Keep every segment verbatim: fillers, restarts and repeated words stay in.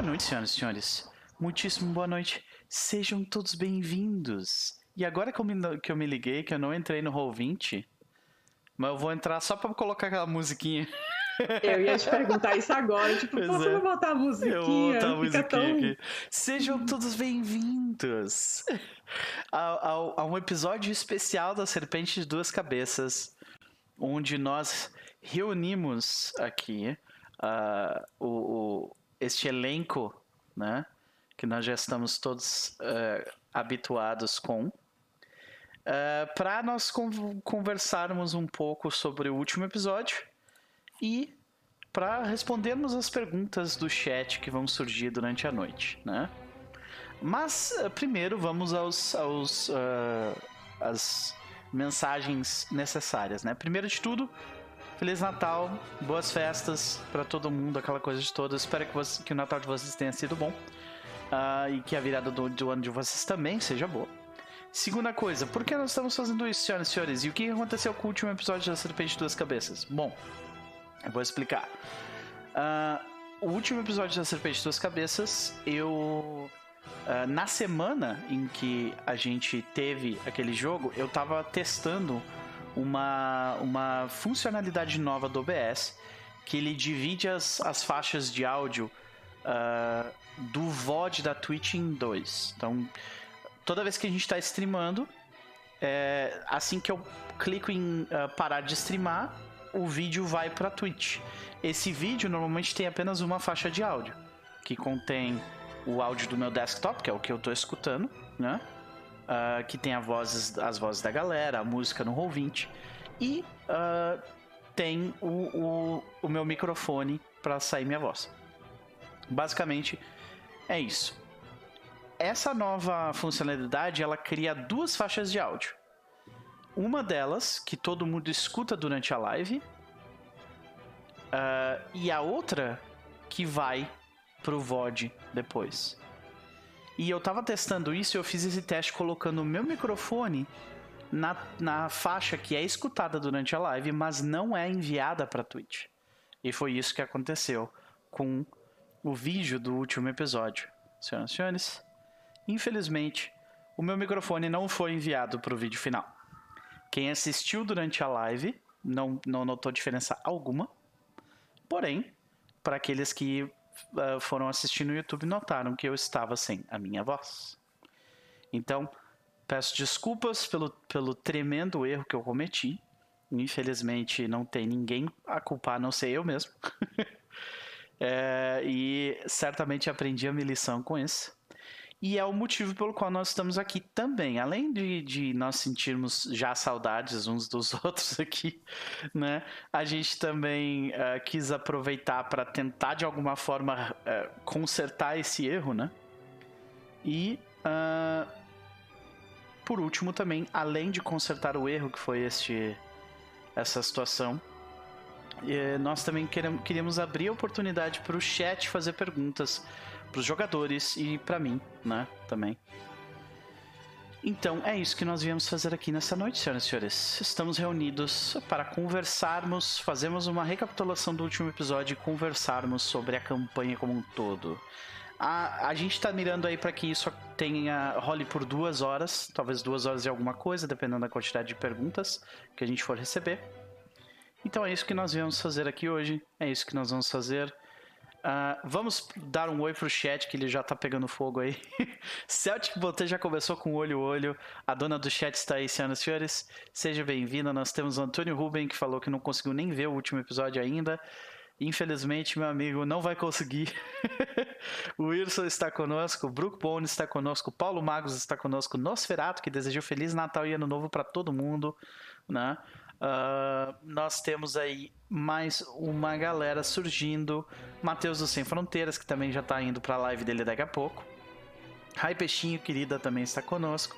Boa noite, senhoras e senhores. Muitíssimo boa noite. Sejam todos bem-vindos. E agora que eu, me, que eu me liguei, que eu não entrei no Roll vinte, mas eu vou entrar só pra colocar aquela musiquinha. Eu ia te perguntar isso agora, tipo, pois posso é. não botar a musiquinha? Eu vou botar a musiquinha tão... aqui. Sejam todos bem-vindos a, a, a um episódio especial da Serpente de Duas Cabeças, onde nós reunimos aqui uh, o, o, este elenco, né, que nós já estamos todos uh, habituados com, uh, para nós con conversarmos um pouco sobre o último episódio, e para respondermos as perguntas do chat que vão surgir durante a noite, né? Mas primeiro vamos aos, aos uh, as mensagens necessárias, né? Primeiro de tudo, Feliz Natal, boas festas para todo mundo, aquela coisa de todas. Espero que, você, que o Natal de vocês tenha sido bom uh, e que a virada do, do ano de vocês também seja boa. Segunda coisa, por que nós estamos fazendo isso, senhoras e senhores? E o que aconteceu com o último episódio da Serpente de Duas Cabeças? Bom, eu vou explicar. Uh, o último episódio da Serpente de Duas Cabeças, eu... Uh, na semana em que a gente teve aquele jogo, eu tava testando uma, uma funcionalidade nova do O B S, que ele divide as, as faixas de áudio uh, do V O D da Twitch em dois. Então, toda vez que a gente tá streamando, é, assim que eu clico em uh, parar de streamar, o vídeo vai para Twitch. Esse vídeo normalmente tem apenas uma faixa de áudio, que contém o áudio do meu desktop, que é o que eu tô escutando, né? Uh, que tem a vozes, as vozes da galera, a música no Roll vinte. E uh, tem o, o, o meu microfone para sair minha voz. Basicamente, é isso. Essa nova funcionalidade, ela cria duas faixas de áudio. Uma delas, que todo mundo escuta durante a live, uh, e a outra que vai pro V O D depois. E eu tava testando isso, eu fiz esse teste colocando o meu microfone na, na faixa que é escutada durante a live, mas não é enviada pra Twitch. E foi isso que aconteceu com o vídeo do último episódio. Senhoras e senhores, infelizmente, o meu microfone não foi enviado pro vídeo final. Quem assistiu durante a live não, não notou diferença alguma. Porém, para aqueles que Uh, foram assistir no YouTube, notaram que eu estava sem a minha voz. Então, peço desculpas pelo, pelo tremendo erro que eu cometi. Infelizmente, não tem ninguém a culpar, a não ser eu mesmo. é, e certamente aprendi a minha lição com isso. E é o motivo pelo qual nós estamos aqui também. Além de, de nós sentirmos já saudades uns dos outros aqui, né? A gente também uh, quis aproveitar para tentar de alguma forma uh, consertar esse erro, né? E uh, por último também, além de consertar o erro que foi este, essa situação, uh, nós também queremos, queríamos abrir a oportunidade para o chat fazer perguntas para os jogadores e para mim, né, também. Então, é isso que nós viemos fazer aqui nessa noite, senhoras e senhores. Estamos reunidos para conversarmos, fazermos uma recapitulação do último episódio e conversarmos sobre a campanha como um todo. A, a gente está mirando aí para que isso tenha role por duas horas, talvez duas horas e alguma coisa, dependendo da quantidade de perguntas que a gente for receber. Então é isso que nós viemos fazer aqui hoje, é isso que nós vamos fazer. Uh, vamos dar um oi pro chat, que ele já tá pegando fogo aí. Celtic Boté já começou com olho-olho. A dona do chat está aí, senhoras e senhores. Seja bem-vinda. Nós temos o Antônio Ruben, que falou que não conseguiu nem ver o último episódio ainda. Infelizmente, meu amigo, não vai conseguir. O Wilson está conosco, o Brooke Bone está conosco, o Paulo Magos está conosco, o Nosferato, que desejou Feliz Natal e Ano Novo para todo mundo, né? Uh, nós temos aí mais uma galera surgindo. Matheus do Sem Fronteiras, que também já tá indo pra live dele daqui a pouco. Rai Peixinho, querida, também está conosco.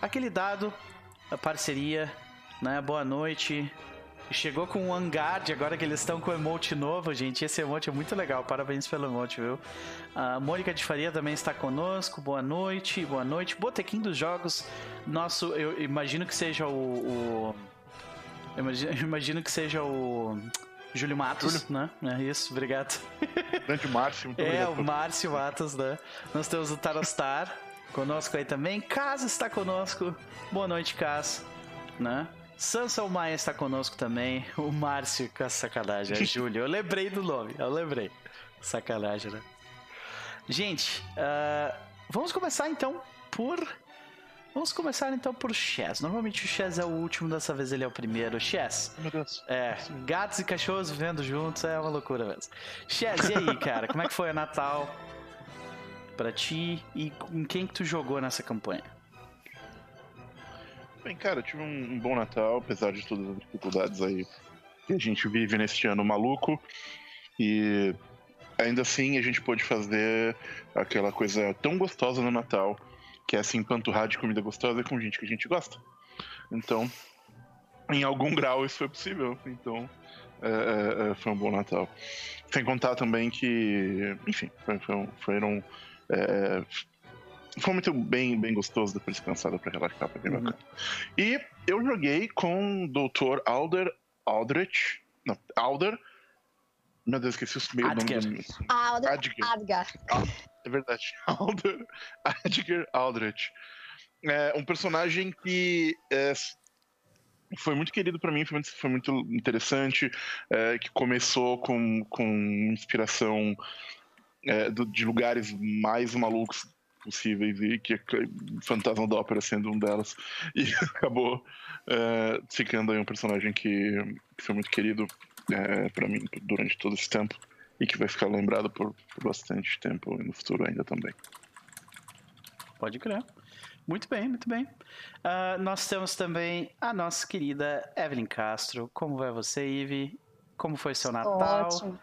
Aquele dado, a parceria, né? Boa noite. Chegou com o Angard, agora que eles estão com o emote novo, gente. Esse emote é muito legal, parabéns pelo emote, viu? A Mônica de Faria também está conosco. Boa noite, boa noite. Botequim dos Jogos, nosso, eu imagino que seja o... o... Eu imagino que seja o Júlio Matos, Júlio. né? É isso, obrigado. Grande Márcio, muito obrigado. É, o Márcio Matos, né? Nós temos o Tarostar conosco aí também. Caso está conosco. Boa noite, Caso, né? Sansão Maia está conosco também. O Márcio, com a sacanagem. É Júlio. Eu lembrei do nome, eu lembrei. Sacanagem, né? Gente, uh, vamos começar então por... Vamos começar então por Chess. Normalmente o Chess é o último, dessa vez ele é o primeiro. Chess. Meu Deus. É, gatos e cachorros vivendo juntos, é uma loucura mesmo. Chess, e aí, cara? Como é que foi o Natal pra ti e com quem que tu jogou nessa campanha? Bem, cara, eu tive um bom Natal, apesar de todas as dificuldades aí que a gente vive neste ano maluco. E ainda assim a gente pôde fazer aquela coisa tão gostosa no Natal, que é se empanturrar de comida gostosa com gente que a gente gosta. Então, em algum grau isso foi possível. Então, é, é, foi um bom Natal. Sem contar também que, enfim, foi, foi, foi, um, é, foi muito bem, bem gostoso, depois descansado, pra relaxar, foi bem uhum. bacana. E eu joguei com o doutor Alder Aldrich, não, Alder, meu Deus, esqueci o meio nome dele. Alder Adger. Adgar. Adger. É verdade, Alder, Adger Aldrich. É um personagem que é, foi muito querido pra mim, foi muito, foi muito interessante, é, que começou com, com inspiração é, do, de lugares mais malucos possíveis, e que Fantasma da Ópera sendo um delas, e acabou é, ficando aí um personagem que, que foi muito querido é, pra mim durante todo esse tempo. E que vai ficar lembrado por, por bastante tempo e no futuro ainda também. Pode crer. Muito bem, muito bem. Uh, nós temos também a nossa querida Evelyn Castro. Como vai você, Ive? Como foi seu Natal? Ótimo.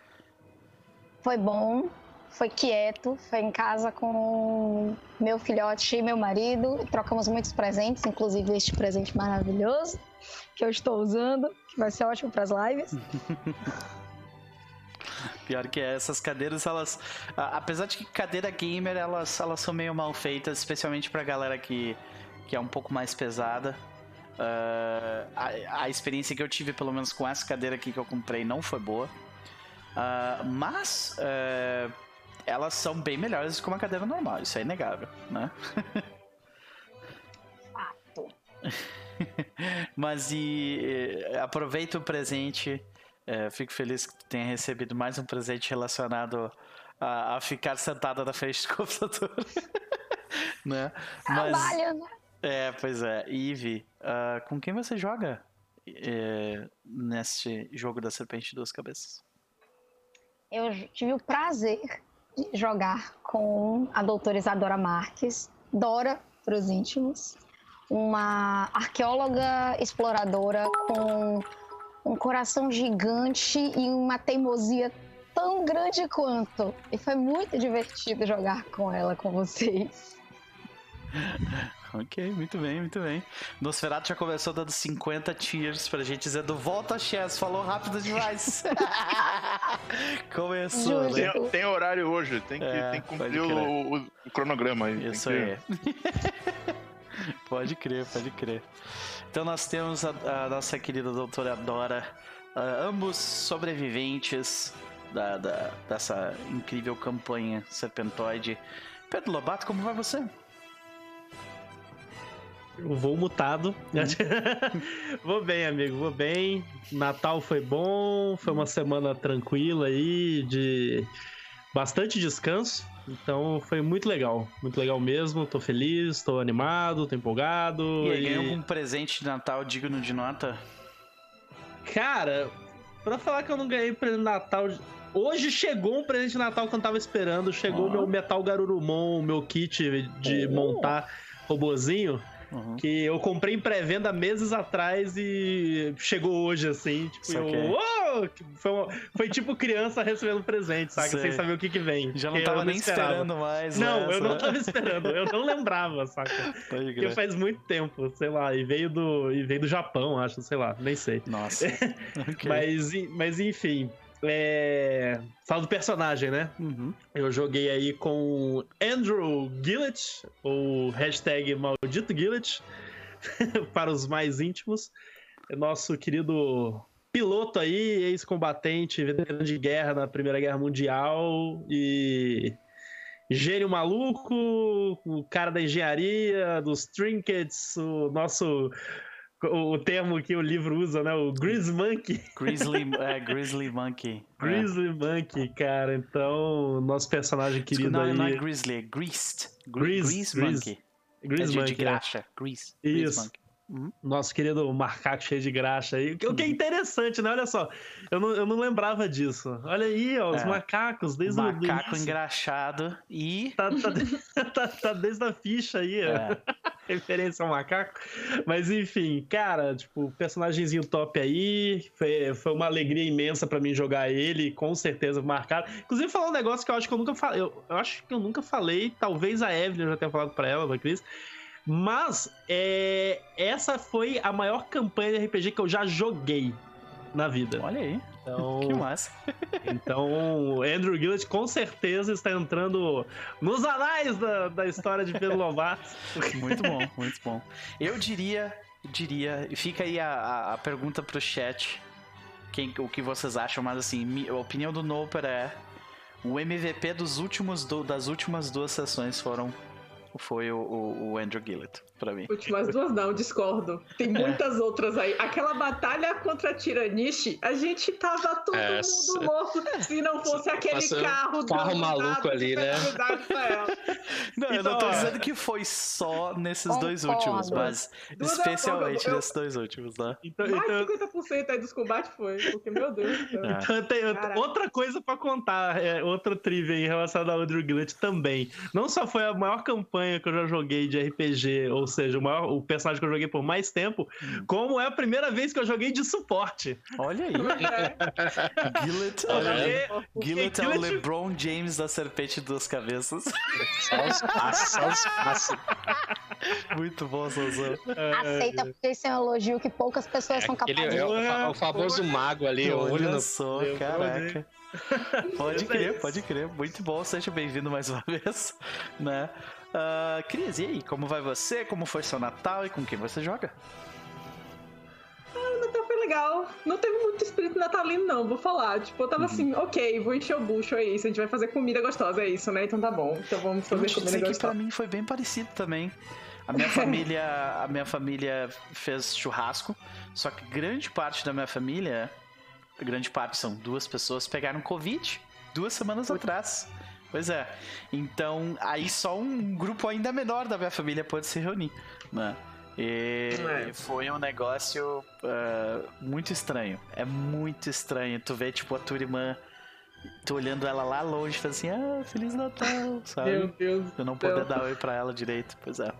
Foi bom, foi quieto, foi em casa com meu filhote e meu marido. Trocamos muitos presentes, inclusive este presente maravilhoso que eu estou usando, que vai ser ótimo para as lives. Pior que é, essas cadeiras, elas... Apesar de que cadeira gamer, elas, elas são meio mal feitas, especialmente pra galera que, que é um pouco mais pesada. Uh, a, a experiência que eu tive, pelo menos com essa cadeira aqui que eu comprei, não foi boa. Uh, mas uh, elas são bem melhores que uma cadeira normal, isso é inegável, né? Fato. Mas e, e aproveita o presente... É, fico feliz que tenha recebido mais um presente relacionado a, a ficar sentada na frente do computador. Né? Mas, trabalho, né? É, pois é. Ive, uh, com quem você joga uh, neste jogo da Serpente de Duas Cabeças? Eu tive o prazer de jogar com a doutora Isadora Marques, Dora para os íntimos, uma arqueóloga exploradora com... um coração gigante e uma teimosia tão grande quanto. E foi muito divertido jogar com ela, com vocês. Ok, muito bem, muito bem. Nosferatu já começou dando cinquenta tiers pra gente, dizendo volta, Chess, falou rápido demais. Começou, né? tem, tem horário hoje, tem que, é, tem que cumprir o, o, o cronograma aí. Isso aí. Pode crer, pode crer. Então nós temos a, a nossa querida doutora Dora, uh, ambos sobreviventes da, da, dessa incrível campanha serpentoide. Pedro Lobato, como vai você? Eu vou mutado. Hum. Vou bem, amigo, vou bem. Natal foi bom, foi uma semana tranquila aí, de bastante descanso. Então foi muito legal, muito legal mesmo, tô feliz, tô animado, tô empolgado. E aí, e... ganhou algum presente de Natal digno de nota? Cara, pra falar que eu não ganhei presente de Natal... Hoje chegou um presente de Natal que eu tava esperando, chegou o oh. meu Metal Garurumon, meu kit de oh. montar robozinho... Uhum. Que eu comprei em pré-venda meses atrás e chegou hoje, assim. Tipo, eu, oh! foi, uma, foi tipo criança recebendo presente, saca? Sei. Sem saber o que que vem. Já não tava não nem esperava. esperando mais. Não, né? eu não tava esperando. Eu não lembrava, saca? Porque faz muito tempo, sei lá. E veio do, e veio do Japão, acho, sei lá. Nem sei. Nossa. Okay. mas, mas, enfim. É... Fala do personagem, né? Uhum. Eu joguei aí com Andrew Gillett, ou hashtag Maldito Gillett, para os mais íntimos. Nosso querido piloto aí, ex-combatente, veterano de guerra na Primeira Guerra Mundial e gênio maluco, o cara da engenharia, dos trinkets, o nosso... O termo que o livro usa, né? O Grizzly Monkey. Grizzly, é, Grizzly Monkey. Grizzly é. Monkey, cara. Então, nosso personagem querido não, aí... Não, é Grizzly, é Greased. Greased Monkey. Greased Monkey. De graxa. Greased Monkey. Uhum. Nosso querido macaco cheio de graxa aí. O que é interessante, né? Olha só. Eu não, eu não lembrava disso. Olha aí, ó, os é. macacos desde o início. Macaco engraxado e... Tá, tá, tá, tá desde a ficha aí, é. Referência ao macaco. Mas enfim, cara, tipo, personagemzinho top aí. Foi, foi uma alegria imensa pra mim jogar ele. Com certeza marcado. Inclusive, falar um negócio que eu acho que eu nunca falei. Eu, eu acho que eu nunca falei. Talvez a Evelyn eu já tenha falado pra ela, pra Cris. Mas é, essa foi a maior campanha de R P G que eu já joguei na vida. Olha aí, então, que massa. Então, Andrew Gillett com certeza está entrando nos anais da, da história de Pedro Lovato. Muito bom, muito bom. Eu diria, diria, fica aí a, a pergunta pro chat, quem, o que vocês acham, mas assim, a opinião do Noper é o M V P dos últimos do, das últimas duas sessões foram... Foi o, o, o Andrew Gillett, pra mim. Últimas duas não, discordo. Tem muitas é. outras aí. Aquela batalha contra a Tiranichê, a gente tava todo é, mundo morto se não fosse aquele carro... Carro maluco ali, né? Não, então, eu não tô dizendo que foi só nesses dois últimos, mas duas especialmente eu, eu, nesses dois últimos, né? Então, mais de então... cinquenta por cento aí dos combates foi, porque, meu Deus. Então, é. então eu tenho Caraca. outra coisa pra contar, é, outra trivia em relação ao Andrew Gillett também. Não só foi a maior campanha que eu já joguei de R P G, ou seja, o, maior, o personagem que eu joguei por mais tempo, hum. como é a primeira vez que eu joguei de suporte. Olha aí. É. Gillett, olha, Gillett é o LeBron James da Serpente de Duas Cabeças. Muito bom, Sozão. Aceita, porque isso é um elogio que poucas pessoas é, são capazes de... É o, é o famoso mago ali, olha, olha só, no... caraca. Pode crer, pode crer. Muito bom, seja bem-vindo mais uma vez, né? Uh, Cris, e aí? Como vai você? Como foi seu Natal e com quem você joga? Ah, o Natal foi legal. Não teve muito espírito natalino, não, vou falar. Tipo, eu tava uhum. assim, ok, vou encher o bucho, é isso. A gente vai fazer comida gostosa, é isso, né? Então tá bom. Então vamos fazer comida gostosa. Eu acho que pra mim foi bem parecido também. A minha família, a minha família fez churrasco, só que grande parte da minha família... grande parte são duas pessoas, pegaram Covid duas semanas Oi. atrás. Pois é. Então, aí só um grupo ainda menor da minha família pôde se reunir, né? E é. foi um negócio uh, muito estranho. É muito estranho. Tu vê, tipo, a tua irmã, tu olhando ela lá longe, faz assim, ah, Feliz Natal, sabe? Meu Deus. Eu não poder dar oi pra ela direito, pois é.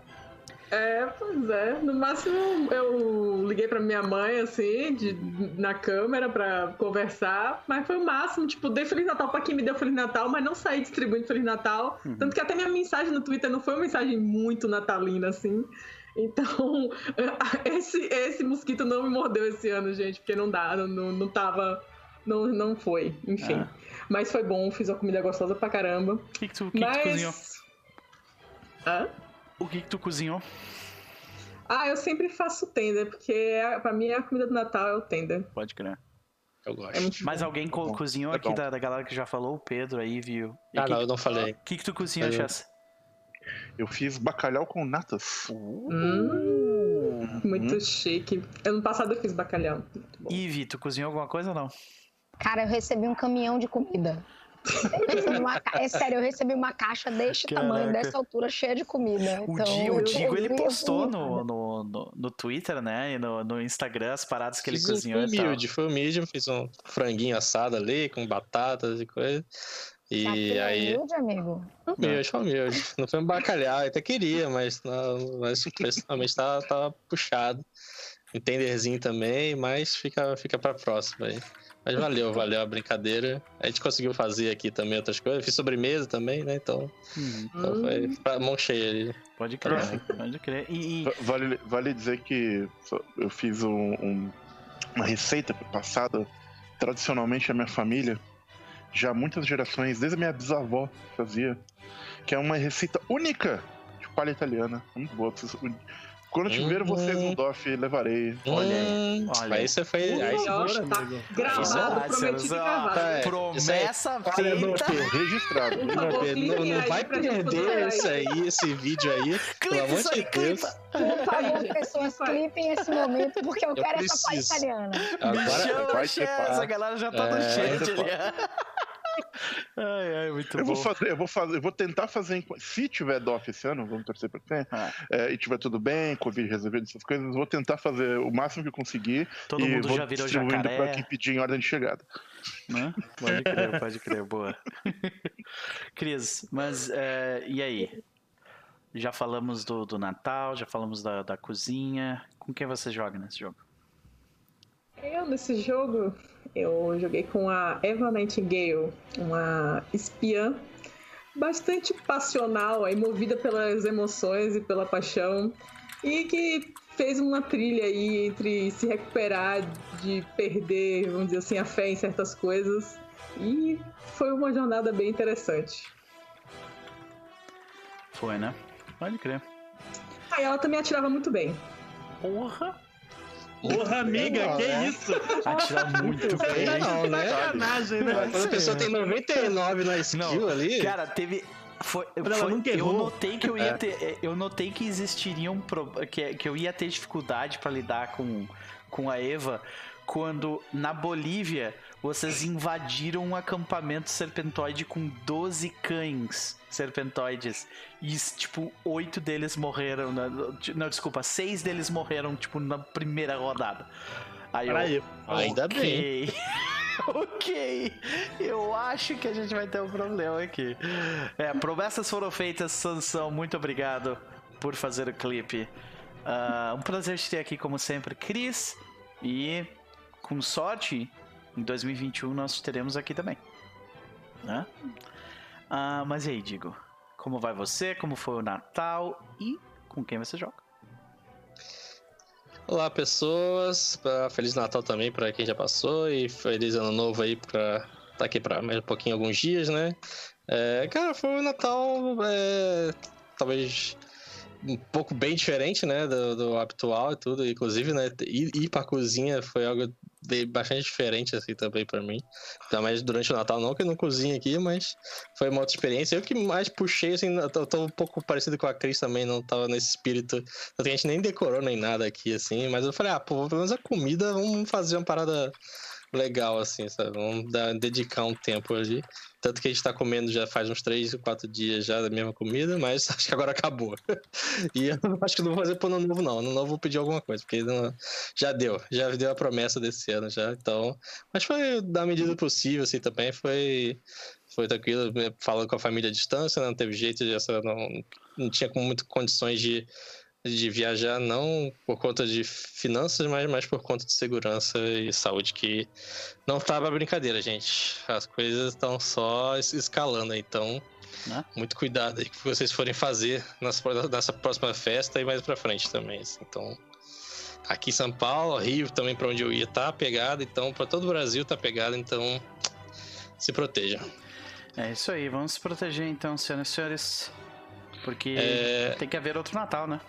É, pois é. No máximo eu liguei pra minha mãe, assim, de, na câmera pra conversar, mas foi o máximo. Tipo, dei Feliz Natal pra quem me deu Feliz Natal, mas não saí distribuindo Feliz Natal. Uhum. Tanto que até minha mensagem no Twitter não foi uma mensagem muito natalina, assim. Então, esse, esse mosquito não me mordeu esse ano, gente, porque não dá, não, não tava... Não, não foi, enfim. Ah. Mas foi bom, fiz uma comida gostosa pra caramba. O que, que tu, que mas... tu cozinhou? Hã? O que que tu cozinhou? Ah, eu sempre faço tender, porque pra mim a comida do Natal é o tender. Pode crer. Eu gosto. É Mas bom. alguém co bom. cozinhou é aqui da, da galera que já falou? O Pedro aí, viu? E ah, que não, que eu não tu... falei. O que que tu cozinhou, Chess? Eu fiz bacalhau com natas. Hum, hum. Muito hum. chique. Ano passado eu fiz bacalhau. Ivi, tu cozinhou alguma coisa ou não? Cara, eu recebi um caminhão de comida. Uma, é sério, eu recebi uma caixa deste Caraca. tamanho, dessa altura, cheia de comida. O, então, Di, o Digo, ele postou no, no, no, no Twitter, né, e no, no Instagram, as paradas que ele fiz cozinhou um, foi humilde, e tal. Foi humilde, fiz um franguinho assado ali, com batatas e coisa. E Sabe, aí... humilde, amigo? Humilde, foi humilde. Não foi um bacalhau, até queria, mas, não, mas principalmente tava, tava puxado. Um tenderzinho também, mas fica, fica pra próxima aí. Mas valeu, valeu a brincadeira. A gente conseguiu fazer aqui também outras coisas. Eu fiz sobremesa também, né? Então, hum. então foi mão cheia ali. Pode crer, pode crer. E, e... Vale, vale dizer que eu fiz um, um, uma receita passada. Tradicionalmente, a minha família, já há muitas gerações, desde a minha bisavó fazia, que é uma receita única de palha italiana. Muito boa. Quando tiver hum, vocês no D O F, levarei. Olha aí. Olha aí. Aí você foi. Aí você foi. Tá gravado, isso, prometido gravar. Tá, promessa feita. Registrado. Não, não vai perder isso aí, esse vídeo aí. Pelo amor de Deus. Por favor, pessoas, clipem esse momento, porque eu quero essa parte italiana. Agora essa galera já tá no chat ai, ai, muito eu bom. Vou fazer, eu vou fazer, eu vou tentar fazer. Se tiver D O F esse ano, vamos torcer pra ter, ah. é, e tiver tudo bem, Covid resolvido, essas coisas, vou tentar fazer o máximo que eu conseguir. Todo e mundo vou já virou distribuindo jacaré. Pra quem pedir em ordem de chegada. Né? Pode crer, pode crer, boa. Cris, mas é, e aí? Já falamos do, do Natal, já falamos da, da cozinha. Com quem você joga nesse jogo? Eu, nesse jogo, eu joguei com a Eva Nightingale, uma espiã bastante passional, aí, movida pelas emoções e pela paixão, e que fez uma trilha aí entre se recuperar de perder, vamos dizer assim, a fé em certas coisas, e foi uma jornada bem interessante. Foi, né? Pode crer. Aí ela também atirava muito bem. Porra! Porra, amiga, não, que né? Isso? Atirar muito bem. Tá de sacanagem, né? Quando né? a pessoa tem noventa e nove na skill não. ali... Cara, teve... Foi, foi, eu notei que eu ia é. ter... Eu notei que existiria um... Que, que eu ia ter dificuldade pra lidar com, com a Eva quando, na Bolívia, vocês invadiram um acampamento serpentoide com doze cães serpentoides. E, tipo, oito deles morreram... Na, não, desculpa, seis deles morreram, tipo, na primeira rodada. Aí eu... Aí, ainda okay. bem. Ok, eu acho que a gente vai ter um problema aqui. É, promessas foram feitas, Sansão, muito obrigado por fazer o clipe. Uh, um prazer te ter aqui, como sempre, Cris. E, com sorte, em dois mil e vinte e um nós teremos aqui também. Né? Ah, mas e aí, Digo? Como vai você? Como foi o Natal? E com quem você joga? Olá, pessoas. Feliz Natal também para quem já passou. E feliz Ano Novo aí para tá aqui para mais um pouquinho, alguns dias, né? É, cara, foi um Natal é, talvez... um pouco bem diferente, né, do, do habitual e tudo, inclusive, né, ir, ir pra cozinha foi algo de, bastante diferente, assim, também pra mim, também durante o Natal, não que eu não cozinho aqui, mas foi uma outra experiência, eu que mais puxei, assim, eu tô, tô um pouco parecido com a Cris também, não tava nesse espírito, a gente nem decorou nem nada aqui, assim, mas eu falei, ah, pô, pelo menos a comida, vamos fazer uma parada legal, assim, sabe, vamos dar, dedicar um tempo ali. Tanto que a gente tá comendo já faz uns três, quatro dias já da mesma comida, mas acho que agora acabou. E eu acho que não vou fazer pro Ano Novo, não. Ano Novo vou pedir alguma coisa, porque não... já deu. Já deu a promessa desse ano, já. Então... Mas foi da medida possível, assim, também. Foi, foi tranquilo. Falando com a família à distância, não teve jeito. Já só não... não tinha muito condições de... de viajar, não por conta de finanças, mas mais por conta de segurança e saúde, que não tava brincadeira, gente. As coisas estão só escalando, então ah. muito cuidado aí que vocês forem fazer nessa próxima festa e mais pra frente também. Assim. Então, aqui em São Paulo, Rio também, pra onde eu ia, tá pegado, então pra todo o Brasil tá pegado, então se protejam. É isso aí, vamos se proteger então, senhoras e senhores, porque é... tem que haver outro Natal, né?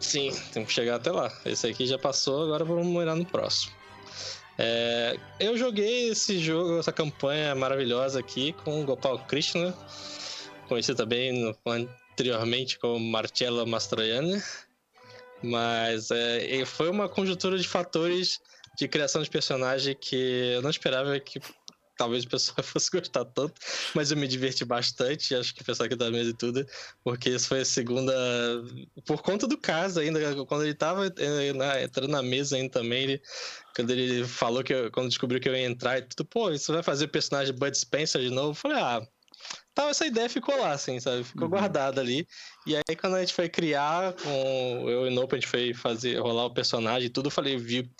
Sim, temos que chegar até lá. Esse aqui já passou, agora vamos morar no próximo. É, eu joguei esse jogo, essa campanha maravilhosa aqui com o Gopal Krishna, conhecido também no, anteriormente como Marcello Mastroianni, mas é, foi uma conjuntura de fatores de criação de personagem que eu não esperava que talvez o pessoal fosse gostar tanto, mas eu me diverti bastante, acho que o pessoal aqui da mesa e tudo, porque isso foi a segunda... Por conta do caso ainda, quando ele tava entrando na mesa ainda também, ele... quando ele falou que... Eu... Quando descobriu que eu ia entrar e tudo, pô, isso vai fazer o personagem Bud Spencer de novo? Eu falei, ah... Tá, essa ideia ficou lá, assim, sabe? Ficou uhum. guardada ali. E aí, quando a gente foi criar, com eu e o Nope, a gente foi fazer, rolar o personagem e tudo, eu falei, vi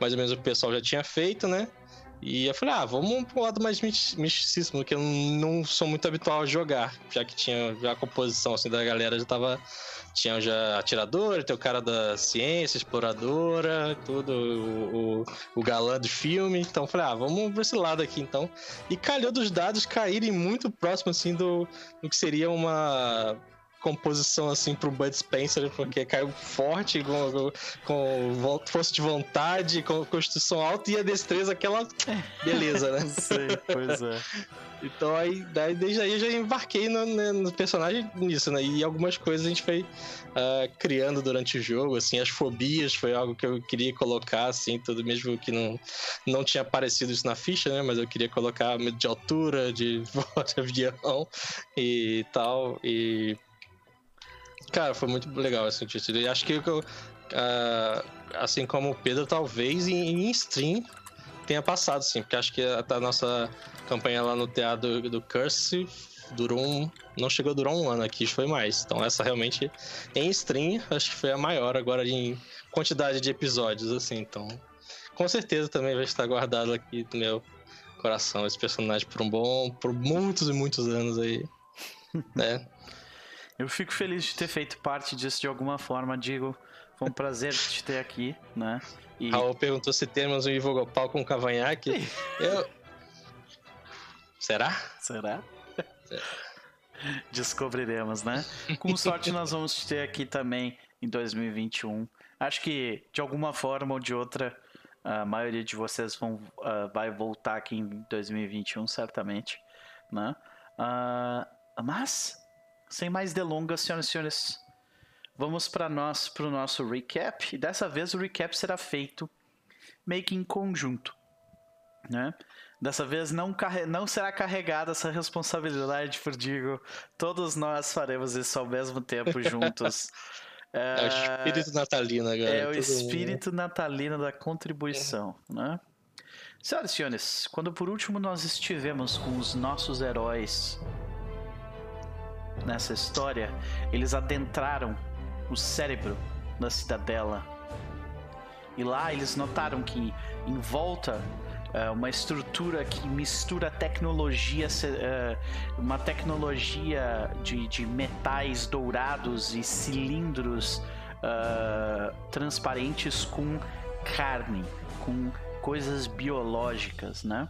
mais ou menos o pessoal já tinha feito, né? E eu falei, ah, vamos pro lado mais misticismo, que eu não sou muito habitual a jogar, já que tinha já a composição assim, da galera já tava... Tinha já atirador, tem o cara da ciência, exploradora, tudo, o, o, o galã do filme. Então eu falei, ah, vamos pra esse lado aqui então. E calhou dos dados caírem muito próximo assim do, do que seria uma... composição assim pro Bud Spencer, porque caiu forte com, com força de vontade, com construção alta e a destreza aquela beleza, né? Sei, pois é. Então aí, daí, desde aí eu já embarquei no, né, no personagem nisso, né? E algumas coisas a gente foi uh, criando durante o jogo, assim, as fobias foi algo que eu queria colocar, assim, tudo mesmo que não, não tinha aparecido isso na ficha, né? Mas eu queria colocar medo de altura, de voo de avião e tal, e... Cara, foi muito legal esse sentido. E acho que eu, uh, assim como o Pedro, talvez em, em stream... tenha passado, sim, porque acho que a, a nossa campanha lá no teatro do, do Curse durou um... não chegou a durar um ano aqui, foi mais. Então essa realmente, em stream, acho que foi a maior agora em quantidade de episódios, assim, então... Com certeza também vai estar guardado aqui no meu coração esse personagem por um bom... por muitos e muitos anos aí, né? Eu fico feliz de ter feito parte disso de alguma forma, digo... Foi um prazer te ter aqui, né? E... Raul perguntou se temos um Ivogopal com cavanhaque. Eu... Será? Será? Será? Descobriremos, né? Com sorte nós vamos te ter aqui também em dois mil e vinte e um. Acho que de alguma forma ou de outra, a maioria de vocês vão, uh, vai voltar aqui em dois mil e vinte e um, certamente, né? Uh, mas, sem mais delongas, senhoras e senhores... Vamos para nós, para o nosso recap, e dessa vez o recap será feito meio que em conjunto, né? Dessa vez não, carre... não será carregada essa responsabilidade por Digo, todos nós faremos isso ao mesmo tempo juntos. é... é o espírito natalino agora. É o espírito mundo. natalino da contribuição, é. né? Senhoras e senhores, quando por último nós estivemos com os nossos heróis nessa história, eles adentraram o cérebro da cidadela. E lá eles notaram que em volta é uma estrutura que mistura tecnologia, uma tecnologia de, de metais dourados e cilindros uh, transparentes com carne, com coisas biológicas, né?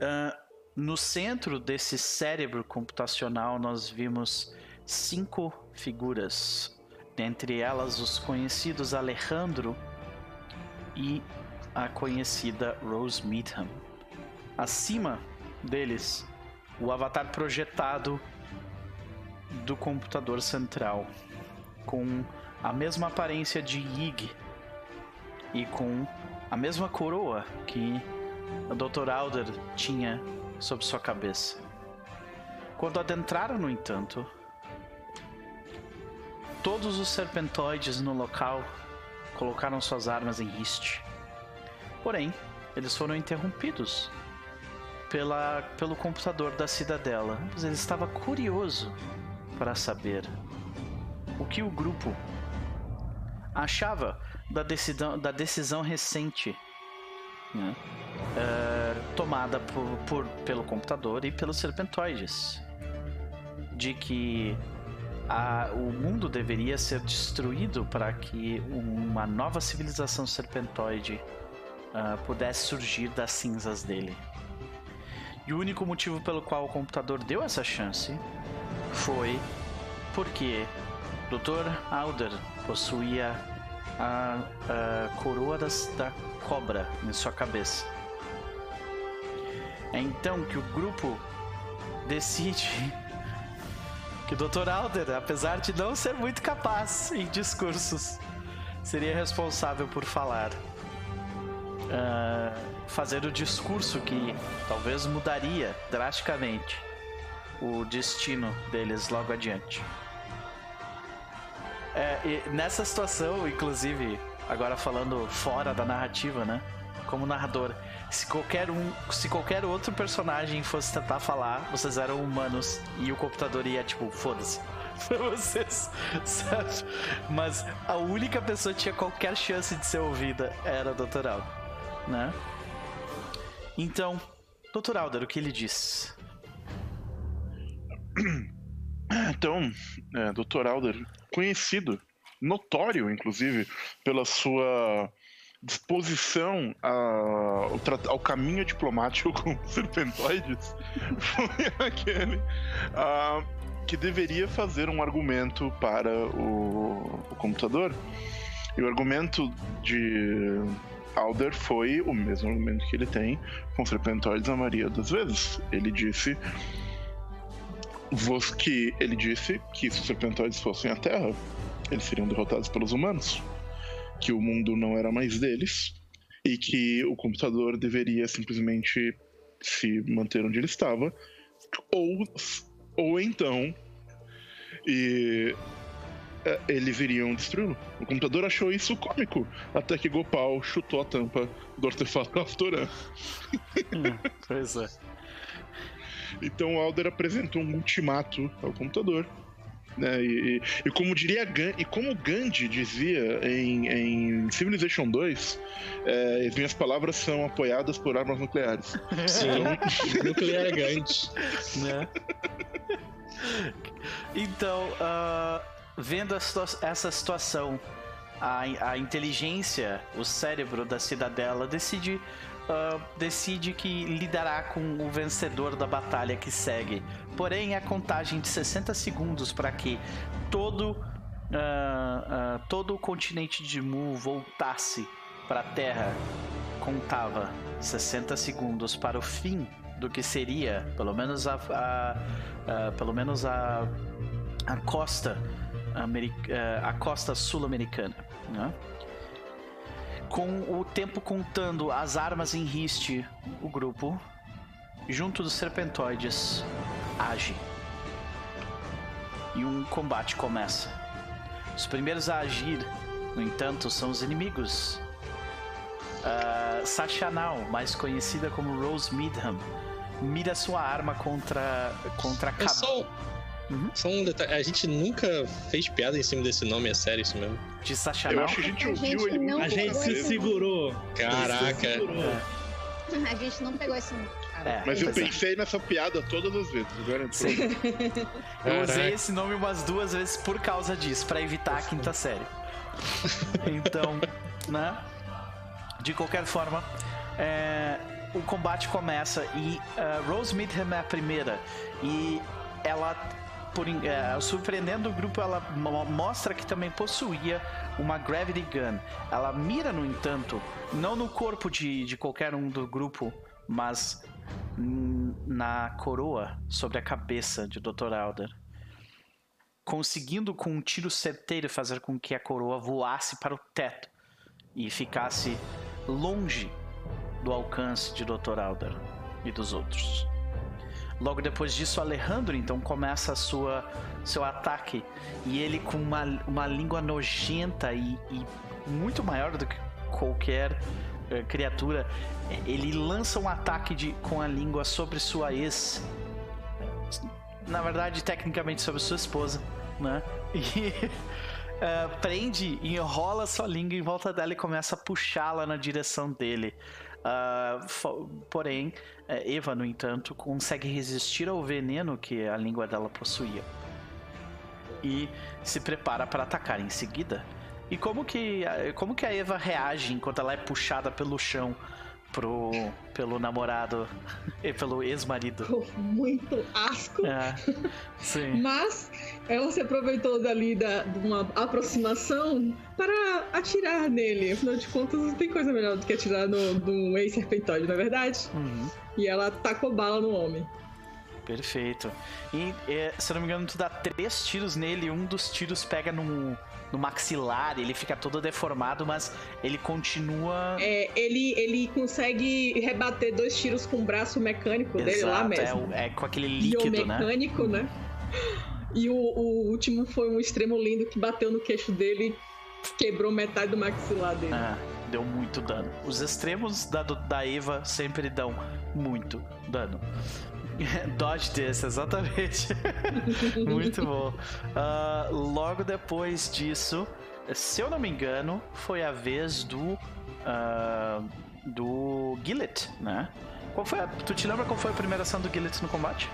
Uh, no centro desse cérebro computacional nós vimos cinco figuras, dentre elas os conhecidos Alejandro e a conhecida Rose Meadham. Acima deles, o avatar projetado do computador central, com a mesma aparência de Yig e com a mesma coroa que a doutora Alder tinha sobre sua cabeça. Quando adentraram, no entanto, todos os serpentoides no local colocaram suas armas em riste. Porém, eles foram interrompidos pela, pelo computador da cidadela, pois ele estava curioso para saber o que o grupo achava da decisão, da decisão recente, né, uh, tomada por, por, pelo computador e pelos serpentoides, de que A, o mundo deveria ser destruído para que uma nova civilização serpentoide uh, pudesse surgir das cinzas dele. E o único motivo pelo qual o computador deu essa chance foi porque doutor Alder possuía a, a coroa das, da cobra em sua cabeça. É então que o grupo decide... que o doutor Alder, apesar de não ser muito capaz em discursos, seria responsável por falar, uh, fazer o discurso que talvez mudaria drasticamente o destino deles logo adiante. É, e nessa situação, inclusive, agora falando fora da narrativa, né, como narrador, se qualquer um, se qualquer outro personagem fosse tentar falar, vocês eram humanos e o computador ia tipo, foda-se pra vocês, sabe? Mas a única pessoa que tinha qualquer chance de ser ouvida era o doutor Alder, né? Então, doutor Alder, o que ele disse? Então, é, doutor Alder, conhecido, notório inclusive, pela sua... disposição ao, ao caminho diplomático com os serpentoides, foi aquele, uh, que deveria fazer um argumento para o, o computador. E o argumento de Alder foi o mesmo argumento que ele tem com os serpentóides na maioria das vezes. Ele disse que, ele disse que se os serpentóides fossem a Terra, eles seriam derrotados pelos humanos, que o mundo não era mais deles e que o computador deveria simplesmente se manter onde ele estava, ou, ou então e, eles iriam destruí-lo. O computador achou isso cômico, até que Gopal chutou a tampa do artefato Raptoran. Hum, pois é. Então o Alder apresentou um ultimato ao computador, né? E, e, e como diria Gan, e como Gandhi dizia em, em Civilization dois, é, as minhas palavras são apoiadas por armas nucleares. Sim. Então... Nuclear é Gandhi, né? Então, uh, vendo a situa essa situação, a, a inteligência, o cérebro da cidadela decide, uh, decide que lidará com o vencedor da batalha que segue. Porém, a contagem de sessenta segundos para que todo, uh, uh, todo o continente de Mu voltasse para a Terra contava sessenta segundos para o fim do que seria, pelo menos a, a, a, pelo menos a, a costa, a, a costa sul-americana, né? Com o tempo contando, as armas em riste, o grupo, junto dos serpentoides, age. E um combate começa. Os primeiros a agir, no entanto, são os inimigos. Uh, Sachanal, mais conhecida como Rose Midham, mira sua arma contra, contra a cab... só, uhum. só um detalhe, a gente nunca fez piada em cima desse nome, é sério isso mesmo? De Sachanal? Eu acho que a gente ouviu, a gente ele muito. A gente se segurou. Caraca. Se segurou. É. A gente não pegou esse nome. É, mas eu pensei é. nessa piada todas as vezes, agora eu usei esse nome umas duas vezes por causa disso, pra evitar a quinta série. Então, né? De qualquer forma, é, o combate começa e uh, Rose Midham é a primeira. E ela, por, é, surpreendendo o grupo, ela mostra que também possuía uma Gravity Gun. Ela mira, no entanto, não no corpo de, de qualquer um do grupo, mas na coroa, sobre a cabeça de doutor Alder, conseguindo com um tiro certeiro fazer com que a coroa voasse para o teto e ficasse longe do alcance de doutor Alder e dos outros. Logo depois disso, Alejandro então começa a sua, seu ataque, e ele com uma, uma língua nojenta e, e muito maior do que qualquer criatura, ele lança um ataque de, com a língua sobre sua ex, na verdade tecnicamente sobre sua esposa, né? E uh, prende, enrola sua língua em volta dela e começa a puxá-la na direção dele. Uh, porém, Eva, no entanto, consegue resistir ao veneno que a língua dela possuía e se prepara para atacar em seguida. E como que, como que a Eva reage enquanto ela é puxada pelo chão pro, pelo namorado e pelo ex-marido? Com muito asco. É, sim. Mas ela se aproveitou dali da, de uma aproximação para atirar nele. Afinal de contas, não tem coisa melhor do que atirar no, no ex-serpentóide, não é verdade? Uhum. E ela tacou bala no homem. Perfeito. E, se não me engano, tu dá três tiros nele e um dos tiros pega num... no maxilar, ele fica todo deformado, mas ele continua... É, ele, ele consegue rebater dois tiros com o braço mecânico. Exato, dele lá mesmo. É, é com aquele líquido, biomecânico, né? né? E o, o último foi um extremo lindo que bateu no queixo dele e quebrou metade do maxilar dele. Ah, deu muito dano. Os extremos da, da Eva sempre dão muito dano. Dodge desse, exatamente. Muito bom. Uh, logo depois disso, se eu não me engano, foi a vez do uh, do Gillet, né? Qual foi a... Tu te lembra qual foi a primeira ação do Gillet no combate?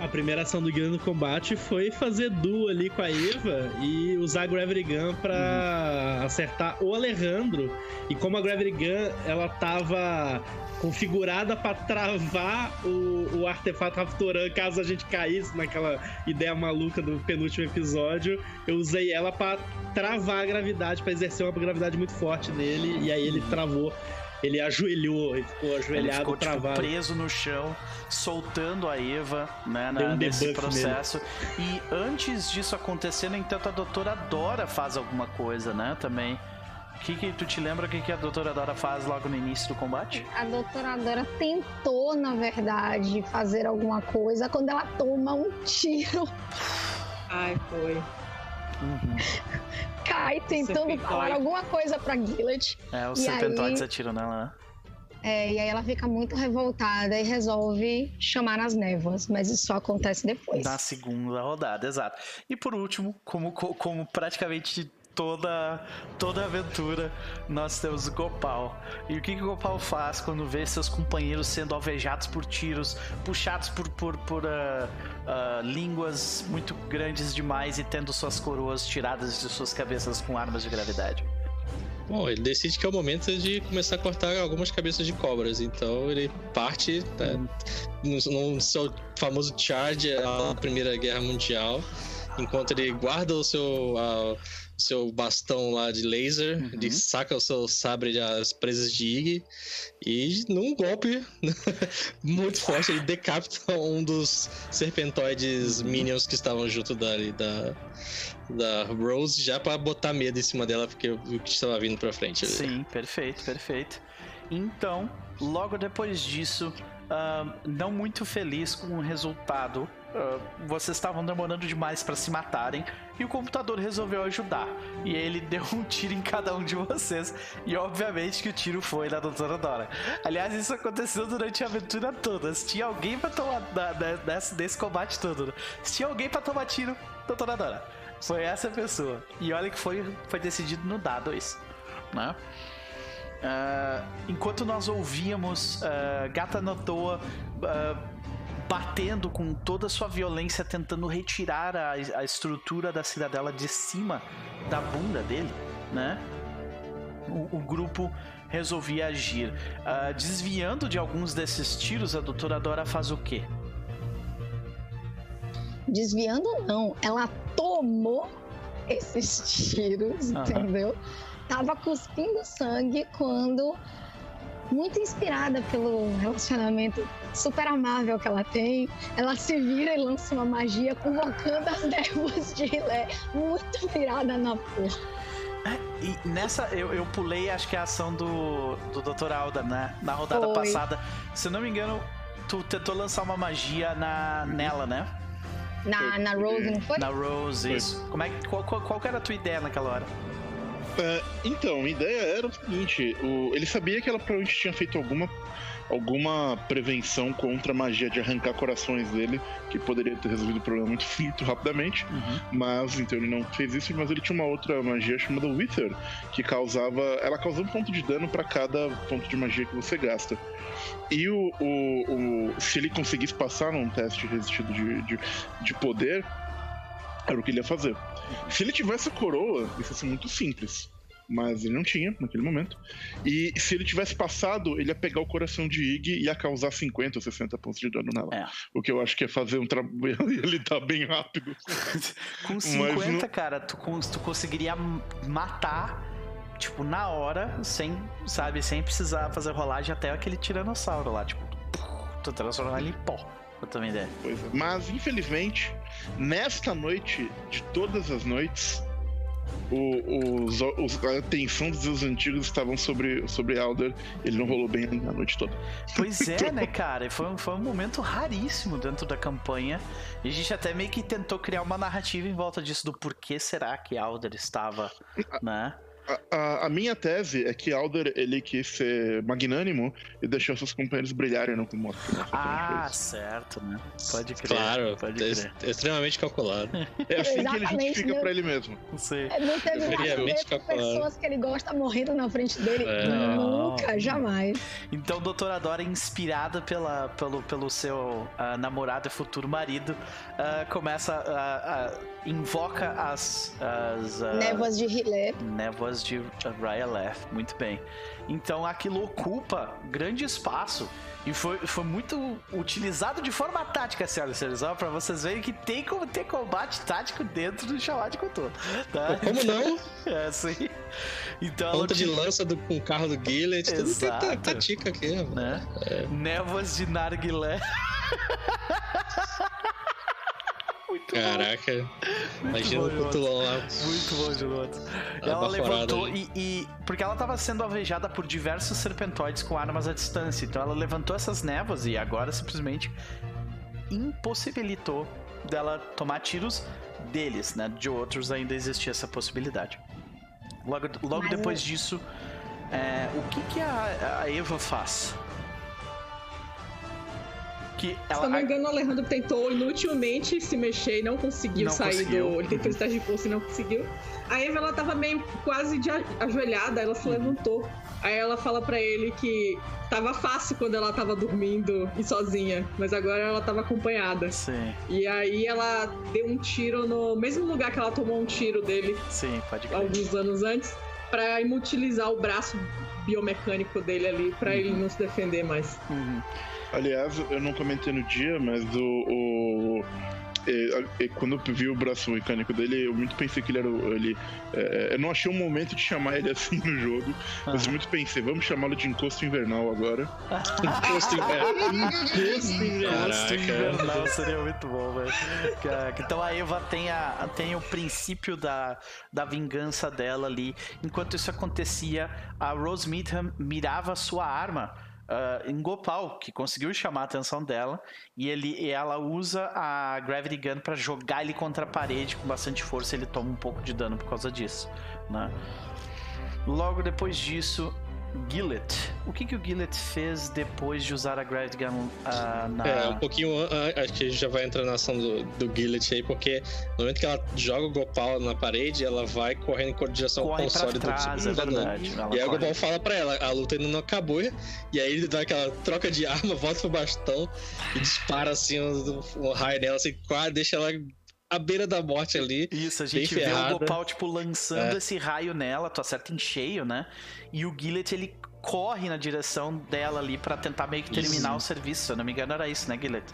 A primeira ação do Guilherme no combate foi fazer duo ali com a Eva e usar a Gravity Gun pra uhum. acertar o Alejandro. E como a Gravity Gun, ela tava configurada pra travar o, o Artefato Raptoran caso a gente caísse naquela ideia maluca do penúltimo episódio, eu usei ela pra travar a gravidade, pra exercer uma gravidade muito forte nele, e aí ele travou. Ele ajoelhou, ele ficou ajoelhado, ele ficou, travado. Tipo, preso no chão, soltando a Eva, né, na, um nesse processo. Mesmo. E antes disso acontecer, no entanto, a doutora Dora faz alguma coisa, né, também. O que que tu te lembra o que, que a doutora Dora faz logo no início do combate? A doutora Dora tentou, na verdade, fazer alguma coisa quando ela toma um tiro. Ai, foi. Uhum. Cai tentando falar alguma coisa pra Gillett. É, o serpentóides atiram nela, né? É, e aí ela fica muito revoltada e resolve chamar as névoas, mas isso só acontece depois. Na segunda rodada, exato. E por último, como, como praticamente toda, toda aventura, nós temos o Gopal. E o que, que o Gopal faz quando vê seus companheiros sendo alvejados por tiros, puxados por... por, por uh... Uh, línguas muito grandes demais e tendo suas coroas tiradas de suas cabeças com armas de gravidade? Bom, ele decide que é o momento de começar a cortar algumas cabeças de cobras, então ele parte, tá, no seu famoso charge à Primeira Guerra Mundial, enquanto ele guarda o seu, uh, seu bastão lá de laser, uhum. ele saca o seu sabre das presas de Yig e num golpe muito forte ele decapita um dos serpentoides minions que estavam junto da, da, da Rose, já pra botar medo em cima dela, porque o que estava vindo pra frente ali. Sim, perfeito, perfeito. Então, logo depois disso, uh, não muito feliz com o resultado, Uh, vocês estavam demorando demais pra se matarem, e o computador resolveu ajudar. E ele deu um tiro em cada um de vocês, e obviamente que o tiro foi na doutora Dora. Aliás, isso aconteceu durante a aventura toda. Se tinha alguém pra tomar nesse combate todo, se tinha alguém pra tomar tiro, doutora Dora foi essa pessoa. E olha que foi, foi decidido no dado isso, né? uh, Enquanto nós ouvíamos uh, Ghatanothoa uh, batendo com toda a sua violência, tentando retirar a, a estrutura da cidadela de cima da bunda dele, né? O, o grupo resolvia agir. Uh, desviando de alguns desses tiros, a doutora Dora faz o quê? Desviando não, ela tomou esses tiros, uhum. entendeu? Tava cuspindo sangue quando... muito inspirada pelo relacionamento super amável que ela tem, ela se vira e lança uma magia convocando as névoas de R'lyeh, muito virada na porra. E nessa, eu, eu pulei, acho que é a ação do, do doutor Alda, né? Na rodada Foi. passada. Se eu não me engano, tu tentou lançar uma magia na, nela, né? Na, na Rose, não foi? Na Rose, isso. Como é, qual, qual, qual era a tua ideia naquela hora? Uh, então, a ideia era o seguinte, o, ele sabia que ela provavelmente tinha feito alguma, alguma prevenção contra a magia de arrancar corações dele, que poderia ter resolvido o problema muito, muito rapidamente, uhum. mas então ele não fez isso, mas ele tinha uma outra magia chamada Wither, que causava, ela causava um ponto de dano para cada ponto de magia que você gasta. E o, o, o, se ele conseguisse passar num teste resistido de, de, de poder, era o que ele ia fazer. Se ele tivesse a coroa, isso ia ser muito simples, mas ele não tinha naquele momento. E se ele tivesse passado, ele ia pegar o coração de Yig e ia causar cinquenta ou sessenta pontos de dano nela. É. O que eu acho que é fazer um trabalho e ele tá bem rápido. Com cinquenta, não... cara, tu, tu conseguiria matar, tipo, na hora, sem, sabe, sem precisar fazer rolagem até aquele tiranossauro lá, tipo, tu transformar ele em pó. É. Mas, infelizmente, nesta noite, de todas as noites, o, os, os, a atenção dos seus antigos estavam sobre, sobre Alder. Ele não rolou bem a noite toda. Pois é, então... né, cara? Foi, foi um momento raríssimo dentro da campanha. E a gente até meio que tentou criar uma narrativa em volta disso, do porquê será que Alder estava, né? A, a, a minha tese é que Alder, ele quis ser magnânimo e deixou seus companheiros brilharem no comum. Ah, certo, né? Pode crer. Claro, pode é, crer. É extremamente calculado. É assim que ele justifica meu... pra ele mesmo. Não sei. É, não teve nada mesmo com pessoas que ele gosta morrendo na frente dele. É. Nunca, não. jamais. Então, doutora Dora, inspirada pela, pelo, pelo seu uh, namorado e futuro marido, uh, começa a... Uh, uh, invoca as... as uh, névoas de R'lyeh. Névoas de R'lyeh, muito bem. Então aquilo ocupa grande espaço e foi, foi muito utilizado de forma tática, senhoras e senhores, para vocês verem que tem como ter combate tático dentro do Xalá de Cthulhu, tá? Como não? É assim. Então, ponta de lança do, com o carro do Gillet, tudo tem tática aqui, né? É. Névoas de Narguilé. Muito Caraca, bom. imagina o Cthulhu lá. Muito bom, Giloto. Ela levantou e, e... porque ela estava sendo alvejada por diversos serpentoides com armas à distância. Então ela levantou essas névoas e agora simplesmente impossibilitou dela tomar tiros deles, né? De outros ainda existia essa possibilidade. Logo, logo Mas... depois disso, é... o que, que a, a Eva faz? Que ela... Se não me engano, o Alejandro tentou inutilmente se mexer e não conseguiu não sair conseguiu. do... Ele tentou estar de força e não conseguiu. A Eva, ela tava meio quase de ajoelhada, ela se levantou. Aí ela fala pra ele que tava fácil quando ela tava dormindo e sozinha, mas agora ela tava acompanhada. Sim. E aí ela deu um tiro no mesmo lugar que ela tomou um tiro dele. Sim, pode crer. Alguns anos antes, pra inutilizar o braço biomecânico dele ali, pra uhum. ele não se defender mais. Uhum. Aliás, eu não comentei no dia, mas o... o e, e, quando eu vi o braço mecânico dele, eu muito pensei que ele era... Ele, é, eu não achei um momento de chamar ele assim no jogo, ah. mas eu muito pensei, vamos chamá-lo de encosto invernal agora. Encosto invernal. Encosto invernal. Encosto invernal seria muito bom, velho. Então a Eva tem, a, tem o princípio da, da vingança dela ali. Enquanto isso acontecia, a Rose Meadham mirava sua arma Uh, em Gopal, que conseguiu chamar a atenção dela, e, ele, e ela usa a Gravity Gun pra jogar ele contra a parede com bastante força. Ele toma um pouco de dano por causa disso, né? Logo depois disso, Gillet. O que, que o Gillet fez depois de usar a Gravity Gun uh, na... É, um pouquinho... Uh, acho que a gente já vai entrar na ação do, do Gillet aí, porque no momento que ela joga o Gopal na parede, ela vai correndo em direção ao console trás, do time. É verdade, né? E aí corre. O Gopal fala pra ela, a luta ainda não acabou, e aí ele dá aquela troca de arma, volta pro bastão e dispara assim um, um raio nela, assim, quase deixa ela... à beira da morte ali. Isso, a gente vê o Gopal, tipo, lançando é. esse raio nela, tu acerta em cheio, né? E o Gillet, ele corre na direção dela ali pra tentar meio que terminar isso. o serviço. Se eu não me engano, era isso, né, Gillet?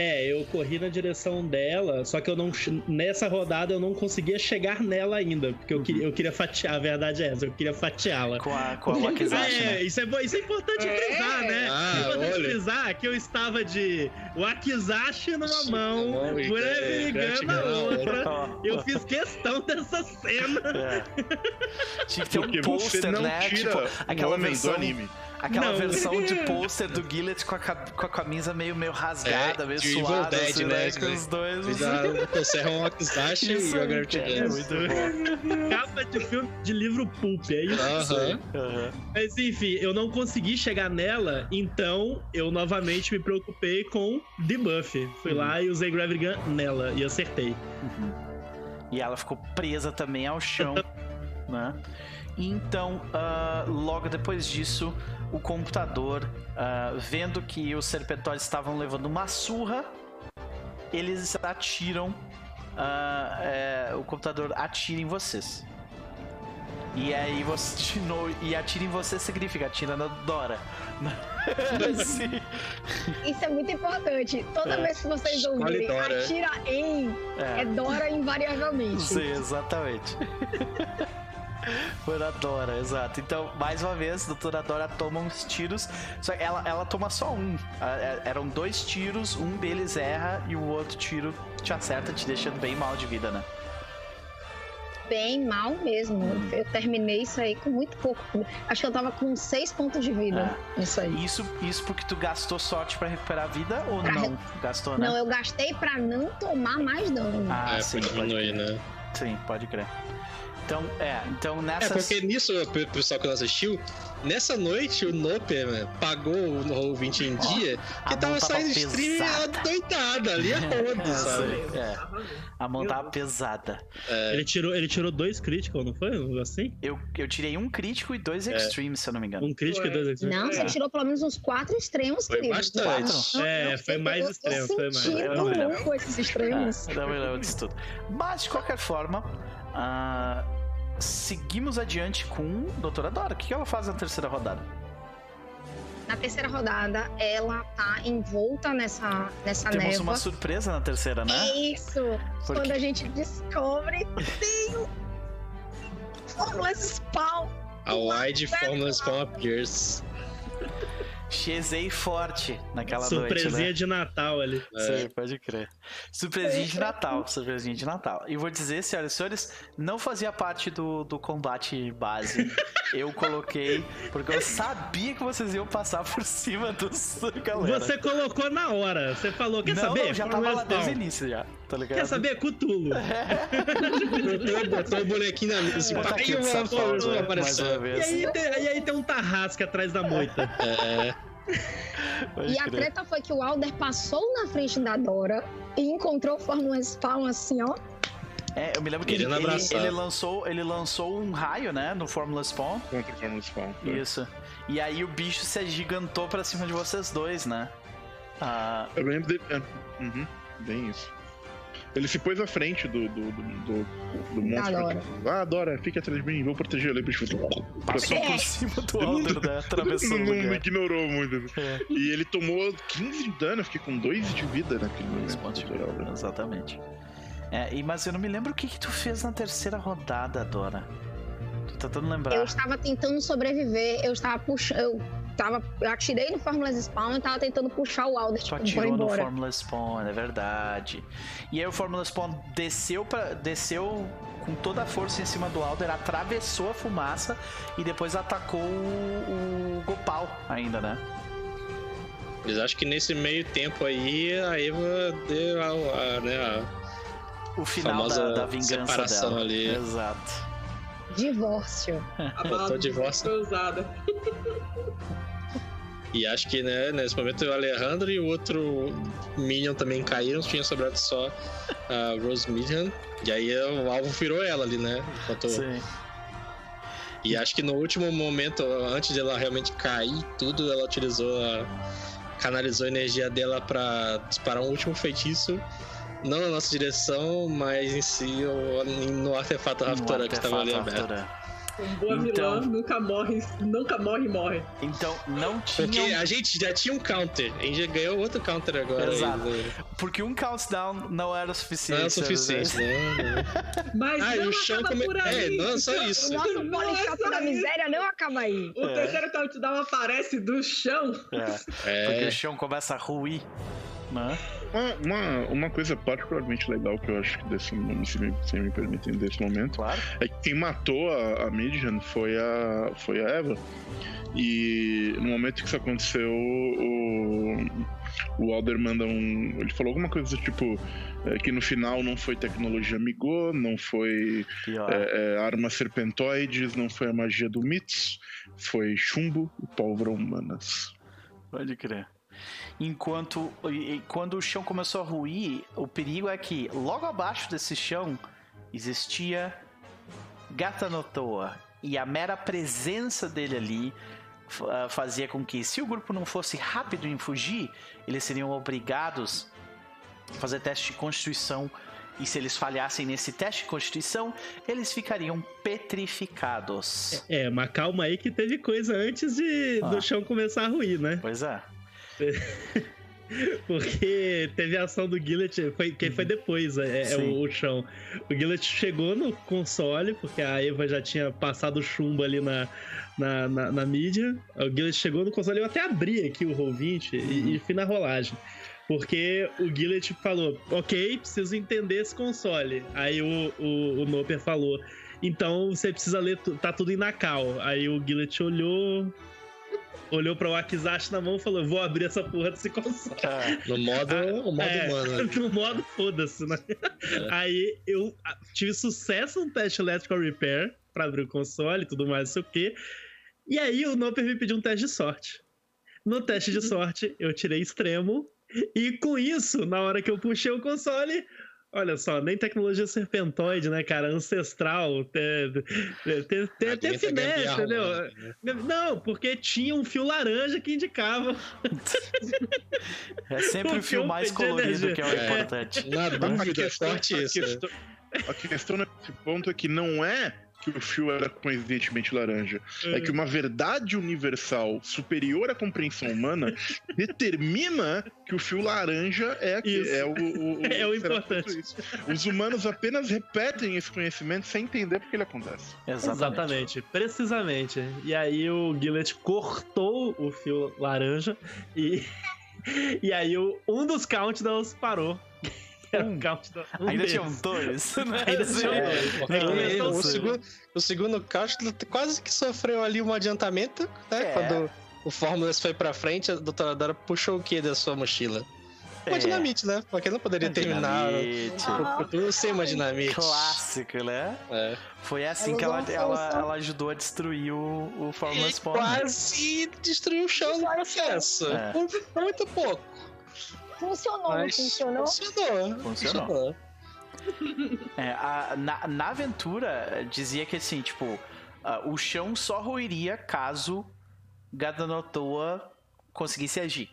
É, eu corri na direção dela, só que eu não, nessa rodada eu não conseguia chegar nela ainda, porque eu, uhum. queria, eu queria fatiar, a verdade é essa, eu queria fatiá-la. Com a, com a Wakizashi, é, né? Isso é, bom, isso é importante é. frisar, né? Ah, é importante olha. frisar que eu estava de Wakizashi numa mão, Gravity Gun na outra, eu fiz questão dessa cena. É. Tinha que ter um pôster, né? Tipo, aquela versão... anime. Aquela não. versão de pôster do Gillet com a, com a camisa meio, meio rasgada, é, meio suada, assim, né? Com os dois. Serra um Wakizashi e o Gravity Gun. Capa de filme de livro Pulp, é isso? Uh-huh. Uh-huh. Mas enfim, eu não consegui chegar nela, então eu novamente me preocupei com debuff. Fui uh-huh. lá e usei Gravity Gun nela e acertei. Uh-huh. E ela ficou presa também ao chão, né? Então, uh, logo depois disso, o computador, uh, vendo que os serpentóides estavam levando uma surra, eles atiram, uh, é, o computador atira em vocês. E aí você... E atira em você significa atira na Dora. Assim. Isso é muito importante. Toda é. vez que vocês ouvirem atira em, é, é Dora invariavelmente. Sim, exatamente. Foi a Dora, exato. Então, mais uma vez, a doutora Dora toma uns tiros. Só que ela, ela toma só um. Eram dois tiros, um deles erra e o outro tiro te acerta, te deixando bem mal de vida, né? Bem mal mesmo. Eu terminei isso aí com muito pouco. Acho que eu tava com seis pontos de vida. É. Isso aí. Isso, isso porque tu gastou sorte pra recuperar a vida ou pra não? Re... Gastou, né? Não, eu gastei pra não tomar mais dano. Ah, é, sim, pode diminuir, né? Sim, pode crer. Então, é, então nessa... É, porque nisso, pro pessoal que não assistiu, nessa noite o Noper pagou o roll vinte em dia, oh, que tava saindo de stream adoitada ali a roda, sabe? É, a mão tava pesada. É. Ele, tirou, ele tirou dois críticos, não foi? Assim? Eu, eu tirei um crítico e dois extremes, é. se eu não me engano. Um crítico foi. e dois extremes. Não, você é. tirou pelo menos uns quatro extremos, foi querido. Bastante. É, foi mais extremo, foi mais. Eu não com esses extremos. Não me lembro disso tudo. Mas, de qualquer forma... Uh, seguimos adiante com a doutora Dora. O que ela faz na terceira rodada? Na terceira rodada, ela tá envolta nessa, nessa neva. Temos uma surpresa na terceira, né? Isso! Porque... Quando a gente descobre, tem o Formless Spawn! A wide Formless Spawn appears. Chezei forte naquela surpresinha noite, Surpresinha né? de Natal ali. Sim, é. pode crer. Surpresinha de Natal, surpresinha de Natal. E vou dizer, senhoras e senhores, não fazia parte do, do combate base. Eu coloquei, porque eu sabia que vocês iam passar por cima dos galera. Você colocou na hora, você falou, quer não, saber? Não, já tava lá desde o início já, tá ligado? Quer saber? Cthulhu. É. Cthulhu. Botou o bonequinho na mesa, é. Aí o Cthulhu apareceu. E aí, tem, e aí tem um tarrasque atrás da moita. É... Pode e crer. A treta foi que o Alder passou na frente da Dora e encontrou o Formless Spawn assim, ó. É, eu me lembro que ele, ele, ele, lançou, ele lançou um raio, né, no Formless Spawn. Contra o Formless Spawn. Tá. Isso. E aí o bicho se agigantou pra cima de vocês dois, né? Ah... Eu lembro de... Uhum, bem isso. Ele se pôs à frente do, do, do, do, do monstro. Adora. Ah, Dora, fica atrás de mim, vou proteger ele. Passou é. por cima do Alder, né? Atravessou. Não me ignorou muito. É. E ele tomou quinze de dano, eu fiquei com dois de vida naquele momento. Exatamente. É, e, mas eu não me lembro o que, que tu fez na terceira rodada, Dora. Tu tá tentando lembrar. Eu estava tentando sobreviver, eu estava puxando. Eu... Tava, eu atirei no Formless Spawn e tava tentando puxar o Alder. Só atirou no Formless Spawn, é verdade. E aí o Formless Spawn desceu, pra, desceu com toda a força em cima do Alder, atravessou a fumaça e depois atacou o, o Gopal ainda, né? Eles acham que nesse meio tempo aí a Eva deu a, a, né, a o final da, da vingança dela. Ali. Exato. Divórcio. A divórcio foi usada. E acho que, né, nesse momento o Alejandro e o outro Minion também caíram, tinha sobrado só a Rose Minion. E aí o alvo virou ela ali, né? Enquanto... Sim. E acho que no último momento, antes dela realmente cair tudo, ela utilizou a... canalizou a energia dela pra disparar um último feitiço. Não na nossa direção, mas em si no Artefato Raptoran que estava ali aberto. Um boa vilã nunca morre, nunca morre, morre. Então, não tinha... Porque a gente já tinha um counter, a gente ganhou outro counter agora. Exato. Porque um countdown não era o suficiente. Não era o suficiente, né? Mas ah, não o chão acaba come... por aí. É, não é só isso. O nosso polichato da miséria não acaba aí. O é. terceiro countdown aparece do chão. É, é. Porque o chão começa a ruir. Uma, uma, uma coisa particularmente legal que eu acho que desse nome, se me, se me permitem, desse momento, claro. É que quem matou a, a Midian foi a, foi a Eva. E no momento que isso aconteceu, o, o Alder manda um... Ele falou alguma coisa do tipo... É, que no final não foi tecnologia Migô, não foi é, é, armas serpentoides, não foi a magia do Mythos, foi chumbo e pólvora humanas. Pode crer. Enquanto, quando o chão começou a ruir, o perigo é que logo abaixo desse chão existia Ghatanothoa. E a mera presença dele ali fazia com que, se o grupo não fosse rápido em fugir, eles seriam obrigados a fazer teste de constituição. E se eles falhassem nesse teste de constituição, eles ficariam petrificados. É, mas calma aí que teve coisa antes de, ah. do chão começar a ruir, né? Pois é. Porque teve a ação do Gillett, foi, que foi depois, é, é o, o chão. O Gillett chegou no console, porque a Eva já tinha passado chumbo ali na, na, na, na mídia. O Gillett chegou no console, eu até abri aqui o roll vinte uhum. e, e fui na rolagem. Porque o Gillett falou, ok, preciso entender esse console. Aí o, o, o Noper falou, então você precisa ler, tá tudo em Nakal. Aí o Gillett olhou... olhou pra Wakizashi na mão e falou: vou abrir essa porra desse console. Ah, no modo, ah, no modo é, humano. Né? No modo foda-se, né? É. Aí eu tive sucesso no teste Electrical Repair pra abrir o console e tudo mais, não sei o quê. E aí o Noper me pediu um teste de sorte. No teste de sorte, eu tirei extremo. E com isso, na hora que eu puxei o console... Olha só, nem tecnologia serpentoide, né, cara? Ancestral, até finesse, entendeu? Não, porque tinha um fio laranja que indicava. É sempre o, o fio mais colorido que é o é. importante. Na dúvida, é forte isso. A questão nesse ponto é que não é que o fio era coincidentemente laranja. É. é que uma verdade universal superior à compreensão humana determina que o fio laranja é, que, é o, o, o, é o importante. Os humanos apenas repetem esse conhecimento sem entender porque ele acontece. Exatamente. Exatamente, precisamente. E aí o Gillett cortou o fio laranja e, e aí o, um dos countdowns parou. Um. Um Ainda tinham dois. O segundo Castro quase que sofreu ali um adiantamento, né? É. Quando o Formless foi pra frente, a doutora Dora puxou o que da sua mochila? Uma é. dinamite, né? Porque não poderia terminar o sem uma dinamite. Clássico, né? É. Foi assim que ela, ela, ela ajudou a destruir o, o Formless Spawn. Quase destruiu o chão no processo. É. Por, por muito pouco. Funcionou, mas... não funcionou? Funcionou, funcionou. É, a, na, na aventura, dizia que assim, tipo, uh, o chão só ruiria caso Ghatanothoa conseguisse agir.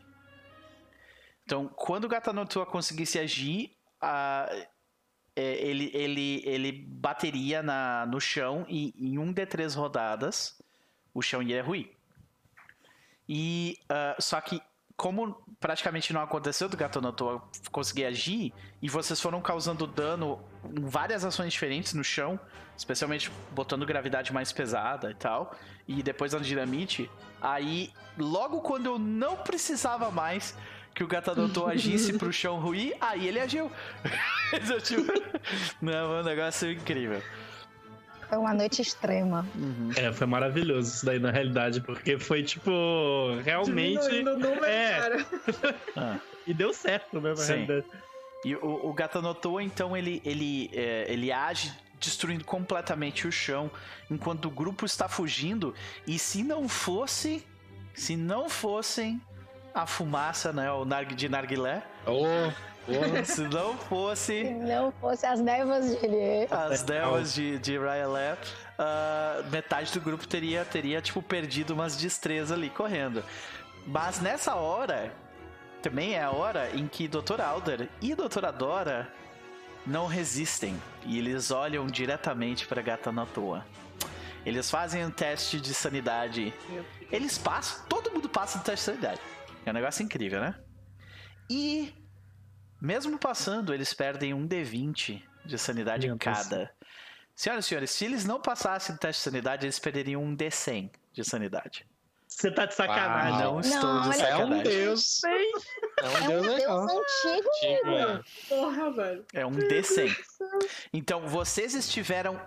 Então, quando Ghatanothoa conseguisse agir, uh, ele, ele, ele bateria na, no chão e em um de três rodadas, o chão ia ruir. E, uh, só que como praticamente não aconteceu do Ghatanothoa conseguir agir, e vocês foram causando dano em várias ações diferentes no chão, especialmente botando gravidade mais pesada e tal, e depois na dinamite, aí logo quando eu não precisava mais que o Ghatanothoa agisse pro chão ruir, aí ele agiu. Não, é um negócio incrível. Foi uma noite extrema. Uhum. É, foi maravilhoso isso daí, na realidade, porque foi, tipo, realmente... Não, não, não, é. Cara. Ah. E deu certo, né, na Sim. realidade. E o, o Ghatanothoa, então, ele, ele, é, ele age destruindo completamente o chão, enquanto o grupo está fugindo, e se não fosse, se não fossem a fumaça, né, o narg, de narguilé... Oh. Se não fosse... Se não fosse as névoas de R'lyeh. As névoas de, de R'lyeh, uh, metade do grupo teria, teria tipo, perdido umas destrezas ali, correndo. Mas nessa hora, também é a hora em que doutor Alder e doutora Dora não resistem. E eles olham diretamente para Ghatanothoa. Eles fazem um teste de sanidade. Eles passam, todo mundo passa do teste de sanidade. É um negócio incrível, né? E... mesmo passando, eles perdem um D vinte de sanidade cada. Senhoras e senhores, se eles não passassem o teste de sanidade, eles perderiam um D cem de sanidade. Você tá de sacanagem. Uau. Não estou de sacanagem. É um deus. É um deus legal. Porra, velho. É um D cem. Então, vocês estiveram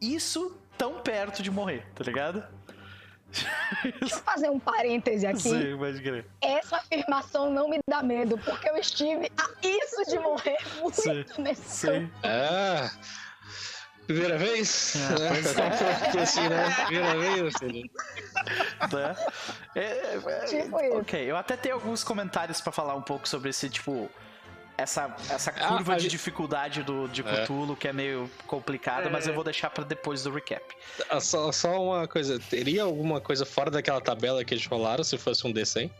isso tão perto de morrer, tá ligado? Deixa eu fazer um parêntese aqui. Sim, pode crer. Essa afirmação não me dá medo, porque eu estive a isso de morrer muito sim, nesse sim. Ah, primeira vez? É, é. Assim, né? Primeira vez, filho. Tá. É, é, é, tipo é, ok, eu até tenho alguns comentários pra falar um pouco sobre esse, tipo... Essa, essa curva ah, de gente... dificuldade do, de Cthulhu, é. que é meio complicada, é. mas eu vou deixar pra depois do recap. Só, só uma coisa, teria alguma coisa fora daquela tabela que eles rolaram se fosse um D cem?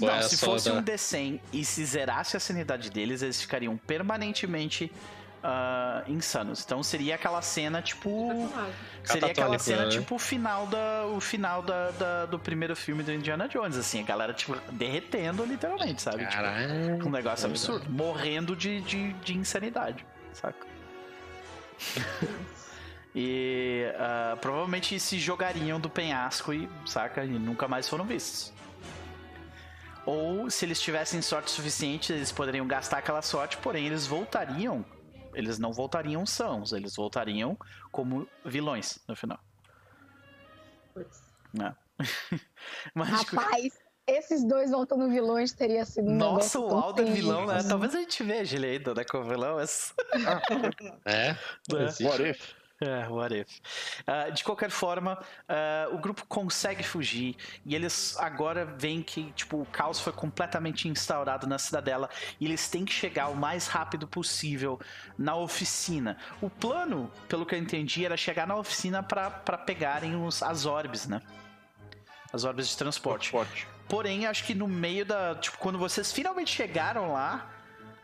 Não, é se fosse da... um D cem e se zerasse a sanidade deles, eles ficariam permanentemente uh, insanos. Então seria aquela cena tipo... Seria aquela cena né? tipo final da, o final da, da, do primeiro filme do Indiana Jones, assim, a galera tipo derretendo literalmente, sabe? Caralho, tipo, um negócio cara. absurdo, morrendo de, de, de insanidade, saca? E uh, provavelmente se jogariam do penhasco e, saca, e nunca mais foram vistos. Ou se eles tivessem sorte suficiente, eles poderiam gastar aquela sorte, porém eles voltariam. Eles não voltariam sãos, eles voltariam como vilões no final. É. Mágico. Rapaz, esses dois voltando vilões teria sido um Nossa, o Aldo é vilão, né? Talvez a gente veja ele ainda, né? Com vilão, mas... é, é. What if? É, what if. Uh, de qualquer forma, uh, o grupo consegue fugir e eles agora veem que tipo, o caos foi completamente instaurado na cidadela e eles têm que chegar o mais rápido possível na oficina. O plano, pelo que eu entendi, era chegar na oficina para pegarem os, as orbes, né? As orbes de transporte. transporte. Porém, acho que no meio da... Tipo, quando vocês finalmente chegaram lá...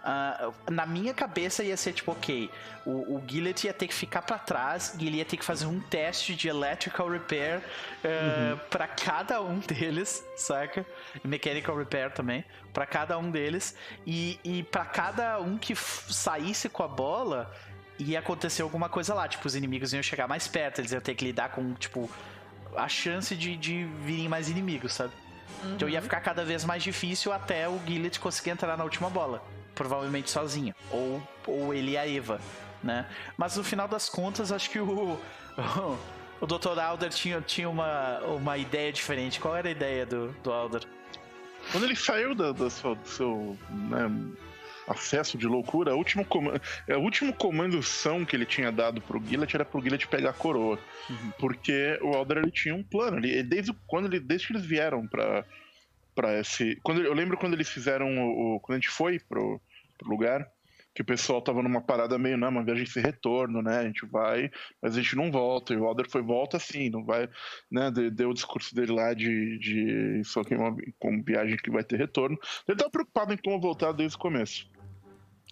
Uh, na minha cabeça ia ser tipo, ok, o, o Gillett ia ter que ficar pra trás e ele ia ter que fazer um teste de electrical repair uh, uhum. pra cada um deles, saca? Mechanical repair também, pra cada um deles, e, e pra cada um que saísse com a bola ia acontecer alguma coisa lá, tipo, os inimigos iam chegar mais perto, eles iam ter que lidar com, tipo, a chance de, de virem mais inimigos, sabe? Uhum. Então ia ficar cada vez mais difícil até o Gillett conseguir entrar na última bola. Provavelmente sozinho, ou, ou ele e a Eva, né? Mas no final das contas, acho que o, o, o doutor Alder tinha, tinha uma, uma ideia diferente. Qual era a ideia do, do Alder? Quando ele saiu da, da sua, do seu né, acesso de loucura, o último comando, a última comandoção que ele tinha dado pro Gillett era pro Gillett pegar a coroa. Uhum. Porque o Alder ele tinha um plano, ele, desde, quando ele, desde que eles vieram pra... Pra esse... quando, eu lembro quando eles fizeram o, o... Quando a gente foi pro, pro lugar, que o pessoal tava numa parada meio, não, uma viagem sem retorno, né? A gente vai, mas a gente não volta. E o Alder foi, volta assim, não vai... né? Deu o discurso dele lá de... de só que é uma, uma viagem que vai ter retorno. Ele tava preocupado em como voltar desde o começo.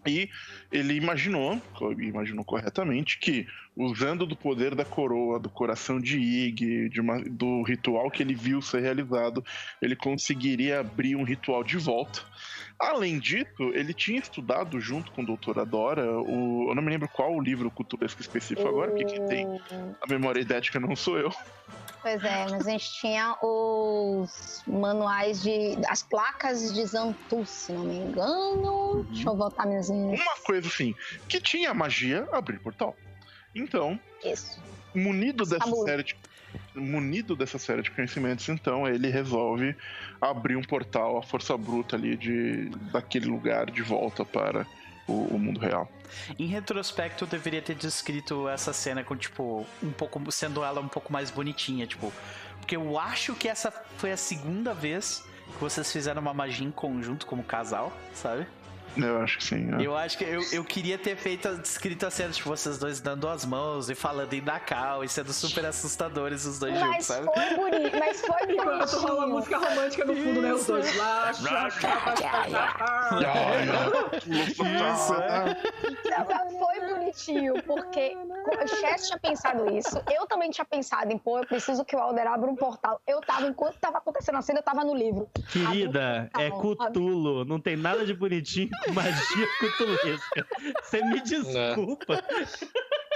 E ele imaginou, imaginou corretamente, que usando do poder da coroa, do coração de Yig, de uma, do ritual que ele viu ser realizado, ele conseguiria abrir um ritual de volta. Além disso, ele tinha estudado junto com a doutora Dora, o, eu não me lembro qual o livro culturesco específico agora, porque quem tem a memória idética não sou eu. Pois é, mas a gente tinha os manuais de... as placas de Xanthus, se não me engano. Uhum. Deixa eu voltar minhas... Uma coisa assim, que tinha magia, abrir portal. Então, Isso. Munido, dessa série de, munido dessa série de conhecimentos, então, ele resolve abrir um portal, a força bruta ali de, daquele lugar de volta para... O, o mundo real. Em retrospecto, eu deveria ter descrito essa cena com, tipo, um pouco, sendo ela um pouco mais bonitinha, tipo, porque eu acho que essa foi a segunda vez que vocês fizeram uma magia em conjunto como casal, sabe? Eu acho que sim. É. Eu acho que eu, eu queria ter feito, descrito a cena de tipo, vocês dois dando as mãos e falando em Nakal e sendo super assustadores os dois mas juntos, sabe? Foi bonito, mas foi bonito. Mas foi uma música romântica no fundo, né? Os dois lá. Foi bonitinho, porque o Chess tinha pensado isso. Eu também tinha pensado em, pô, eu preciso que o Alder abra um portal. Eu tava, enquanto tava acontecendo a cena, eu tava no livro. Querida, é Cthulhu. Não tem nada de bonitinho. Magia cutulesca. Você me desculpa.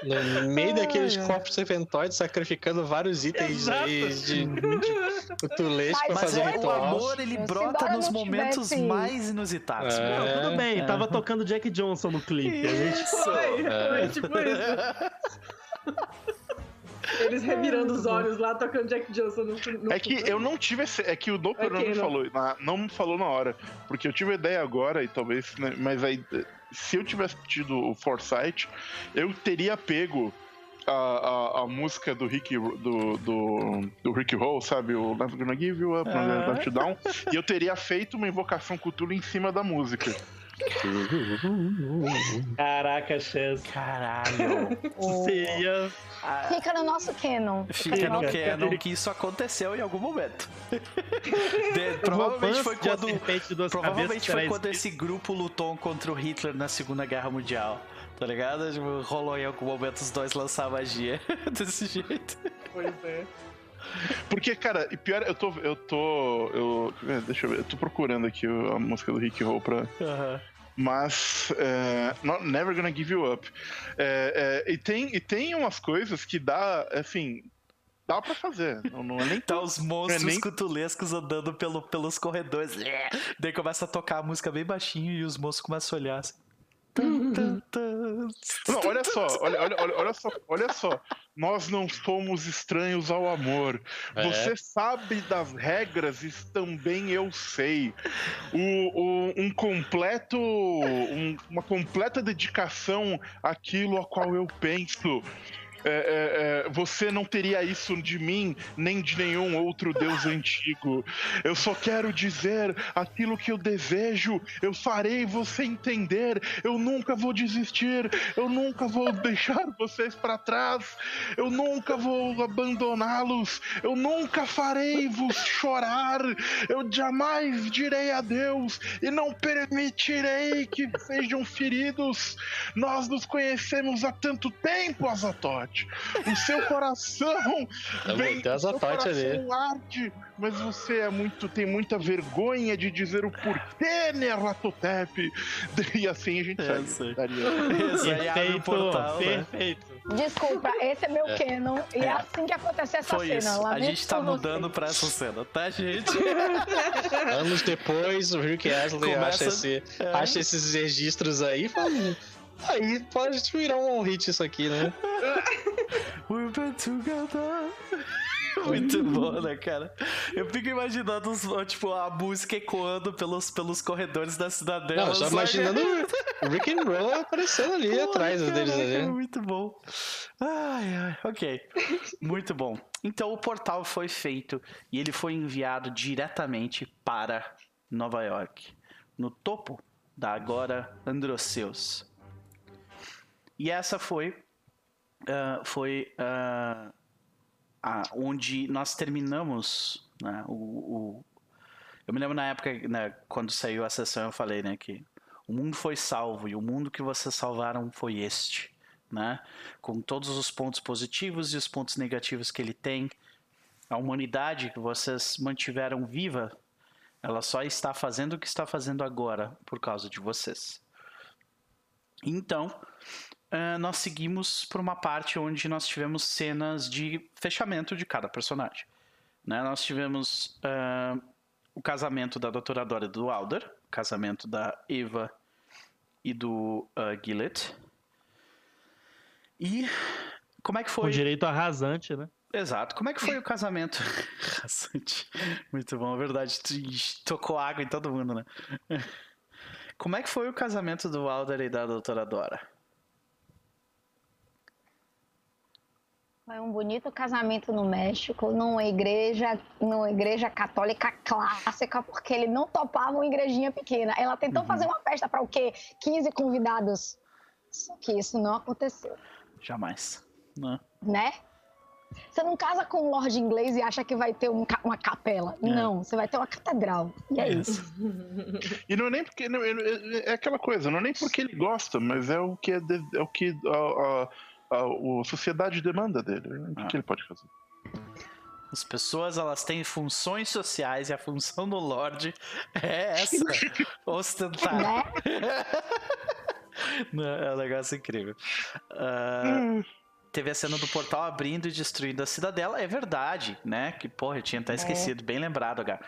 Não. No meio ah, daqueles é. corpos serpentóides sacrificando vários itens aí de, de cutulesca pra fazer é, ritual. O amor ele brota nos momentos tivesse... mais inusitados. É, não, tudo bem, é. tava tocando Jack Johnson no clipe. Isso, a gente... foi, é. foi tipo isso. Eles revirando os olhos lá, tocando Jack Johnson no, no É que futuro. eu não tive esse, é que o doutor okay, não me não. falou na, não me falou na hora, porque eu tive a ideia agora e talvez, né, mas aí se eu tivesse tido o foresight eu teria pego a, a, a música do Rick do, do, do Rick Roll, sabe, o Never Gonna Give You Up, Never Gonna Let You Down, e eu teria feito uma invocação Cthulhu em cima da música. Caraca, Chess. Caralho. Oh. Seria... Ah. Fica no nosso canon. Fica, Fica no, no canon que isso aconteceu em algum momento. De, provavelmente foi quando, provavelmente foi quando esse grupo lutou contra o Hitler na Segunda Guerra Mundial. Tá ligado? Tipo, rolou em algum momento os dois lançar magia desse jeito. Pois é. Porque, cara, e pior, eu tô. Eu tô. Eu, deixa eu ver, eu tô procurando aqui a música do Rick Roll pra. Uhum. Mas. É, not, Never Gonna Give You Up. É, é, e, tem, e tem umas coisas que dá. Assim. Dá pra fazer. Não, não é nem tá os monstros é nem... cutulescos andando pelo, pelos corredores. Daí começa a tocar a música bem baixinho e os monstros começam a olhar assim. Tum. Não, olha só, olha, olha, olha só, olha só. Nós não somos estranhos ao amor. É. Você sabe das regras, isso também eu sei. O, o, um completo, um, uma completa dedicação àquilo a qual eu penso. É, é, é, você não teria isso de mim, nem de nenhum outro deus antigo. Eu só quero dizer aquilo que eu desejo. Eu farei você entender. Eu nunca vou desistir. Eu nunca vou deixar vocês para trás. Eu nunca vou abandoná-los. Eu nunca farei-vos chorar. Eu jamais direi adeus e não permitirei que sejam feridos. Nós nos conhecemos há tanto tempo, Azatoth. O seu coração vem, o seu coração arde, mas você é muito, tem muita vergonha de dizer o porquê, né, Ratotep? E assim a gente é, sabe. Perfeito, perfeito. Desculpa, esse é meu é. canon. E é, é assim que aconteceu essa Foi cena. A gente tá mudando pra essa cena, tá, gente? Anos depois, o Rick Astley Começa... acha, esse, é. acha esses registros aí e fala... Aí pode virar um hit isso aqui, né? We've been together. Muito bom, né, cara? Eu fico imaginando, tipo, a música ecoando pelos, pelos corredores da cidadela. Não, já imaginando o Rick and Roll aparecendo ali. Pô, atrás cara, deles ali. Muito bom. Ai, ai, ok. Muito bom. Então o portal foi feito e ele foi enviado diretamente para Nova York, no topo da agora Androceus. E essa foi, uh, foi uh, a, onde nós terminamos, né, o, o... Eu me lembro na época, né, quando saiu a sessão, eu falei, né, que o mundo foi salvo e o mundo que vocês salvaram foi este, né? Com todos os pontos positivos e os pontos negativos que ele tem. A humanidade que vocês mantiveram viva, ela só está fazendo o que está fazendo agora por causa de vocês. Então... Uh, nós seguimos por uma parte onde nós tivemos cenas de fechamento de cada personagem, né? Nós tivemos uh, o casamento da doutora Dora e do Alder, o casamento da Eva e do uh, Gillett. E como é que foi... Com direito a rasante, né? Exato. Como é que foi o casamento? Rasante. Muito bom, é verdade. Tocou água em todo mundo, né? Como é que foi o casamento do Alder e da doutora Dora? Foi um bonito casamento no México, numa igreja, numa igreja católica clássica, porque ele não topava uma igrejinha pequena. Ela tentou uhum. fazer uma festa para o quê? quinze convidados. Só que isso não aconteceu. Jamais. Não. Né? Você não casa com um lord inglês e acha que vai ter um, uma capela. É. Não, você vai ter uma catedral. E é, é isso. E não é nem porque... Não, é aquela coisa, não é nem porque ele gosta, mas é o que... É, é o que a, a... A, a sociedade demanda dele. O que, ah. que ele pode fazer? As pessoas, elas têm funções sociais e a função do Lorde é essa. Ostentar. Não, é um negócio incrível. Uh, hum. Teve a cena do portal abrindo e destruindo a cidadela. É verdade, né? Que porra, eu tinha até esquecido. É. Bem lembrado, H.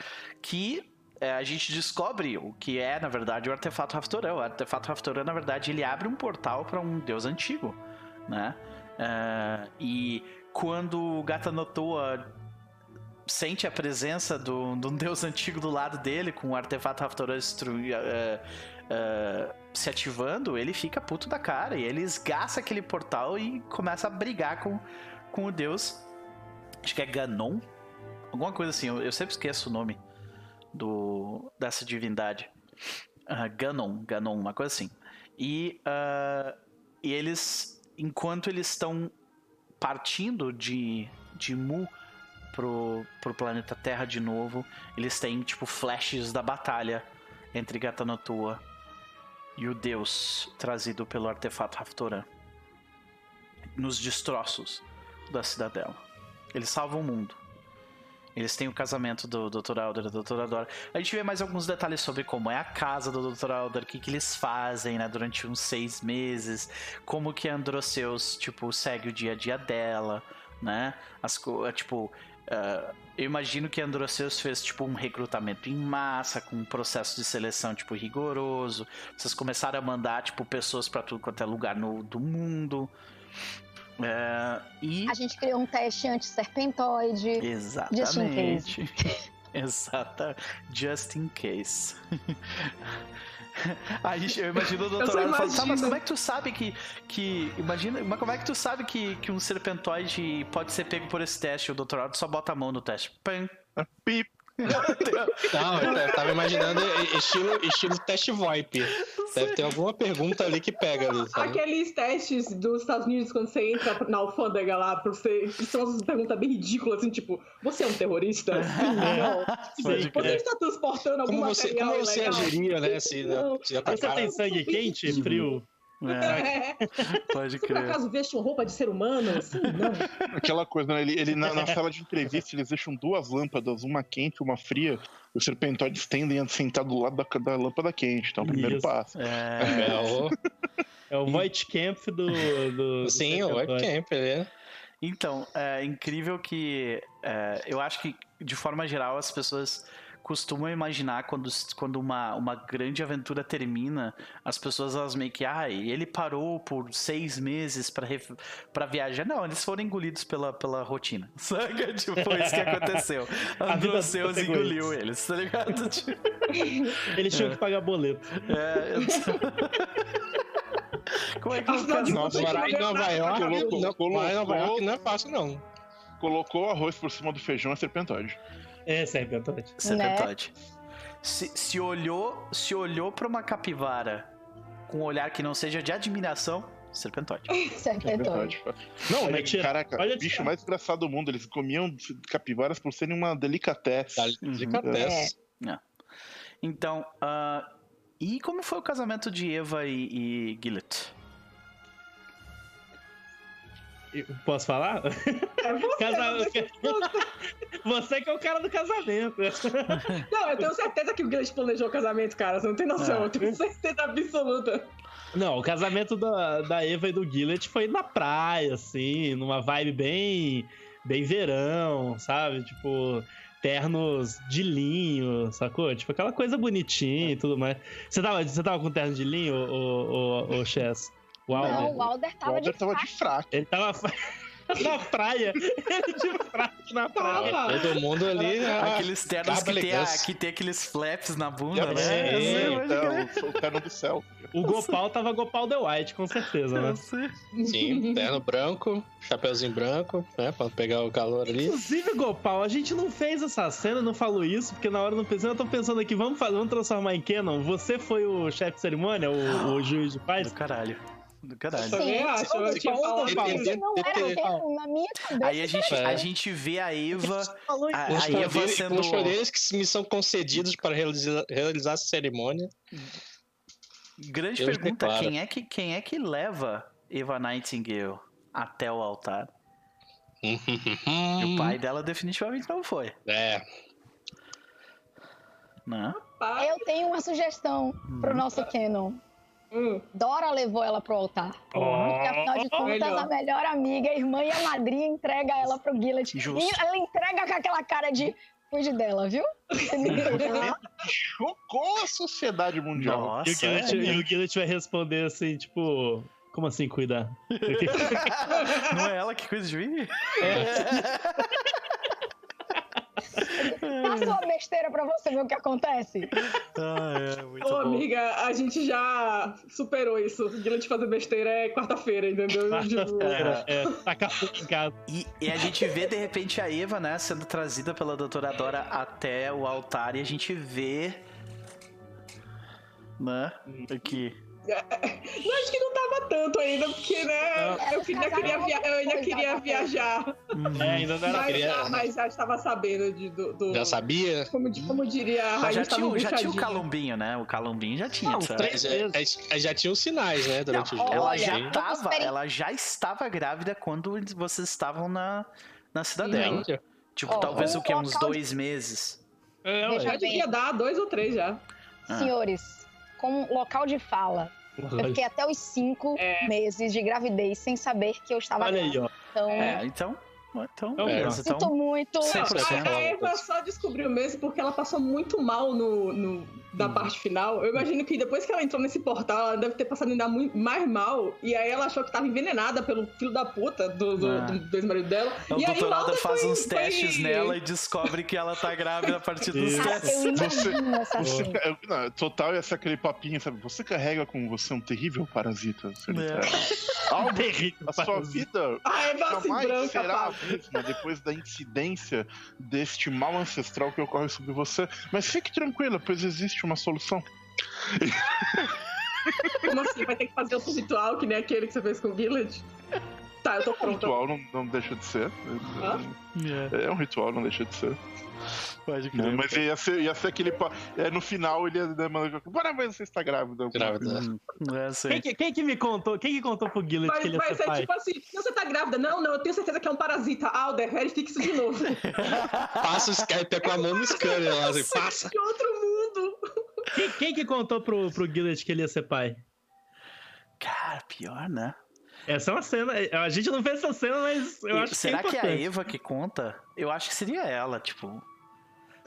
Que... É, a gente descobre o que é, na verdade, o Artefato Raptoran. O Artefato Raptoran, na verdade, ele abre um portal para um deus antigo, né? Uh, e quando o Ghatanothoa sente a presença de um deus antigo do lado dele, com o Artefato Raptoran destruir, uh, uh, se ativando, ele fica puto da cara e ele esgaça aquele portal e começa a brigar com, com o deus. Acho que é Ganon, alguma coisa assim, eu, eu sempre esqueço o nome do, dessa divindade. uh, Ganon, Ganon, uma coisa assim. E, uh, e eles... Enquanto eles estão partindo de, de Mu pro, pro planeta Terra de novo, eles têm, tipo, flashes da batalha entre Ghatanothoa e o deus trazido pelo Artefato Raptoran nos destroços da cidadela. Eles salvam o mundo. Eles têm o casamento do doutor Alder e da doutora Dora. A gente vê mais alguns detalhes sobre como é a casa do doutor Alder, o que, que eles fazem, né, durante uns seis meses, como que a Androceus, tipo, segue o dia a dia dela, né? As, tipo, Uh, eu imagino que Androceus fez tipo um recrutamento em massa, com um processo de seleção tipo rigoroso. Vocês começaram a mandar tipo pessoas para tudo quanto é lugar no, do mundo. Uh, e... A gente criou um teste anti-serpentoide. Exatamente. Exata, just in case. Aí eu imagino o doutorado falando, tá, mas como é que tu sabe que, que imagina, mas como é que tu sabe que, que um serpentoide pode ser pego por esse teste? O doutorado só bota a mão no teste. Pam, pip. Não, eu tava imaginando estilo, estilo teste VoIP. Deve ter alguma pergunta ali que pega ali, sabe? Aqueles testes dos Estados Unidos quando você entra na alfândega lá pra você, são umas perguntas bem ridículas, assim, tipo, você é um terrorista? Sim, não. Sim, você está transportando alguma coisa? Como você agiria, né? Se, se você tem sangue quente, frio? É. É. Pode crer. Você por acaso veste uma roupa de ser humano? Assim, não. Aquela coisa, né? Ele, ele na, na sala de entrevista, eles deixam duas lâmpadas, uma quente e uma fria. Os serpentóides tendem a sentar do lado da, da lâmpada quente. Então, o primeiro Isso. passo. É, é o, é o Void Camp do. do Sim, do o Void Camp, né? Então, é incrível que. É, eu acho que, de forma geral, as pessoas costumam imaginar quando, quando uma, uma grande aventura termina, as pessoas elas meio que, ah, ele parou por seis meses pra, ref, pra viajar. Não, eles foram engolidos pela, pela rotina. Saca? Tipo, foi isso que aconteceu. Androceus engoliu eles, tá ligado? Tipo... Eles tinham é. que pagar boleto. É, eu... Como é que faz? Morar em Nova York não é fácil, não. Colocou o arroz por cima do feijão, é serpentóide. É, serpentóide. Serpentóide. Né? Se, se olhou, se olhou para uma capivara com um olhar que não seja de admiração, serpentóide. Serpentóide. Não, olha, é, caraca, o bicho mais engraçado do mundo. Eles comiam capivaras por serem uma delicatesse. Uhum. Delicatesse. É. É. Então, uh, e como foi o casamento de Eva e, e Gillett? Eu posso falar? É você, Casa... você, que... você que é o cara do casamento. Não, eu tenho certeza que o Gillett planejou o casamento, cara. Você não tem noção, é. eu tenho certeza absoluta. Não, o casamento da, da Eva e do Gillett foi na praia, assim, numa vibe bem, bem verão, sabe? Tipo, ternos de linho, sacou? Tipo, aquela coisa bonitinha e tudo mais. Você tava, você tava com terno de linho, ô Chess? O Alder. Não, o Alder tava, o Alder de, tava fraco. de fraco. Ele tava na praia. Ele de fraco na praia. É, todo mundo ali. Ah, aqueles ternos que tem, a, que tem aqueles flaps na bunda, é, né? Sim, é, então, o terno do céu. O Gopal tava Gopal The White, com certeza, né? Sim, terno branco, chapeuzinho branco, né? Pra pegar o calor ali. Inclusive, Gopal, a gente não fez essa cena, não falou isso, porque na hora não pensei, eu tô pensando aqui, vamos, fazer, vamos transformar em Canon. Você foi o chefe de cerimônia, o, o juiz de paz? Do caralho. Do caralho. Sim, eu acho, eu tinha falado, isso não era na minha cabeça. Aí a gente, é. a gente vê a Eva. A, a Eva poderes, sendo. Os poderes que me são concedidos para realizar, realizar essa cerimônia. Grande Deus pergunta: quem é, que, quem é que leva Eva Nightingale até o altar? E o pai dela definitivamente não foi. É. Não? Eu tenho uma sugestão hum. pro nosso Canon. Hum. Dora levou ela pro altar. Oh, porque afinal de contas, melhor. a melhor amiga, a irmã e a madrinha entrega ela pro Gillett. Justo. E ela entrega com aquela cara de cuide dela, viu? Chocou a sociedade mundial. Nossa, e o Gillett, é, e o Gillett vai responder assim, tipo, como assim cuidar? Não é ela que cuida de mim? É. Passa uma besteira pra você ver o que acontece. Ah, é, muito Ô, bom. amiga, a gente já superou isso. O Gillett fazer besteira é quarta-feira, entendeu? Quarta-feira, é. Tá e, e a gente vê, de repente, a Eva, né, sendo trazida pela doutora Dora até o altar e a gente vê... Né? Aqui... Não, acho que não tava tanto ainda, porque, né, eu ainda queria, via... eu ainda queria viajar. É, ainda não era mas, queria, já, né? mas já estava sabendo de, do, do... Já sabia? Como, como diria a Rainha, já, tinha, já tinha o calombinho, né? O calombinho já tinha. Não, três, é, é, já tinha os sinais, né? Durante não, o ela, já Sim. tava, ela já estava grávida quando vocês estavam na, na cidadela. Sim. Tipo, oh, talvez o que? Uns dois de... meses. É, eu já devia dar dois ou três já. Ah. Senhores... Como local de fala. Eu fiquei até os cinco é. meses de gravidez sem saber que eu estava grávida. Então, é, então Então, é, eu sinto tão... muito. A, a Eva só descobriu mesmo porque ela passou muito mal no, no, da hum. parte final. Eu imagino que depois que ela entrou nesse portal, ela deve ter passado ainda muito, mais mal. E aí ela achou que tava envenenada pelo filho da puta do, do, ah. do, do ex-marido dela. Então, e o doutor Alda faz foi, uns foi... testes nela e descobre que ela tá grávida a partir dos testes. Eu você, você, não, total, essa aquele papinho, sabe? Você carrega com você um terrível parasita. É. Algo, a sua vida Ai, jamais será a mesma depois da incidência deste mal ancestral que ocorre sobre você. Mas fique tranquila, pois existe uma solução. Como assim? Vai ter que fazer outro ritual que nem aquele que você fez com o Village? Tá, eu tô pronto. É um ritual, não, não deixa de ser. Ah? É, é um ritual, não deixa de ser. Pode crer. Não, mas ia ser, ia ser aquele. Pa... É, no final ele ia mandar. Bora, mas você está grávida. grávida. É, quem, quem que me contou? Quem que contou pro Guilherme que ele ia ser pai? É tipo assim: não, você tá grávida. Não, não, eu tenho certeza que é um parasita. Alder, verifique isso de novo. Passa o Skype com a mão no scanner lá. Assim, passa. Que outro mundo. Quem, quem que contou pro, pro Guilherme que ele ia ser pai? Cara, pior, né? Essa é uma cena, a gente não vê essa cena, mas eu acho que é importante. Será que é a Eva que conta? Eu acho que seria ela, tipo...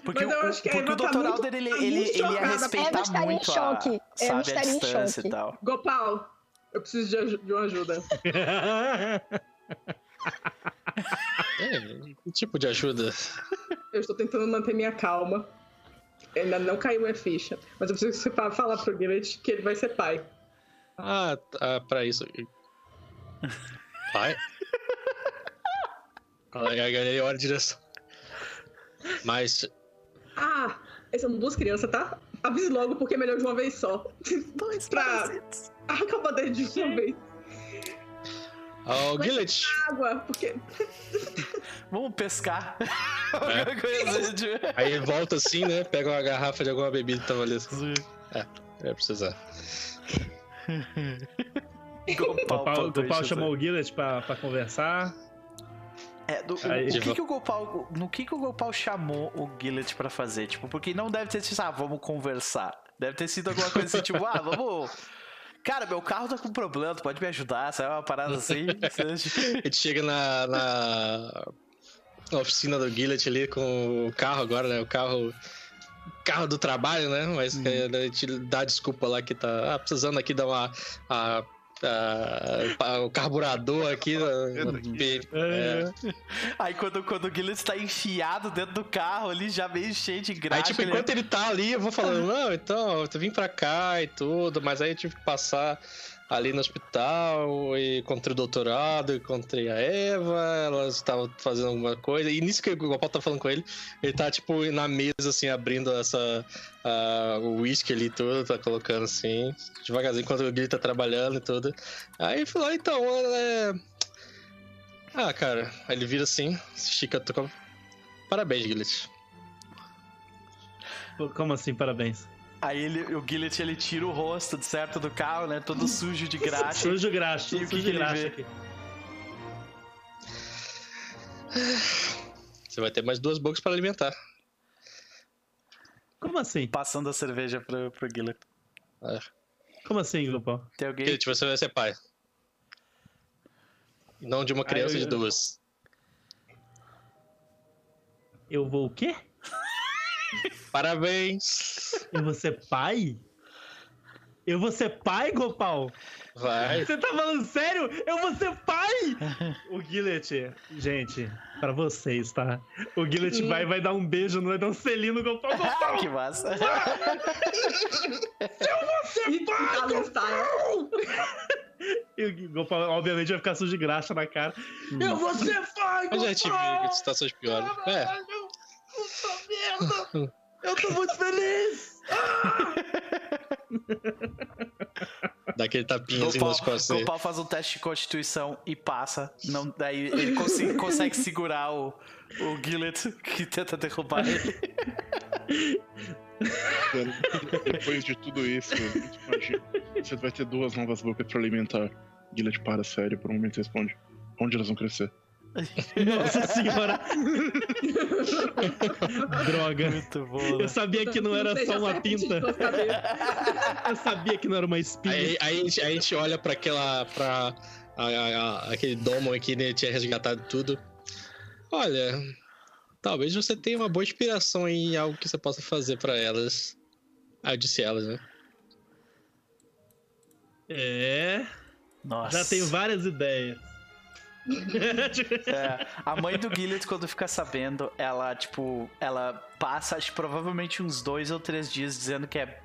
Porque mas eu o, acho que porque o doutor Alder, tá ele, ele, ele ia respeitar a muito em choque. a, sabe, a distância choque. e tal. Gopal, eu preciso de, aj de uma ajuda. é, que tipo de ajuda? Eu estou tentando manter minha calma. Ainda não caiu minha ficha. Mas eu preciso falar pro Gillett que ele vai ser pai. Ah, ah pra isso... Pai? Aí a galera olha a direção. Mas... Ah, essas são duas crianças, tá? Avise logo, porque é melhor de uma vez só. Dois pra... Acaba desde de uma vez. Oh, Gillett. Água, porque... Vamos pescar. É. Aí volta assim, né? Pega uma garrafa de alguma bebida que tava ali. É, vai precisar. Gopal, o Gopal chamou o Gillett pra, pra conversar. É, do, Aí, o, o que que o Gopal, no que, que o Gopal chamou o Gillett pra fazer? Tipo, porque não deve ter sido, ah, vamos conversar. Deve ter sido alguma coisa assim, tipo, ah, vamos. Cara, meu carro tá com problema, tu pode me ajudar? Sabe, uma parada assim. A gente chega na, na oficina do Gillett ali com o carro agora, né? O carro. Carro do trabalho, né? Mas hum. a gente dá a desculpa lá que tá. Ah, precisando aqui dar uma. A, Ah, o carburador aqui, é. Aí quando, quando o Guilherme está enfiado dentro do carro ali, já meio cheio de graça. Aí tipo, enquanto ele... ele tá ali, eu vou falando, não, então, eu vim pra cá e tudo, mas aí eu tive que passar ali no hospital e encontrei o doutorado, encontrei a Eva, elas estavam fazendo alguma coisa, e nisso que o Gopal tá falando com ele, ele tá tipo na mesa assim, abrindo essa uh, o uísque ali e tudo, tá colocando assim, devagarzinho, enquanto o Guilherme tá trabalhando e tudo. Aí falou, então, é... ah, cara, aí ele vira assim, estica, toca... parabéns, Guilherme. Como assim, parabéns? Aí ele, o Gillett, ele tira o rosto, de certo, do carro, né? Todo sujo de graxa. Sujo graxa. E o que, que ele vê? Aqui. Você vai ter mais duas bocas para alimentar. Como assim? Passando a cerveja pro, pro Gillett. É. Como assim, Lupão? Tem alguém? Gillett, você vai ser pai. Não de uma criança, eu... de duas. Eu vou o quê? Parabéns! Eu vou ser pai? Eu vou ser pai, Gopal? Vai! Você tá falando sério? Eu vou ser pai! O Gillett, gente, pra vocês, tá? O Gillett hum. vai, vai dar um beijo, não vai dar um selinho no Gopal, Gopal! Que massa! Eu vou ser pai, Gopal! E o Gopal, obviamente, vai ficar sujo de graxa na cara. Hum. Eu vou ser pai, Gopal! Eu já tive situações piores. É. Puta merda! Eu tô muito feliz! Ah! Dá aquele tapinha assim nas costas. O Pau faz um teste de constituição e passa. Não, daí ele consegue, consegue segurar o, o Gillett, que tenta derrubar ele. Depois de tudo isso, você vai ter duas novas bocas pra alimentar. Gillett para, sério, por um momento responde. Onde elas vão crescer? Nossa senhora. Droga. Muito bom, né? Eu sabia que não era só uma pinta. Eu sabia que não era uma espinha. Aí, aí a, gente, a gente olha pra aquela pra a, a, a, aquele domo aqui, né? Tinha resgatado tudo. Olha, talvez você tenha uma boa inspiração em algo que você possa fazer pra elas. Ah, eu disse elas, né? É... Nossa. Já tenho várias ideias. É, a mãe do Gillett, quando fica sabendo, ela, tipo, ela passa, acho, provavelmente uns dois ou três dias dizendo que é...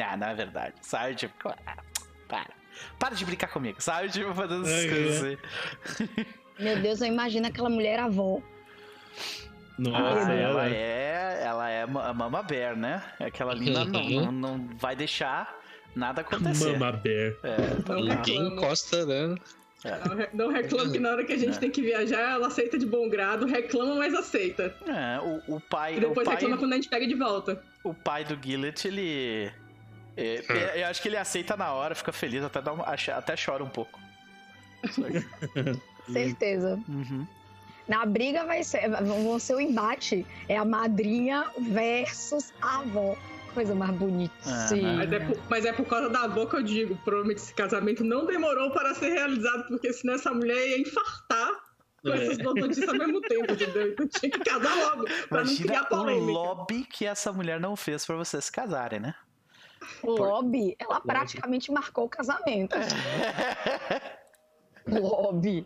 Ah, não é verdade, sabe? Tipo, ah, para. Para de brincar comigo, sabe? Tipo, fazendo essas coisas aí. Meu Deus, eu imagino aquela mulher avó. Nossa, ah, ela é... Ela é a Mama Bear, né? Aquela ali não, não, não vai deixar nada acontecer. Mama Bear. É, ninguém encosta, né? É. Não reclama que na hora que a gente é. tem que viajar, ela aceita de bom grado, reclama, mas aceita. É, o, o pai... E depois o pai, reclama quando a gente pega de volta. O pai do Gillett, ele... É, é. Eu acho que ele aceita na hora, fica feliz, até, dá um, até chora um pouco. Certeza. Uhum. Na briga vai ser, vai ser o embate, é a madrinha versus a avó. Coisa mais bonita. Uhum. Mas, é por, mas é por causa da avó que eu digo. Provavelmente esse casamento não demorou para ser realizado, porque senão essa mulher ia infartar com é. essas duas notícias ao mesmo tempo, entendeu? Então tinha que casar logo, pra Imagina não criar polêmica. O lobby que essa mulher não fez para vocês se casarem, né? O lobby, ela praticamente lobby. marcou o casamento. É. Lobby.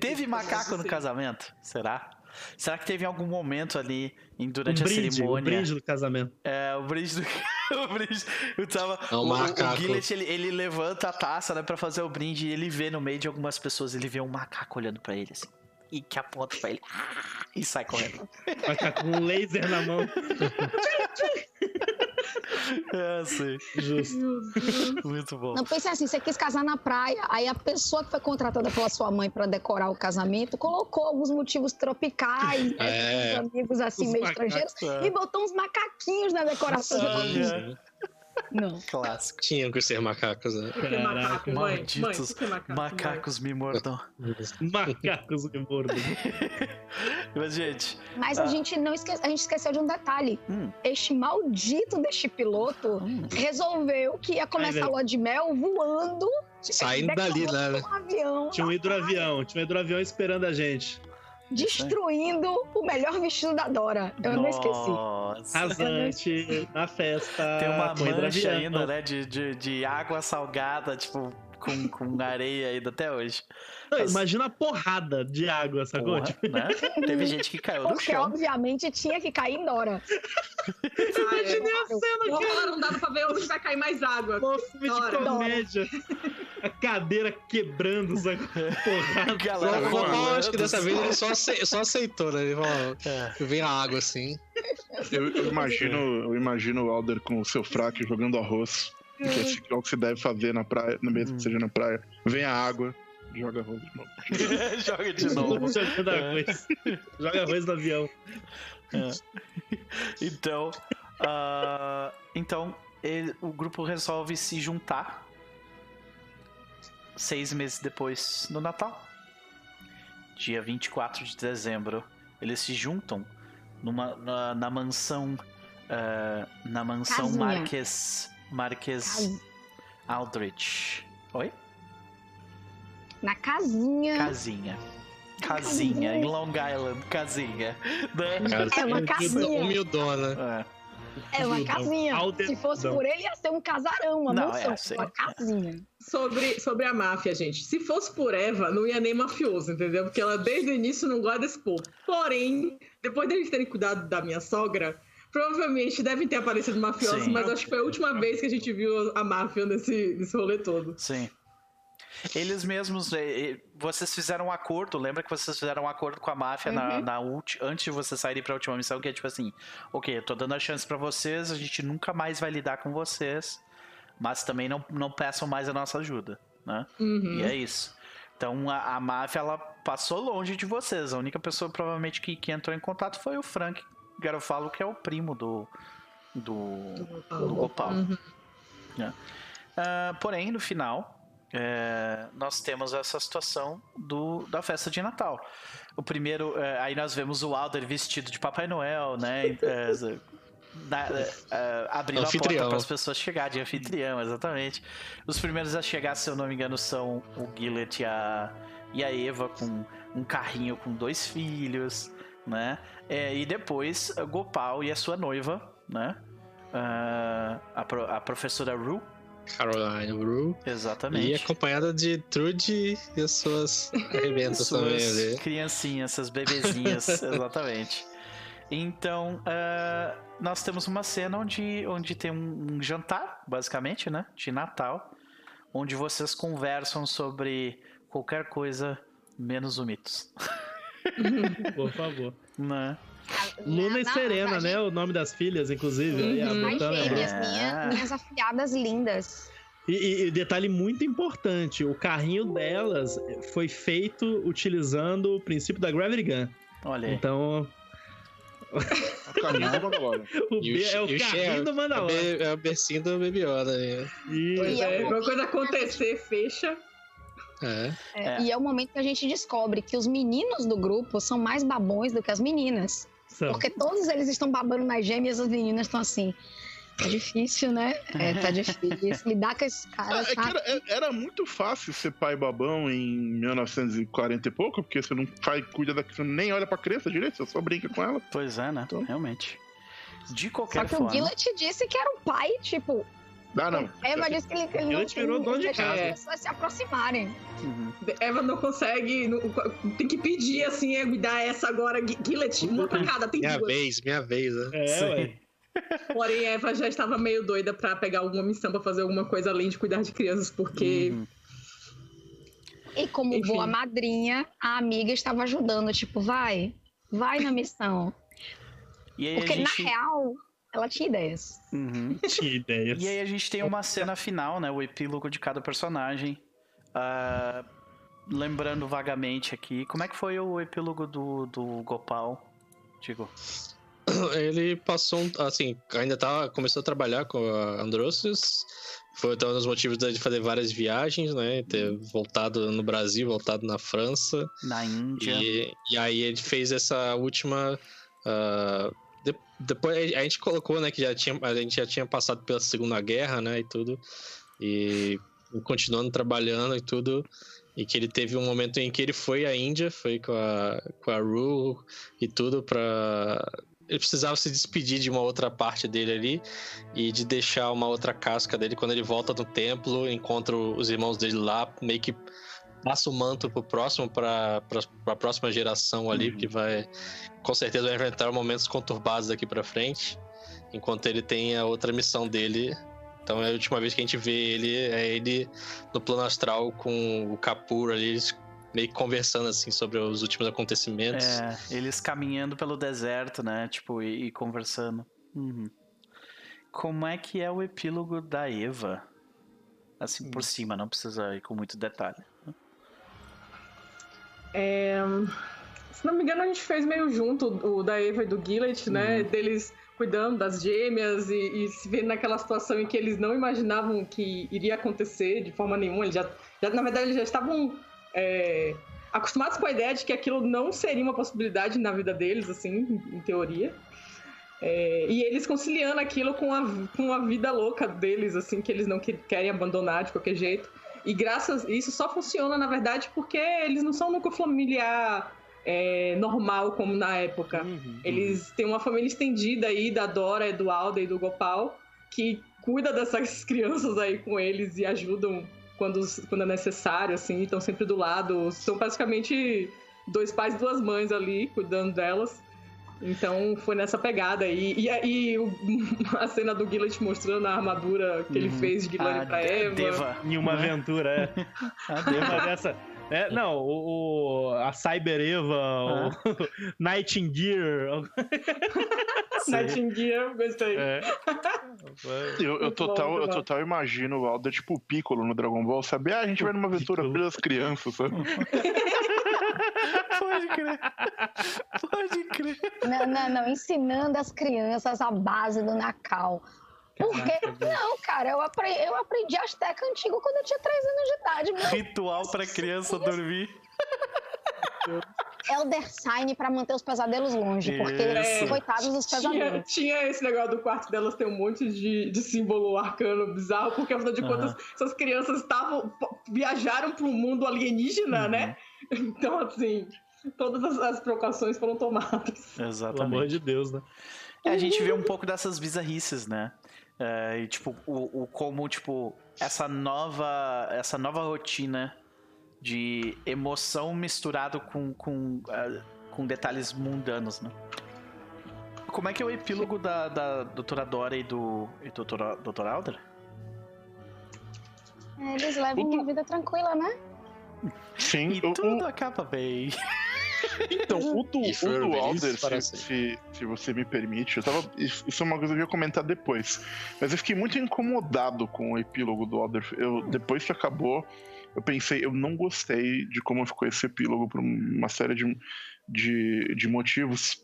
Teve macaco no casamento? Será? Será que teve algum momento ali durante um brinde, a cerimônia? O um brinde do casamento. É, o brinde do o brinde. Eu tava... Não, o o Gillett, ele, ele levanta a taça, né, pra fazer o brinde e ele vê no meio de algumas pessoas, ele vê um macaco olhando pra ele, assim. E que aponta pra ele. Ah, e sai correndo. Macaco com um laser na mão. É, sim. Justo. Muito bom. Não, pensa assim, você quis casar na praia, aí a pessoa que foi contratada pela sua mãe pra decorar o casamento colocou alguns motivos tropicais, né, é. uns amigos assim, os meio estrangeiros, é. e botou uns macaquinhos na decoração. Olha. Não. Clássico. Tinham que ser macacos, né? Caraca, malditos. Mãe, mãe, macaco, macacos mãe. me mordam. Macacos me mordam. Mas, gente... Mas ah. a gente não esque... a gente esqueceu de um detalhe. Hum. Este maldito deste piloto hum. resolveu que ia começar Ai, a lua de mel voando... Saindo dali, né? Um avião, tinha um hidroavião. Tinha um hidroavião esperando a gente. Destruindo o melhor vestido da Dora. Eu Nossa. não esqueci. Rasante, na festa. Tem uma mancha ainda, né? De, de, de água salgada, tipo, com, com areia ainda até hoje. Não, As... Imagina a porrada de água, sacou? Porra, tipo... né? Teve gente que caiu Porque, no chão. Porque, obviamente, tinha que cair em Dora. Imaginei a cena que era. Não dava pra ver onde vai cair mais água. Pô, filme de comédia. A cadeira quebrando, essa porrada. Galera, eu acho que dessa vez ele só, ace... só aceitou, né? Ele falou, é. vem a água assim. Eu, eu imagino, eu imagino o Alder com o seu fraque jogando arroz. É. Que é o que se deve fazer na praia, mesmo que seja na praia. Vem a água, joga arroz de novo. Joga de novo. Joga arroz. Joga arroz no avião. É. Então, uh, então ele, o grupo resolve se juntar. Seis meses depois, no Natal, dia vinte e quatro de dezembro, eles se juntam numa, na, na mansão, uh, na mansão Casinha. Marques, Marques Aldrich. Oi? Na casinha. Casinha. Casinha, em Long Island, casinha. É uma casinha. Humildona. É uma casinha. Se fosse por ele, ia ser um casarão, uma mansão, uma casinha. Sobre, sobre a máfia, gente. Se fosse por Eva, não ia nem mafioso, entendeu? Porque ela, desde o início, não gosta desse povo. Porém, depois deles terem cuidado da minha sogra, provavelmente devem ter aparecido mafiosos, mas acho que foi a última vez que a gente viu a máfia nesse, nesse rolê todo. Sim. Eles mesmos, vocês fizeram um acordo, lembra que vocês fizeram um acordo com a máfia uhum. na, na ulti, antes de vocês saírem pra última missão, que é tipo assim, ok, eu tô dando a chance pra vocês, a gente nunca mais vai lidar com vocês, mas também não, não peçam mais a nossa ajuda, né? Uhum. E é isso. Então a, a máfia, ela passou longe de vocês, a única pessoa provavelmente que, que entrou em contato foi o Frank Garofalo, que é o primo do do, do Gopal. Uhum. Yeah. Uh, porém, no final... É, nós temos essa situação do, da festa de Natal. O primeiro, é, aí nós vemos o Alder vestido de Papai Noel, né? É, na, é, abrindo anfitrião. a porta para as pessoas chegarem, de anfitrião, exatamente. Os primeiros a chegar, se eu não me engano, são o Gillett e a, e a Eva, com um carrinho com dois filhos. né? É, e depois Gopal e a sua noiva, né? Uh, a, pro, a professora Rue. Caroline Rue. Exatamente. E acompanhada de Trudy e as suas arrebentas também. Suas criancinhas, essas bebezinhas, exatamente. Então, uh, nós temos uma cena onde, onde tem um, um jantar, basicamente, né? De Natal, onde vocês conversam sobre qualquer coisa menos o Mythos. Por favor. Né? Luna e Serena, né? O nome das filhas, inclusive. Uhum. As filhas, é. minha, minhas afilhadas lindas. E, e detalhe muito importante, o carrinho delas foi feito utilizando o princípio da Gravity Gun. Olha aí. Então... o carrinho do Mandalorian. O B, e o, é o e carrinho o do Mandalorian. É o bercinho do Baby Yoda. Qualquer coisa acontecer, fecha. É. É, é. E é o momento que a gente descobre que os meninos do grupo são mais babões do que as meninas. São. Porque todos eles estão babando nas gêmeas e as meninas estão assim... Tá difícil, né? É, tá difícil. Lidar com esses caras... Ah, é tá... era, era muito fácil ser pai babão em mil novecentos e quarenta e pouco, porque você não sai, cuida da criança, nem olha pra criança direito, você só brinca com ela. Pois é, né? Então... realmente. De qualquer forma... Só que forma... o Gillett disse que era um pai, tipo... Não, não. Eva disse que ele, ele não tirou dono de casa. As pessoas se aproximarem. Uhum. Eva não consegue. Não, tem que pedir assim, é, me dá essa agora, Gillett, uma pra cada. Tem minha duas. vez, minha vez. Né? É, ué. Porém, Eva já estava meio doida pra pegar alguma missão pra fazer alguma coisa além de cuidar de crianças, porque. Uhum. E como Enfim. boa madrinha, a amiga estava ajudando, tipo, vai, vai na missão. E aí, porque gente... na real. Ela tinha ideias. Uhum. Tinha ideias. E aí a gente tem uma cena final, né? O epílogo de cada personagem. Uh, lembrando vagamente aqui, como é que foi o epílogo do, do Gopal? Digo. Ele passou, um, assim, ainda tava, começou a trabalhar com a Androceus. Foi um dos motivos de fazer várias viagens, né? Ter voltado no Brasil, voltado na França. Na Índia. E, e aí ele fez essa última... Uh, Depois a gente colocou, né, que já tinha, a gente já tinha passado pela Segunda Guerra, né, e tudo, e continuando trabalhando e tudo, e que ele teve um momento em que ele foi à Índia, foi com a, com a Rue e tudo pra... Ele precisava se despedir de uma outra parte dele ali e de deixar uma outra casca dele. Quando ele volta no templo, encontra os irmãos dele lá, meio que passa o manto pro próximo, pra, pra, pra próxima geração ali, uhum. que vai... Com certeza vai enfrentar momentos conturbados daqui pra frente, enquanto ele tem a outra missão dele. Então é a última vez que a gente vê ele, é ele no plano astral com o Kapur ali, eles meio que conversando assim sobre os últimos acontecimentos. É, eles caminhando pelo deserto, né, tipo, e, e conversando. Uhum. Como é que é o epílogo da Eva? Assim, por cima, não precisa ir com muito detalhe. É... Se não me engano, a gente fez meio junto o da Eva e do Gillett, né? Uhum. Deles cuidando das gêmeas e, e se vendo naquela situação em que eles não imaginavam que iria acontecer de forma nenhuma. Eles já, já, na verdade, eles já estavam é, acostumados com a ideia de que aquilo não seria uma possibilidade na vida deles, assim, em teoria. É, e eles conciliando aquilo com a, com a vida louca deles, assim, que eles não que, querem abandonar de qualquer jeito. E graças isso só funciona, na verdade, porque eles não são um núcleo familiar é, normal, como na época. Uhum, eles uhum. têm uma família estendida aí, da Dora, do Alda e do Gopal, que cuida dessas crianças aí com eles e ajudam quando, quando é necessário, assim, estão sempre do lado. São basicamente dois pais e duas mães ali, cuidando delas. Então, foi nessa pegada aí. E aí, a cena do Gillett mostrando a armadura que uhum. ele fez de Gillett pra Eva. Deva. Em uma aventura, é. A Deva dessa... É, não, o, o, a Cyber Eva, ah. o Nightingale. Nightingale, gostei. É. Eu, eu, total, eu total imagino o Alda, tipo o Piccolo no Dragon Ball, sabe? Ah, a gente vai numa aventura pelas crianças, sabe? Pode crer. Pode crer. Não, não, não. Ensinando as crianças a base do Nakal. Porque, não, cara, eu aprendi, eu aprendi asteca antigo quando eu tinha três anos de idade. Mas... Ritual pra criança dormir. Elder Sign pra manter os pesadelos longe, isso. Porque, coitados dos pesadelos. Tinha, tinha esse negócio do quarto delas ter um monte de, de símbolo arcano bizarro, porque afinal de uhum. contas, essas crianças estavam viajaram pro mundo alienígena, uhum. né? Então, assim... Todas as, as precauções foram tomadas. Exatamente. Pelo amor de Deus, né? É, a gente vê um pouco dessas bizarrices, né? É, e, tipo, o, o como, tipo, essa nova, essa nova rotina de emoção misturado com, com, com detalhes mundanos, né? Como é que é o epílogo da, da doutora Dora e do e doutora, doutora Alder? É, eles levam uma vida tranquila, né? Sim. E o, tudo o... acaba bem. Então, o do, o do Alder, se, se, se você me permite, eu tava, isso é uma coisa que eu ia comentar depois. Mas eu fiquei muito incomodado com o epílogo do Alder. Eu, depois que acabou, eu pensei, eu não gostei de como ficou esse epílogo por uma série de, de, de motivos.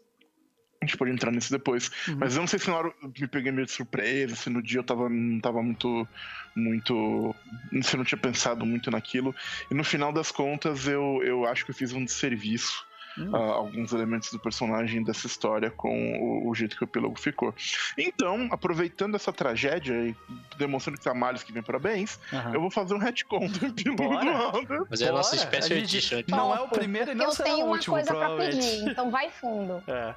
A gente pode entrar nisso depois. Uhum. Mas eu não sei se na hora eu me peguei meio de surpresa, se no dia eu tava, não tava muito... muito se eu não tinha pensado muito naquilo. E no final das contas, eu, eu acho que eu fiz um desserviço. Uhum. A alguns elementos do personagem dessa história com o, o jeito que o epílogo ficou. Então, aproveitando essa tragédia e demonstrando que tá males que vem parabéns, uhum. eu vou fazer um retcon do epílogo Bora. do Alder. Mas é a nossa espécie a gente... de... Não é o primeiro e não será o último, Eu tenho uma coisa pra pedir, então vai fundo. É.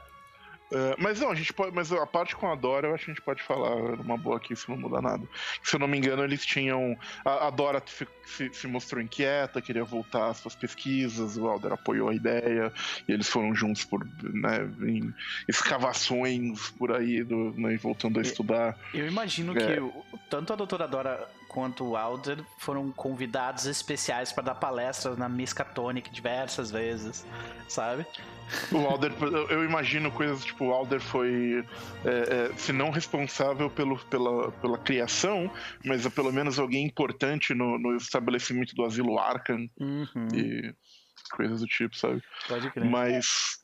Uh, mas não, a gente pode. Mas a parte com a Dora, eu acho que a gente pode falar uma boa aqui, se não mudar nada. Se eu não me engano, eles tinham. A, a Dora se, se, se mostrou inquieta, queria voltar às suas pesquisas, o Alder apoiou a ideia, e eles foram juntos por, né, em escavações por aí, do, né, voltando a estudar. Eu imagino é. que eu, tanto a doutora Dora quanto o Alder foram convidados especiais para dar palestras na Miskatonic diversas vezes, sabe? O Alder, eu imagino coisas tipo, o Alder foi, é, é, se não responsável pelo, pela, pela criação, mas pelo menos alguém importante no, no estabelecimento do asilo Arkham, uhum. e coisas do tipo, sabe? Pode crer. Mas...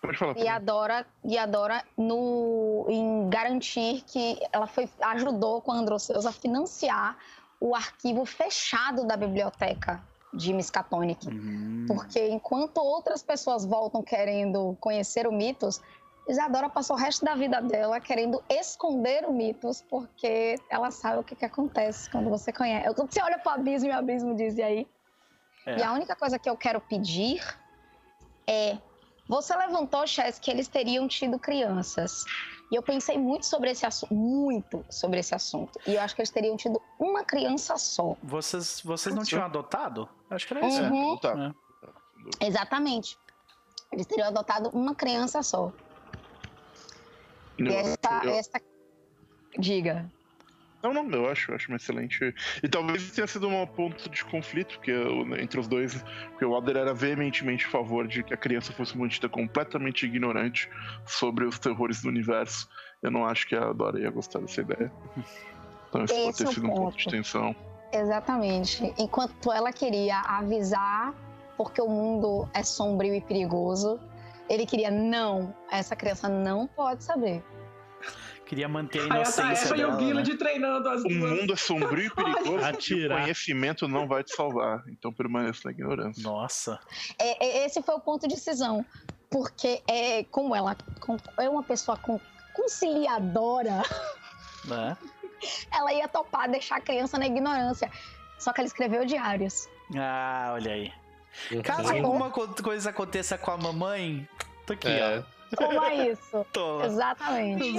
Pode falar, e adora, e adora no, em garantir que ela foi, ajudou com a Androceus a financiar o arquivo fechado da biblioteca de Miskatonic. Uhum. Porque enquanto outras pessoas voltam querendo conhecer o Mythos, Isadora passou o resto da vida dela querendo esconder o Mythos, porque ela sabe o que, que acontece quando você conhece. Quando você olha para o abismo e o abismo diz, e aí? É. E a única coisa que eu quero pedir é... Você levantou, Chess, que eles teriam tido crianças. E eu pensei muito sobre esse assunto, muito sobre esse assunto. E eu acho que eles teriam tido uma criança só. Vocês, vocês não tinham adotado? Acho que era isso. Uhum. É. É. Exatamente. Eles teriam adotado uma criança só. Não, e essa, eu... essa... Diga. Não, não, eu acho, eu acho uma excelente. E talvez tenha sido um ponto de conflito, porque eu, entre os dois, porque o Alder era veementemente a favor de que a criança fosse mantida completamente ignorante sobre os terrores do universo. Eu não acho que a Dora ia gostar dessa ideia. Então isso pode ter sido um ponto de tensão. Exatamente. Enquanto ela queria avisar, porque o mundo é sombrio e perigoso, ele queria, não, essa criança não pode saber. Queria manter a inocência dela, e o né? treinando as duas. O mundo é sombrio e perigoso. Atirar. O conhecimento não vai te salvar. Então permaneça na ignorância. Nossa. É, esse foi o ponto de decisão. Porque é, como ela é uma pessoa conciliadora, é. ela ia topar deixar a criança na ignorância. Só que ela escreveu diários. Ah, olha aí. Caso alguma coisa aconteça com a mamãe, tô aqui, é. ó. Como é isso? Tô. Exatamente.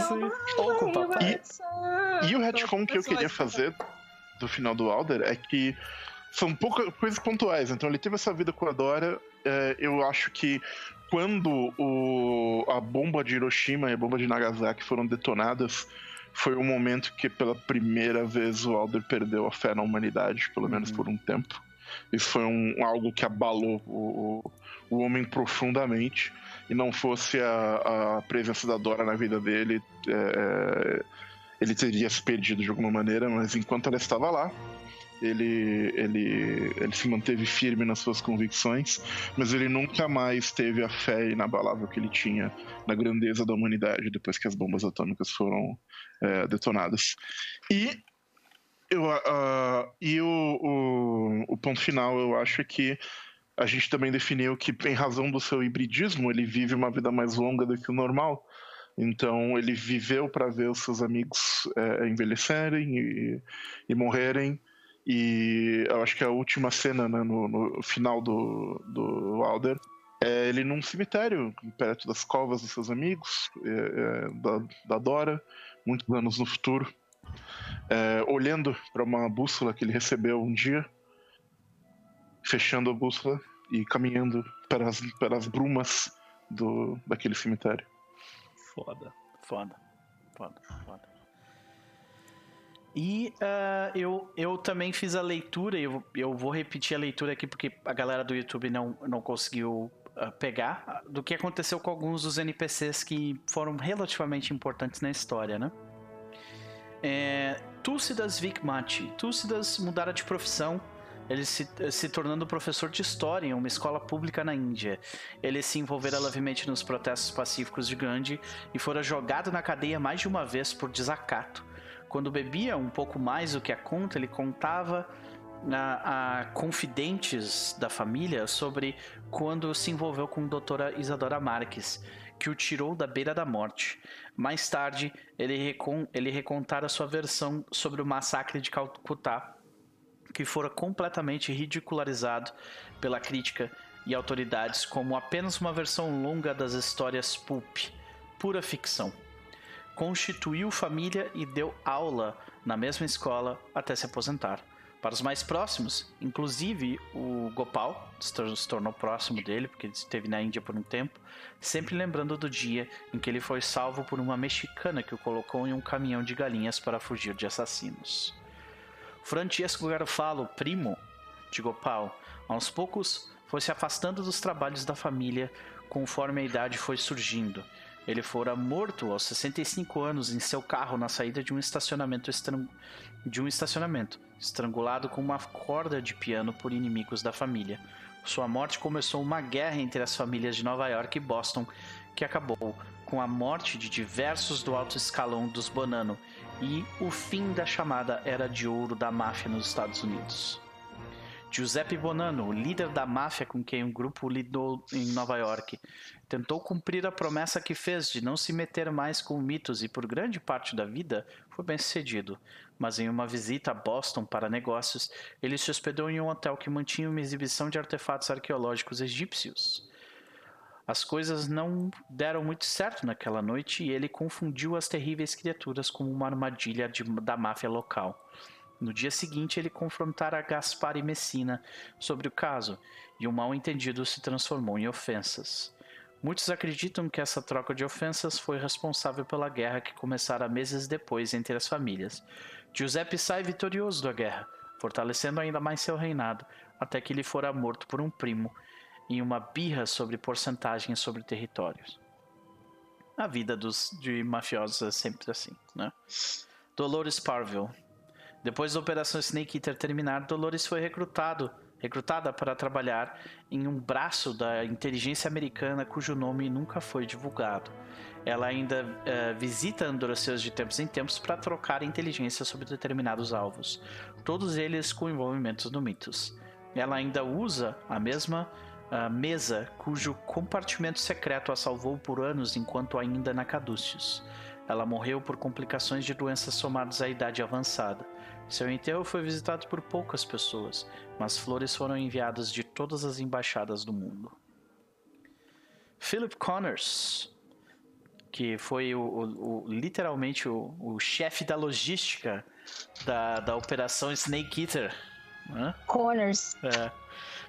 Ocupa, e, e o retcon que eu queria fazer do final do Alder é que são poucas coisas pontuais. Então ele teve essa vida com a Dora. É, eu acho que quando o, a bomba de Hiroshima e a bomba de Nagasaki foram detonadas, foi um momento que pela primeira vez o Alder perdeu a fé na humanidade, pelo menos uhum. por um tempo. Isso foi um, algo que abalou o, o homem profundamente. E não fosse a, a presença da Dora na vida dele, é, ele teria se perdido de alguma maneira, mas enquanto ela estava lá, ele, ele, ele se manteve firme nas suas convicções, mas ele nunca mais teve a fé inabalável que ele tinha na grandeza da humanidade depois que as bombas atômicas foram é, detonadas. E, eu, uh, e o, o, o ponto final, eu acho que a gente também definiu que, em razão do seu hibridismo, ele vive uma vida mais longa do que o normal. Então, ele viveu para ver os seus amigos é, envelhecerem e, e morrerem. E eu acho que a última cena, né, no, no final do, do Wilder, é ele num cemitério, perto das covas dos seus amigos, é, é, da, da Dora, muitos anos no futuro, é, olhando para uma bússola que ele recebeu um dia, fechando a bússola e caminhando para as, para as brumas do, daquele cemitério. Foda, foda, foda, foda. E uh, eu, eu também fiz a leitura, eu, eu vou repetir a leitura aqui porque a galera do YouTube não, não conseguiu uh, pegar, do que aconteceu com alguns dos N P Cs que foram relativamente importantes na história, né? É, Túcidas Vikmati. Túcidas mudara de profissão, ele se, se tornando professor de história em uma escola pública na Índia. Ele se envolvera levemente nos protestos pacíficos de Gandhi e fora jogado na cadeia mais de uma vez por desacato. Quando bebia um pouco mais do que a conta, ele contava a, a confidentes da família sobre quando se envolveu com a doutora Isadora Marques, que o tirou da beira da morte. Mais tarde, ele, recon, ele recontara sua versão sobre o massacre de Calcutá, que fora completamente ridicularizado pela crítica e autoridades como apenas uma versão longa das histórias Pulp, pura ficção. Constituiu família e deu aula na mesma escola até se aposentar. Para os mais próximos, inclusive o Gopal, se tornou próximo dele, porque ele esteve na Índia por um tempo, sempre lembrando do dia em que ele foi salvo por uma mexicana que o colocou em um caminhão de galinhas para fugir de assassinos. Francesco Garofalo, primo de Gopal, aos poucos foi se afastando dos trabalhos da família conforme a idade foi surgindo. Ele fora morto aos sessenta e cinco anos em seu carro na saída de um estacionamento, estran... de um estacionamento estrangulado com uma corda de piano por inimigos da família. Sua morte começou uma guerra entre as famílias de Nova York e Boston, que acabou com a morte de diversos do alto escalão dos Bonanno e o fim da chamada Era de Ouro da máfia nos Estados Unidos. Giuseppe Bonanno, o líder da máfia com quem o grupo lidou em Nova York, tentou cumprir a promessa que fez de não se meter mais com mitos e por grande parte da vida foi bem sucedido. Mas em uma visita a Boston para negócios, ele se hospedou em um hotel que mantinha uma exibição de artefatos arqueológicos egípcios. As coisas não deram muito certo naquela noite e ele confundiu as terríveis criaturas com uma armadilha de, da máfia local. No dia seguinte, ele confrontara Gaspar e Messina sobre o caso, e o mal-entendido se transformou em ofensas. Muitos acreditam que essa troca de ofensas foi responsável pela guerra que começara meses depois entre as famílias. Giuseppe sai vitorioso da guerra, fortalecendo ainda mais seu reinado, até que ele fora morto por um primo, em uma birra sobre porcentagens sobre territórios. A vida dos, de mafiosos é sempre assim, né? Dolores Parville. Depois da Operação Snake Eater terminar, Dolores foi recrutado, recrutada para trabalhar em um braço da inteligência americana cujo nome nunca foi divulgado. Ela ainda uh, visita Androceus de tempos em tempos para trocar inteligência sobre determinados alvos, todos eles com envolvimentos no Mythos. Ela ainda usa a mesma uh, mesa cujo compartimento secreto a salvou por anos enquanto ainda na Caduceus. Ela morreu por complicações de doenças somadas à idade avançada. Seu enterro foi visitado por poucas pessoas, mas flores foram enviadas de todas as embaixadas do mundo. Philip Connors, que foi o, o, o, literalmente o, o chefe da logística da, da Operação Snake Eater. Hã? Connors. É,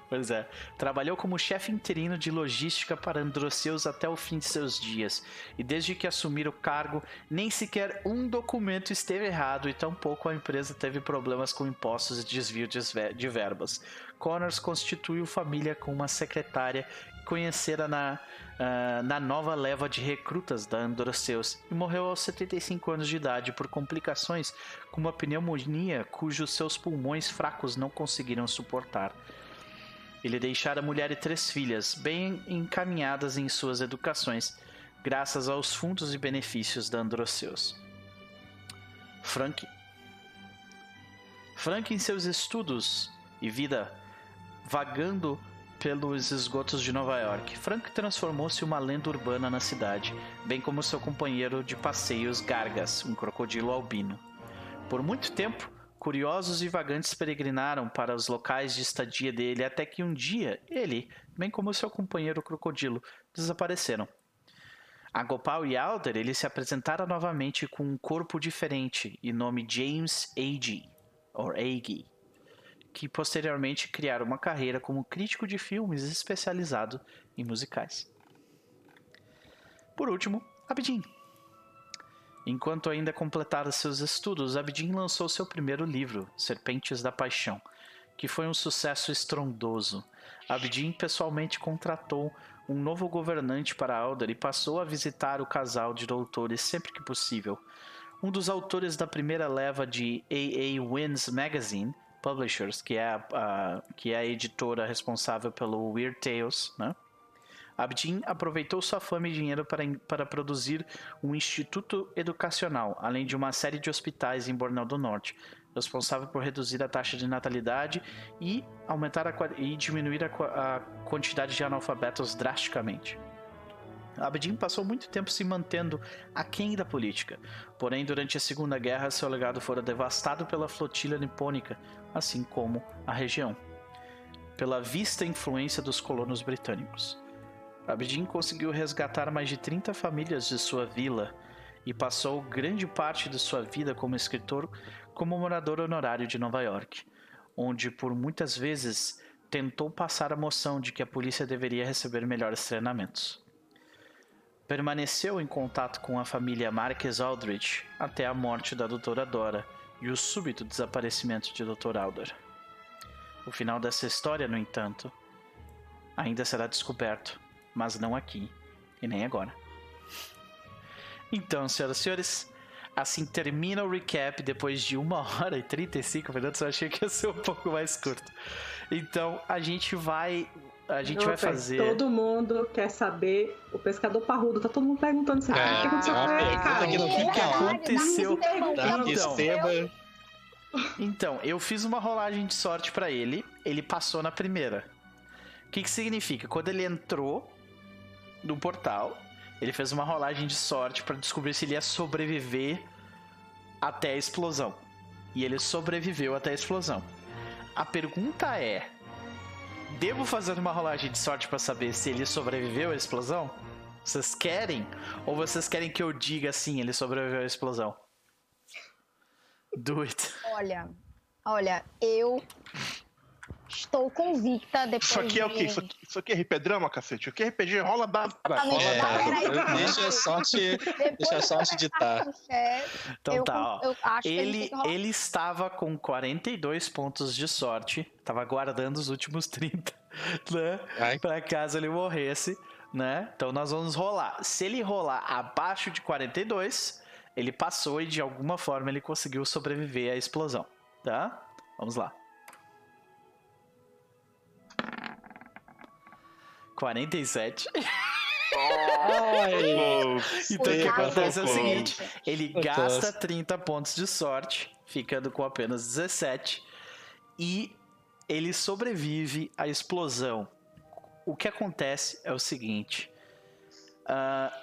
pois é. Trabalhou como chefe interino de logística para Androceus até o fim de seus dias. E desde que assumir o cargo, nem sequer um documento esteve errado e tampouco a empresa teve problemas com impostos e desvio de verbas. Connors constituiu família com uma secretária que conhecera na, uh, na nova leva de recrutas da Androceus e morreu aos setenta e cinco anos de idade por complicações com uma pneumonia cujos seus pulmões fracos não conseguiram suportar. Ele deixara a mulher e três filhas, bem encaminhadas em suas educações, graças aos fundos e benefícios da Androceus. Frank. Frank, em seus estudos e vida, vagando pelos esgotos de Nova York, Frank transformou-se em uma lenda urbana na cidade, bem como seu companheiro de passeios Gargas, um crocodilo albino. Por muito tempo, Curiosos e vagantes peregrinaram para os locais de estadia dele até que um dia ele, bem como seu companheiro crocodilo, desapareceram. A Gopal e Alder ele se apresentaram novamente com um corpo diferente e nome James Agee, ou Agee, que posteriormente criaram uma carreira como crítico de filmes especializado em musicais. Por último, Abedin. Enquanto ainda completava seus estudos, Abedin lançou seu primeiro livro, Serpentes da Paixão, que foi um sucesso estrondoso. Abedin pessoalmente contratou um novo governante para Alder e passou a visitar o casal de doutores sempre que possível. Um dos autores da primeira leva de A A Wins Magazine Publishers, que é a, a, que é a editora responsável pelo Weird Tales, né? Abedin aproveitou sua fama e dinheiro para, para produzir um instituto educacional, além de uma série de hospitais em Borneo do Norte, responsável por reduzir a taxa de natalidade e, aumentar a, e diminuir a, a quantidade de analfabetos drasticamente. Abedin passou muito tempo se mantendo aquém da política, porém durante a Segunda Guerra seu legado fora devastado pela flotilha nipônica, assim como a região, pela vista influência dos colonos britânicos. Abedin conseguiu resgatar mais de trinta famílias de sua vila e passou grande parte de sua vida como escritor, como morador honorário de Nova York, onde por muitas vezes tentou passar a moção de que a polícia deveria receber melhores treinamentos. Permaneceu em contato com a família Marques Aldrich até a morte da doutora Dora e o súbito desaparecimento de doutor Alder. O final dessa história, no entanto, ainda será descoberto, mas não aqui e nem agora. Então, senhoras e senhores, assim termina o recap depois de uma hora e trinta e cinco minutos. Eu achei que ia ser um pouco mais curto. Então, a gente vai... A gente Opa, vai fazer... Todo mundo quer saber. O pescador parrudo, tá todo mundo perguntando se é, cara, o que aconteceu com ele, cara. O que aconteceu? Então, então, eu fiz uma rolagem de sorte pra ele. Ele passou na primeira. O que que significa? Quando ele entrou no portal, ele fez uma rolagem de sorte pra descobrir se ele ia sobreviver até a explosão. E ele sobreviveu até a explosão. A pergunta é... Devo fazer uma rolagem de sorte pra saber se ele sobreviveu à explosão? Vocês querem? Ou vocês querem que eu diga assim, ele sobreviveu à explosão? Do it. Olha, olha, eu estou convicta depois de... Isso aqui é o quê? Isso aqui, isso aqui é R P Drama, cacete? O que é R P G? Rola baba. É, deixa a sorte, deixa a sorte ditar. Então eu, tá, ó. Eu acho ele, que ele, ele estava com quarenta e dois pontos de sorte, estava guardando os últimos trinta, né? Para caso ele morresse, né? Então nós vamos rolar. Se ele rolar abaixo de quarenta e dois, ele passou e de alguma forma ele conseguiu sobreviver à explosão, tá? Vamos lá. quarenta e sete. Então o que acontece é o seguinte: ele gasta trinta pontos de sorte, ficando com apenas dezessete, e ele sobrevive à explosão. O que acontece é o seguinte: uh,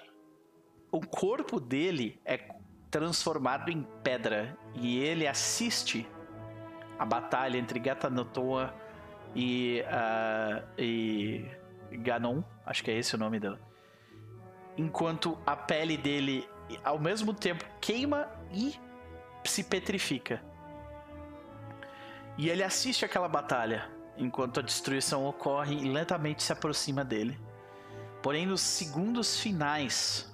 o corpo dele é transformado em pedra e ele assiste a batalha entre Ghatanothoa e, uh, e Ganon, acho que é esse o nome dela, enquanto a pele dele ao mesmo tempo queima e se petrifica, e ele assiste aquela batalha enquanto a destruição ocorre e lentamente se aproxima dele. Porém, nos segundos finais,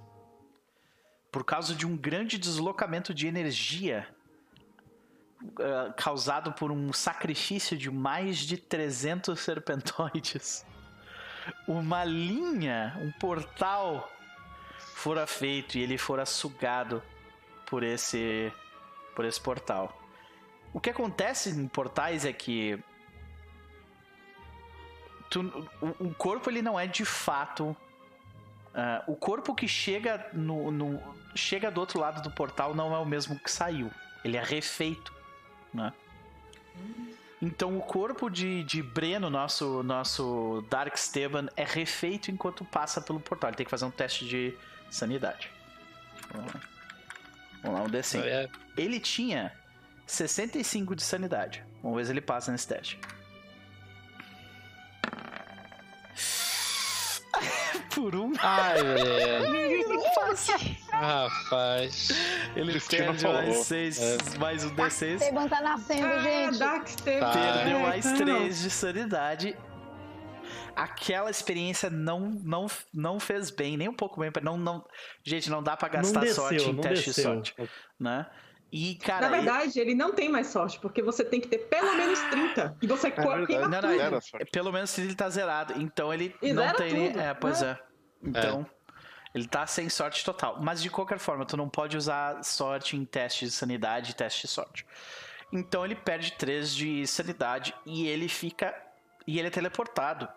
por causa de um grande deslocamento de energia uh, causado por um sacrifício de mais de trezentos serpentoides, uma linha, um portal fora feito e ele fora sugado por esse, por esse portal. O que acontece em portais é que tu, o, o corpo ele não é de fato... Uh, o corpo que chega, no, no, chega do outro lado do portal não é o mesmo que saiu. Ele é refeito, né? Então o corpo de, de Breno, nosso, nosso Dark Esteban, é refeito enquanto passa pelo portal. Ele tem que fazer um teste de sanidade. Vamos lá, Vamos lá um D cem. Oh, yeah. Ele tinha sessenta e cinco de sanidade. Vamos ver se ele passa nesse teste. Por um. Ai, velho. Ele passa. Rapaz. Ele perdeu mais seis, é. mais um D seis. Esteban tá nascendo, ah, gente. Tá. Perdeu mais três de sanidade. Aquela experiência não, não, não fez bem, nem um pouco bem. Não, não... Gente, não dá pra gastar desceu, sorte em teste desceu. de sorte. Né? E, cara, na verdade, ele... ele não tem mais sorte, porque você tem que ter pelo menos trinta. E você é queima tudo. Não, não, pelo menos ele tá zerado. Então ele e não tem. Tudo, é, pois né? é. Então, é. ele tá sem sorte total. Mas de qualquer forma, tu não pode usar sorte em teste de sanidade e teste de sorte. Então ele perde três de sanidade e ele fica. E ele é teleportado.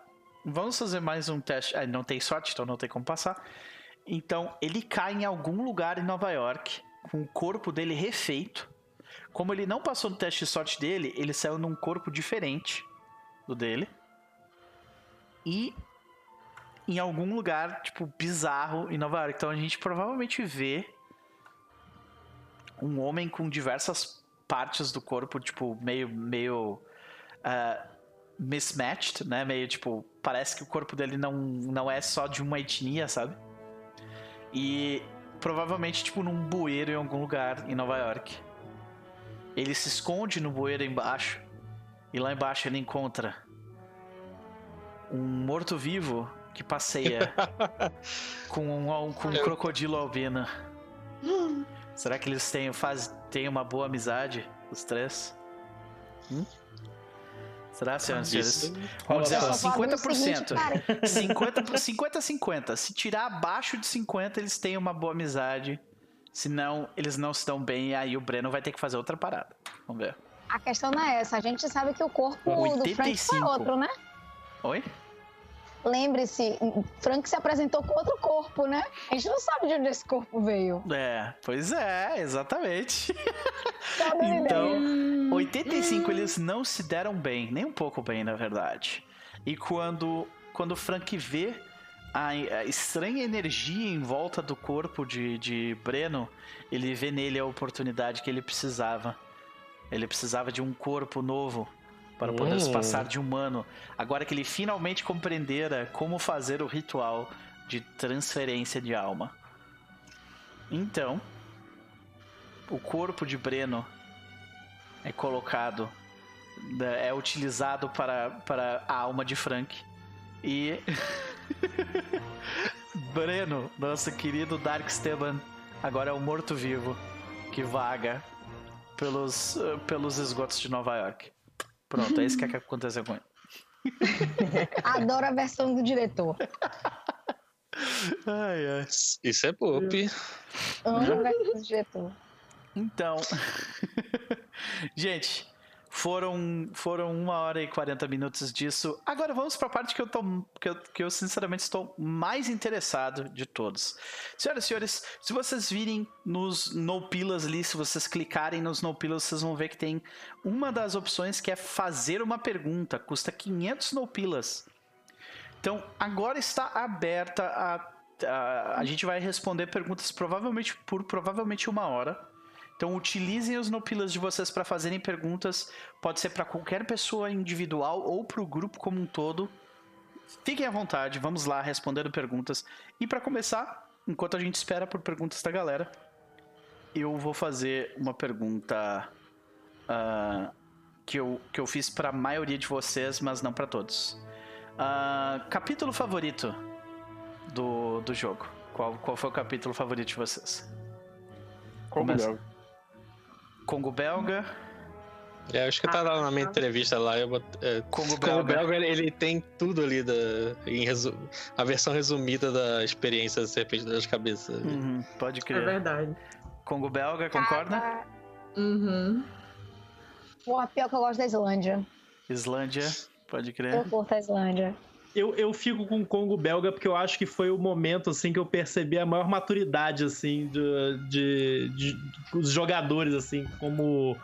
Vamos fazer mais um teste. Ah, não tem sorte, então não tem como passar. Então ele cai em algum lugar em Nova York, com o corpo dele refeito. Como ele não passou no teste de sorte dele, ele saiu num corpo diferente do dele. E em algum lugar, tipo, bizarro em Nova York. Então a gente provavelmente vê um homem com diversas partes do corpo, tipo, meio, meio uh, mismatched, né? Meio, tipo, parece que o corpo dele não, não é só de uma etnia, sabe? E... provavelmente, tipo, num bueiro em algum lugar em Nova York. Ele se esconde no bueiro embaixo. E lá embaixo ele encontra um morto-vivo que passeia com um, com um crocodilo albino. Será que eles têm, faz, têm uma boa amizade, os três? Hum? Será, senhoras e senhores? Vamos dizer, ó, cinquenta por cento. cinquenta cinquenta. Se tirar abaixo de cinquenta, eles têm uma boa amizade. Senão, eles não se dão bem. E aí o Breno vai ter que fazer outra parada. Vamos ver. A questão não é essa. A gente sabe que o corpo oitenta e cinco do Frank foi outro, né? Oi? Lembre-se, Frank se apresentou com outro corpo, né? A gente não sabe de onde esse corpo veio. É, pois é, exatamente. Então, oitenta e cinco, hum. eles não se deram bem, nem um pouco bem, na verdade. E quando, quando Frank vê a, a estranha energia em volta do corpo de, de Breno, ele vê nele a oportunidade que ele precisava. Ele precisava de um corpo novo para poder hum. se passar de humano. Agora que ele finalmente compreendera como fazer o ritual de transferência de alma. Então, o corpo de Breno é colocado, é utilizado para, para a alma de Frank. E Breno, nosso querido Dark Esteban, agora é o morto-vivo que vaga pelos, pelos esgotos de Nova York. Pronto, é isso que aconteceu com ele. Adoro a versão do diretor. Ai, ai. Isso é Pulp. Amo a versão do diretor. Então, gente, foram, foram uma hora e quarenta minutos disso. Agora vamos para a parte que eu, tô, que, eu, que eu sinceramente estou mais interessado de todos. Senhoras e senhores, se vocês virem nos no-pilas ali, se vocês clicarem nos no-pilas, vocês vão ver que tem uma das opções que é fazer uma pergunta. Custa quinhentos no-pilas. Então, agora está aberta a, a... A gente vai responder perguntas provavelmente por provavelmente uma hora. Então utilizem os no-pilas de vocês para fazerem perguntas. Pode ser para qualquer pessoa individual ou para o grupo como um todo. Fiquem à vontade, vamos lá respondendo perguntas. E para começar, enquanto a gente espera por perguntas da galera, eu vou fazer uma pergunta uh, que, eu, que eu fiz para a maioria de vocês, mas não para todos. Uh, capítulo favorito do, do jogo? Qual, qual foi o capítulo favorito de vocês? Começa. Congo Belga. É, acho que eu tava ah, lá na minha entrevista lá. Eu bot... é, Congo, Congo Belga, Belga ele, ele tem tudo ali da, em resu... a versão resumida da experiência da Serpente das Cabeças. Uhum, pode crer. É verdade. Congo Belga, concorda? Cara... Uhum. Pô, pior que eu gosto da Islândia. Islândia, pode crer. Eu gosto da Islândia. Eu, eu fico com o Congo Belga porque eu acho que foi o momento assim, que eu percebi a maior maturidade assim, de, de, de, de os jogadores, assim, como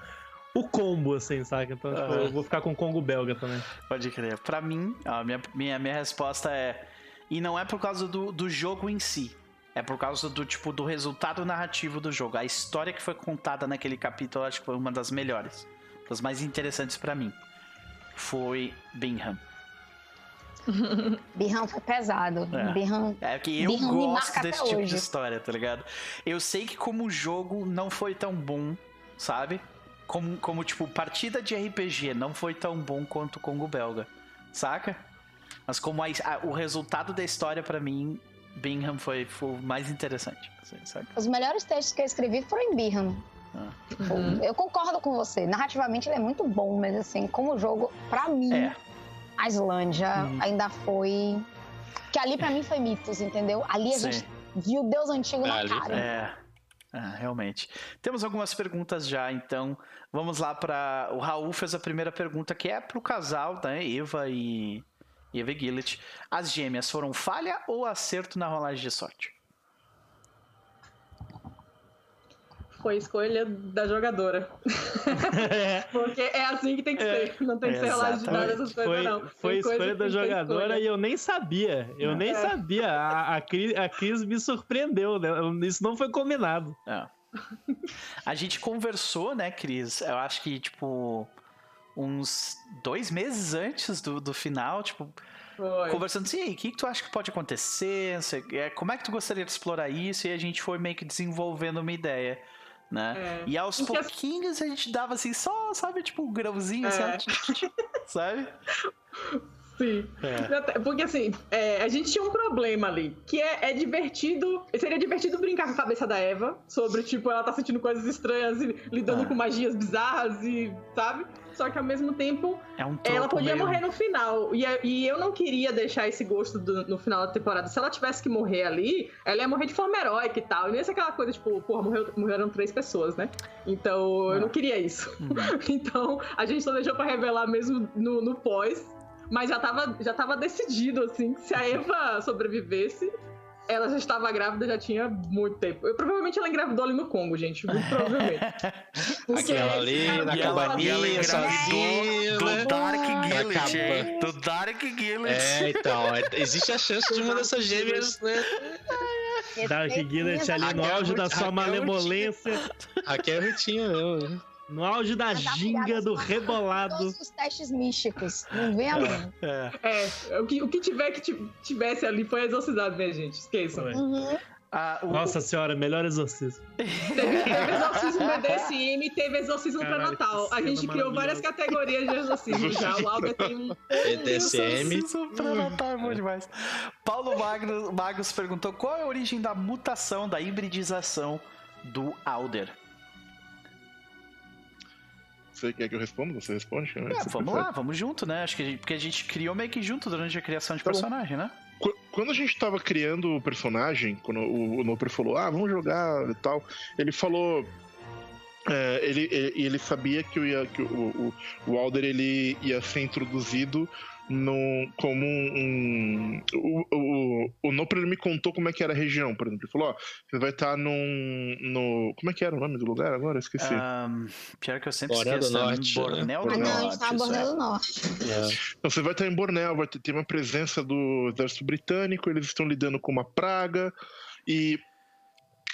o combo, assim, saca? Então, tipo, uhum. eu vou ficar com o Congo Belga também. Pode crer. Pra mim, a minha, minha, minha resposta é... E não é por causa do, do jogo em si. É por causa do tipo do resultado narrativo do jogo. A história que foi contada naquele capítulo, acho que foi uma das melhores, das mais interessantes pra mim. Foi Bingham. Bingham foi pesado. É, Bingham, é que eu Bingham gosto desse tipo hoje. de história, tá ligado? Eu sei que como jogo não foi tão bom, sabe? Como, como tipo, partida de R P G não foi tão bom quanto o Congo Belga, saca? Mas como a, a, o resultado da história pra mim, Bingham foi, foi o mais interessante, assim, saca? Os melhores textos que eu escrevi foram em Bingham. Ah. Uhum. Eu concordo com você, narrativamente ele é muito bom, mas assim, como jogo, pra mim... É. A Islândia hum. ainda foi... Porque ali pra mim foi mitos, entendeu? Ali a Sim. gente viu o Deus Antigo é, na cara. É. Ah, realmente. Temos algumas perguntas já, então. Vamos lá pra... O Raul fez a primeira pergunta, que é pro casal, né? Eva e... Eva e Gillett. As gêmeas foram falha ou acerto na rolagem de sorte? Foi escolha da jogadora. É. Porque é assim que tem que é. ser. Não tem que é, ser relacionado a essas coisas, não. Tem foi coisa escolha da jogadora escolha. E eu nem sabia. Eu não. nem é. sabia. A, a, Cris, a Cris me surpreendeu, né? Isso não foi combinado. É. A gente conversou, né, Cris? Eu acho que, tipo, uns dois meses antes do, do final, tipo... Foi. Conversando assim, o que, que tu acha que pode acontecer? Como é que tu gostaria de explorar isso? E a gente foi meio que desenvolvendo uma ideia, né? É. E aos Porque pouquinhos a gente dava assim, só, sabe, tipo um grãozinho, é. assim, sabe? Sim. É. Porque assim, é, a gente tinha um problema ali, que é, é divertido, seria divertido brincar com a cabeça da Eva, sobre, tipo, ela tá sentindo coisas estranhas e lidando ah. com magias bizarras e, sabe? Só que ao mesmo tempo, é um ela podia mesmo. morrer no final. E, e eu não queria deixar esse gosto do, no final da temporada. Se ela tivesse que morrer ali, ela ia morrer de forma heróica e tal. E nem é aquela coisa, tipo, porra, morreu, morreram três pessoas, né? Então, ah. eu não queria isso. Hum. Então, a gente só deixou pra revelar mesmo no, no pós. Mas já tava, já tava decidido, assim, que se a Eva sobrevivesse... Ela já estava grávida, já tinha muito tempo. Eu, provavelmente ela engravidou ali no Congo, gente. Muito provavelmente. Aquela ali, na cabaninha, ela engravidou do Dark Gillett. Do Dark Gillett. É, então, existe a chance de uma dessas gêmeas, né? Dark Gillett ali no auge da sua malemolência. Aqui é Ritinha mesmo. No auge da ginga do rebolado. Todos os testes místicos, não vem a mão. É, é. é o, que, o que tiver que tivesse ali foi exorcizado, né, gente? Esqueçam. Uhum. Ah, o... Nossa senhora, melhor exorcismo. Teve, teve exorcismo pra D C M, teve exorcismo Caralho, pra Natal. A gente criou várias categorias de exorcismo. Já o Alba tem um. D C M. Exorcismo pra Natal é bom demais. Paulo Magnus, Magnus perguntou qual é a origem da mutação, da hibridização do Alder. Você quer que eu responda? Você responde? Né? É, Você vamos prefere? lá, vamos junto, né? Acho que a gente, porque a gente criou meio que junto durante a criação de tá personagem, bom. né? Quando a gente tava criando o personagem, quando o, o Noper falou, ah, vamos jogar e tal, ele falou... É, ele, ele, ele sabia que, eu ia, que o, o, o Alder ele ia ser introduzido no, como um... um o, o, o Noper me contou como é que era a região, por exemplo. Ele falou, ó, você vai estar num... No, como é que era o nome do lugar agora? Esqueci. Um, pior que eu sempre Borneo esqueço. Norte, Borneo do Norte. Né? Ah, não, está Borneo do Norte. É. Então, você vai estar em Borneo, vai ter, ter uma presença do exército britânico, eles estão lidando com uma praga e...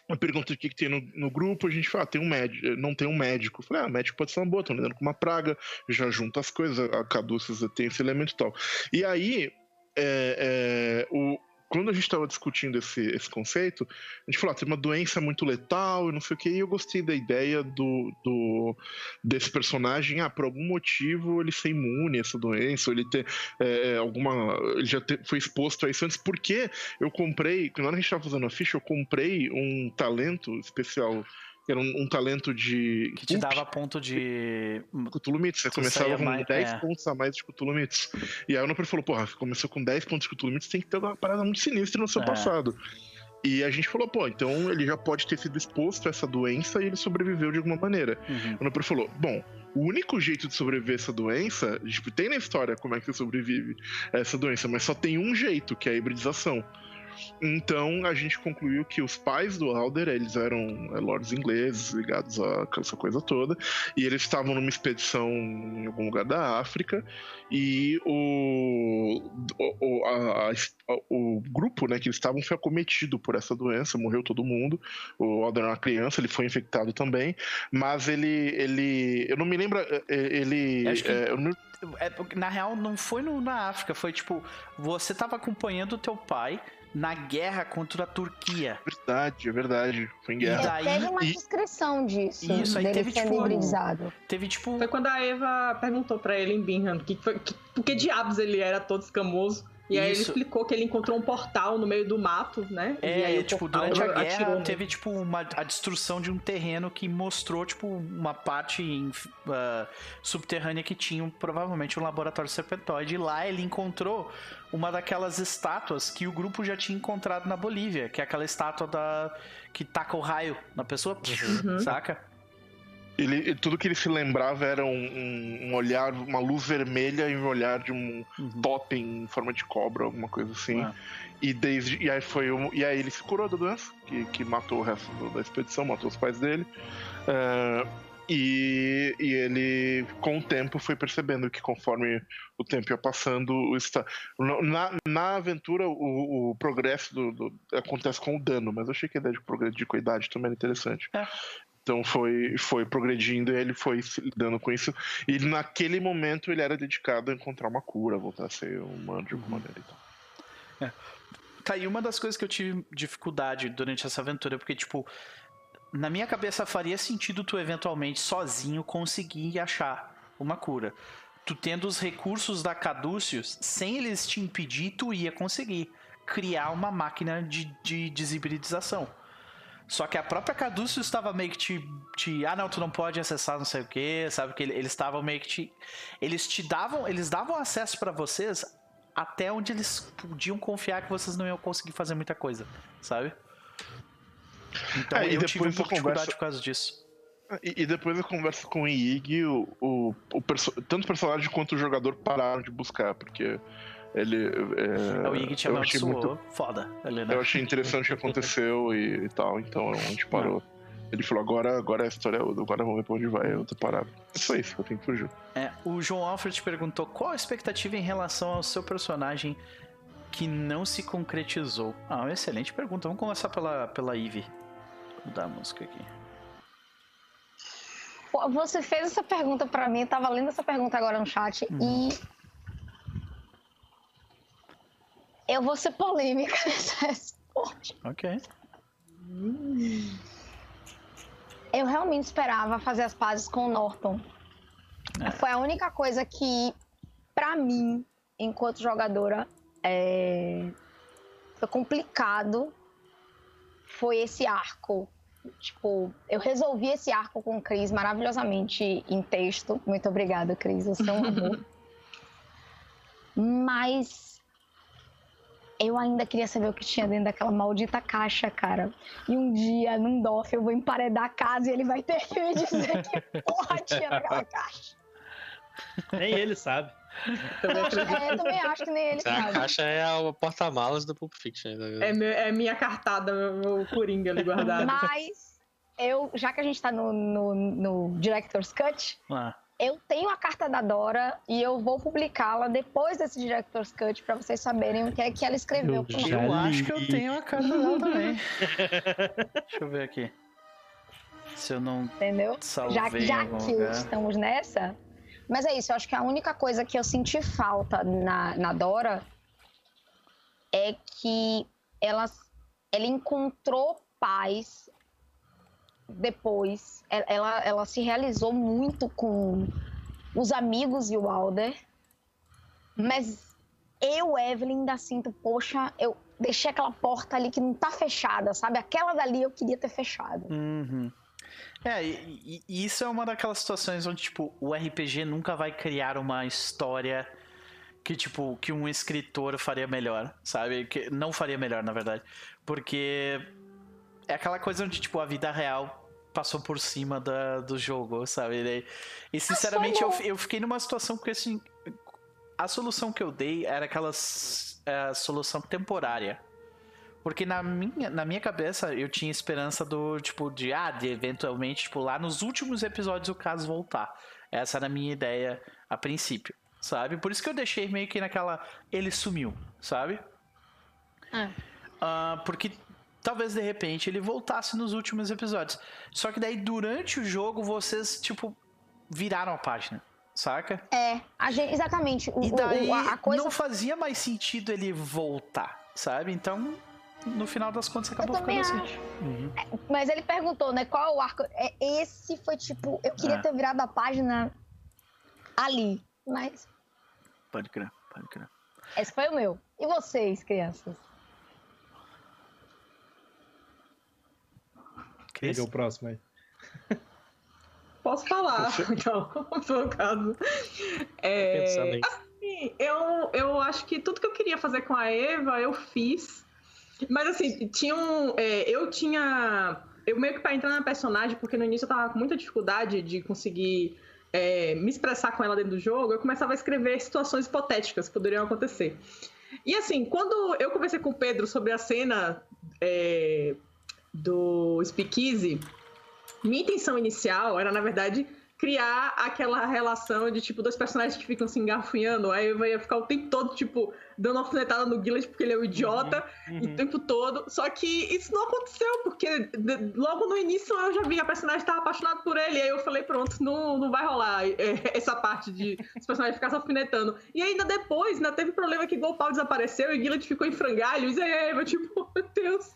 Eu pergunto o que, que tem no, no grupo, a gente fala, ah, tem um médico, não tem um médico. Eu falei, ah, médico pode ser uma boa, estão lidando com uma praga, já junta as coisas, a Caduceus tem esse elemento e tal. E aí, é, é, o, quando a gente estava discutindo esse, esse conceito, a gente falou, ah, tem uma doença muito letal e não sei o que, e eu gostei da ideia do, do, desse personagem, ah, por algum motivo ele ser imune a essa doença, ou ele ter é, alguma... Ele já ter, foi exposto a isso antes, porque eu comprei, na hora que a gente estava fazendo a ficha, eu comprei um talento especial, que era um, um talento de... Que te Pulp, dava ponto de... Cthulhu Mythos, você começava com mais, dez é. pontos a mais de Cthulhu Mythos. E aí o Noper falou, porra, começou com dez pontos de Cthulhu Mythos, tem que ter uma parada muito sinistra no seu é. passado. E a gente falou, pô, então ele já pode ter sido exposto a essa doença e ele sobreviveu de alguma maneira. Uhum. O Noper falou, bom, o único jeito de sobreviver a essa doença, tipo, tem na história como é que você sobrevive a essa doença, mas só tem um jeito, que é a hibridização. Então a gente concluiu que os pais do Alder, eles eram é, lords ingleses, ligados a essa coisa toda, e eles estavam numa expedição em algum lugar da África, e o, o, a, a, o grupo, né, que eles estavam foi acometido por essa doença, morreu todo mundo. O Alder era uma criança, ele foi infectado também, mas ele, ele eu não me lembro, ele... Acho que... é, eu não... Na real, não foi no, na África, foi tipo, você tava acompanhando o teu pai na guerra contra a Turquia. Verdade, é verdade. Foi em guerra. E daí... Teve uma descrição disso. Isso, aí teve tipo, um, teve tipo... Foi quando a Eva perguntou pra ele em Bingham que foi, que, por que diabos ele era todo escamoso. E aí Isso. ele explicou que ele encontrou um portal no meio do mato, né? É, e aí, tipo, portal, durante a guerra teve, tipo, uma, a destruição de um terreno que mostrou, tipo, uma parte uh, subterrânea que tinha provavelmente um laboratório serpentoide. E lá ele encontrou uma daquelas estátuas que o grupo já tinha encontrado na Bolívia, que é aquela estátua da que taca o raio na pessoa, uhum. saca? Ele, tudo que ele se lembrava era um, um, um olhar, uma luz vermelha e um olhar de um uhum. totem em forma de cobra, alguma coisa assim. Uhum. E, desde, e, aí foi um, e aí ele se curou da doença, que, que matou o resto da expedição, matou os pais dele. Uh, e, e ele, com o tempo, foi percebendo que conforme o tempo ia passando... O está, na, na aventura, o, o progresso do, do, acontece com o dano, mas eu achei que a ideia de progredir com a idade também era interessante. É. Então foi, foi progredindo e ele foi lidando com isso. E naquele momento ele era dedicado a encontrar uma cura, voltar a ser humano de alguma maneira e tal. É. Tá, e uma das coisas que eu tive dificuldade durante essa aventura, porque, tipo, na minha cabeça faria sentido tu eventualmente sozinho conseguir achar uma cura. Tu tendo os recursos da Caduceus, sem eles te impedir, tu ia conseguir criar uma máquina de, de desibridização. Só que a própria Caduceus estava meio que te, te... Ah, não, tu não pode acessar não sei o quê, sabe? Que eles estavam meio que te... Eles te davam... Eles davam acesso pra vocês até onde eles podiam confiar que vocês não iam conseguir fazer muita coisa, sabe? Então é, eu tive um pouco de dificuldade por causa disso. E, e depois eu converso com o Yig, o, o, o perso... tanto o personagem quanto o jogador pararam de buscar, porque... Ele, é, o Yig te amaldiçoou, muito... foda. Ele, né? Eu achei interessante o que aconteceu e, e tal, então a gente parou. Não. Ele falou, agora, agora a história é outra, agora vamos ver pra onde vai, eu tô parado. É só isso que eu tenho que fugir. É, o João Alfred perguntou, qual a expectativa em relação ao seu personagem que não se concretizou? Ah, uma excelente pergunta. Vamos começar pela, pela Ivy. Vou mudar a música aqui. Você fez essa pergunta pra mim, tava lendo essa pergunta agora no chat hum. e... Eu vou ser polêmica nessa resposta. Ok. Eu realmente esperava fazer as pazes com o Norton. É. Foi a única coisa que, pra mim, enquanto jogadora, é... foi complicado. Foi esse arco. Tipo, eu resolvi esse arco com o Cris maravilhosamente em texto. Muito obrigada, Cris. Você é um amor. Mas... eu ainda queria saber o que tinha dentro daquela maldita caixa, cara. E um dia, num doff, eu vou emparedar a casa e ele vai ter que me dizer que porra tinha naquela caixa. Nem ele sabe. Eu acho, é, eu também acho que nem ele sabe. A caixa é a porta-malas do Pulp Fiction. Tá é, meu, é minha cartada, meu, meu coringa ali guardado. Mas, eu, já que a gente tá no, no, no Director's Cut... Ah. Eu tenho a carta da Dora e eu vou publicá-la depois desse Director's Cut pra vocês saberem o que é que ela escreveu. Eu, eu acho que eu tenho a carta dela também. Deixa eu ver aqui. Se eu não Entendeu? salvei Já, já que lugar. estamos nessa. Mas é isso, eu acho que a única coisa que eu senti falta na, na Dora é que ela, ela encontrou paz... Depois, ela, ela se realizou muito com os amigos e o Alder. Mas eu, Evelyn, ainda sinto, poxa, eu deixei aquela porta ali que não tá fechada, sabe? Aquela dali eu queria ter fechado. Uhum. É, e, e isso é uma daquelas situações onde, tipo, o R P G nunca vai criar uma história que, tipo, que um escritor faria melhor, sabe? Que não faria melhor, na verdade. Porque... é aquela coisa onde, tipo, a vida real passou por cima da, do jogo, sabe? E, e sinceramente, eu, eu fiquei numa situação que, assim... A solução que eu dei era aquela é, solução temporária. Porque na minha, na minha cabeça eu tinha esperança do tipo de, ah, de eventualmente, tipo, lá nos últimos episódios o caso voltar. Essa era a minha ideia a princípio, sabe? Por isso que eu deixei meio que naquela, ele sumiu, sabe? É. Uh, porque talvez de repente ele voltasse nos últimos episódios. Só que daí durante o jogo vocês, tipo, viraram a página. Saca? É, a gente, exatamente. O, e daí o, a coisa... não fazia mais sentido ele voltar, sabe? Então, no final das contas, acabou ficando acho. assim. Uhum. É, mas ele perguntou, né? Qual é o arco? É, esse foi tipo, eu queria é. ter virado a página ali, mas... Pode crer, pode crer. Esse foi o meu. E vocês, crianças? Quem é o próximo aí? Posso falar, então, no caso. É, assim, eu, eu acho que tudo que eu queria fazer com a Eva, eu fiz. Mas, assim, tinha um, é, eu tinha... Eu meio que para entrar na personagem, porque no início eu tava com muita dificuldade de conseguir é, me expressar com ela dentro do jogo, eu começava a escrever situações hipotéticas que poderiam acontecer. E, assim, quando eu conversei com o Pedro sobre a cena é, do Speakeasy... Minha intenção inicial era, na verdade, criar aquela relação de, tipo, dois personagens que ficam se engarfinhando. Aí eu ia ficar o tempo todo, tipo, dando uma alfinetada no Gillard porque ele é um idiota, uhum, uhum. o tempo todo. Só que isso não aconteceu, porque logo no início eu já vi a personagem estava apaixonada por ele. E aí eu falei, pronto, não, não vai rolar essa parte de os personagens ficarem se alfinetando. E ainda depois, ainda teve problema que Golpal desapareceu e o Gillard ficou em frangalhos. E aí eu, tipo, meu Deus,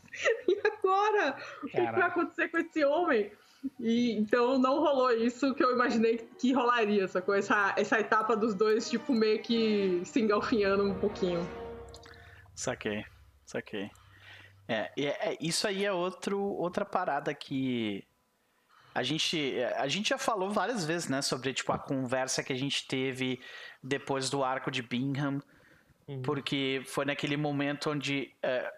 e agora? O que vai acontecer com esse homem? E, então não rolou isso que eu imaginei que rolaria, sacou? Essa, essa etapa dos dois, tipo, meio que se engalfinhando um pouquinho. Saquei, saquei. É, é, é, isso aí é outro, outra parada que a gente, a gente já falou várias vezes, né? Sobre, tipo, a conversa que a gente teve depois do arco de Bingham. Uhum. Porque foi naquele momento onde, é,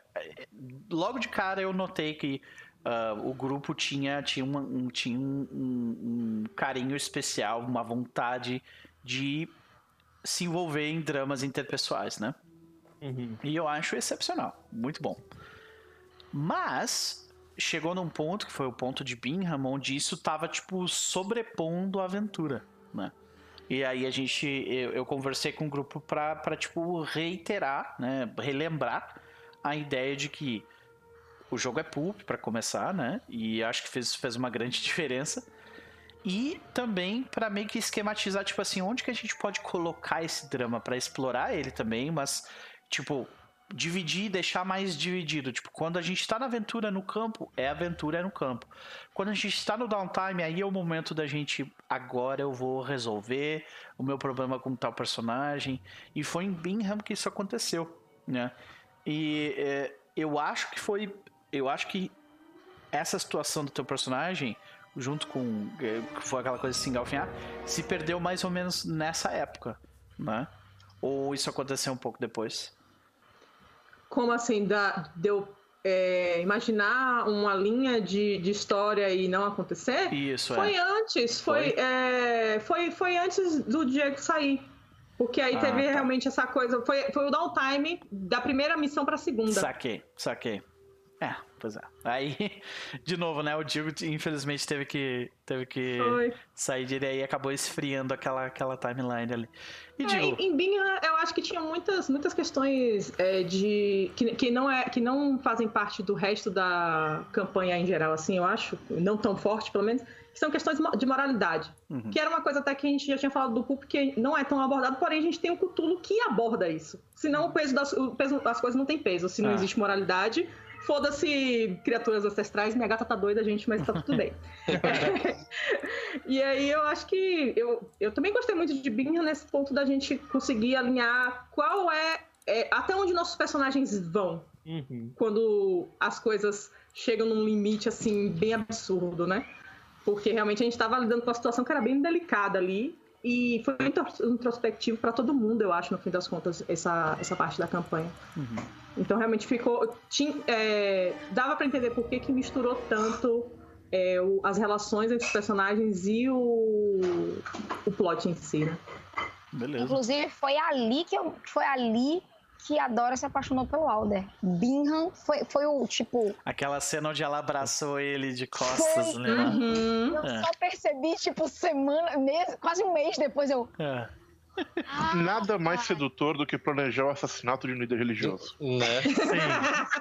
logo de cara eu notei que Uh, o grupo tinha, tinha, uma, um, tinha um, um, um carinho especial, uma vontade de se envolver em dramas interpessoais, né? Uhum. E eu acho excepcional, muito bom. Mas chegou num ponto, que foi o ponto de Bingham, onde isso tava, tipo, sobrepondo a aventura, né? E aí a gente, eu, eu conversei com o grupo pra, pra, tipo, reiterar, né? Relembrar a ideia de que o jogo é Pulp, pra começar, né? E acho que fez, fez uma grande diferença. E também pra meio que esquematizar, tipo assim, onde que a gente pode colocar esse drama pra explorar ele também, mas, tipo, dividir e deixar mais dividido. Tipo, quando a gente tá na aventura no campo, é aventura no campo. Quando a gente tá no downtime, aí é o momento da gente, agora eu vou resolver o meu problema com tal personagem. E foi em Bingham que isso aconteceu, né? E é, eu acho que foi... Eu acho que essa situação do teu personagem, junto com que foi aquela coisa de se engalfinhar, se perdeu mais ou menos nessa época, né? Ou isso aconteceu um pouco depois? Como assim? Da, deu é, imaginar uma linha de, de história e não acontecer? Isso, foi é. antes, foi, foi? É, foi, foi antes do Diego sair. Porque aí ah, teve tá. realmente essa coisa, foi, foi o downtime da primeira missão para a segunda. Saquei, saquei. É, pois é. Aí, de novo, né? O Diego, infelizmente, teve que, teve que sair dele aí e acabou esfriando aquela, aquela timeline ali. E, é, Diego... Em, em Bingham, eu acho que tinha muitas, muitas questões é, de que, que, não é, que não fazem parte do resto da campanha em geral, assim, eu acho. Não tão forte, pelo menos. Que são questões de moralidade. Uhum. Que era uma coisa até que a gente já tinha falado do Pulp, que não é tão abordado, porém a gente tem um Cthulhu que aborda isso. Senão o peso das, o peso, as coisas não tem peso. Se não ah. existe moralidade... Foda-se, criaturas ancestrais, minha gata tá doida, gente, mas tá tudo bem. E aí eu acho que... Eu, eu também gostei muito de Bingham nesse ponto da gente conseguir alinhar qual é... é até onde nossos personagens vão. Uhum. Quando as coisas chegam num limite, assim, bem absurdo, né? Porque realmente a gente tava lidando com uma situação que era bem delicada ali. E foi um introspectivo pra todo mundo, eu acho, no fim das contas, essa, essa parte da campanha. Uhum. Então, realmente, ficou... Tinha, é, dava pra entender por que que misturou tanto é, o, as relações entre os personagens e o, o plot em si, né? Beleza. Inclusive, foi ali que eu... Foi ali que a Dora se apaixonou pelo Alder. Bingham foi, foi o tipo... Aquela cena onde ela abraçou ele de costas, foi... né? Uhum. Eu é. só percebi, tipo, semana, mês, quase um mês depois eu... É. Ah, nada mais sedutor do que planejar o assassinato de um líder religioso. Né? Sim.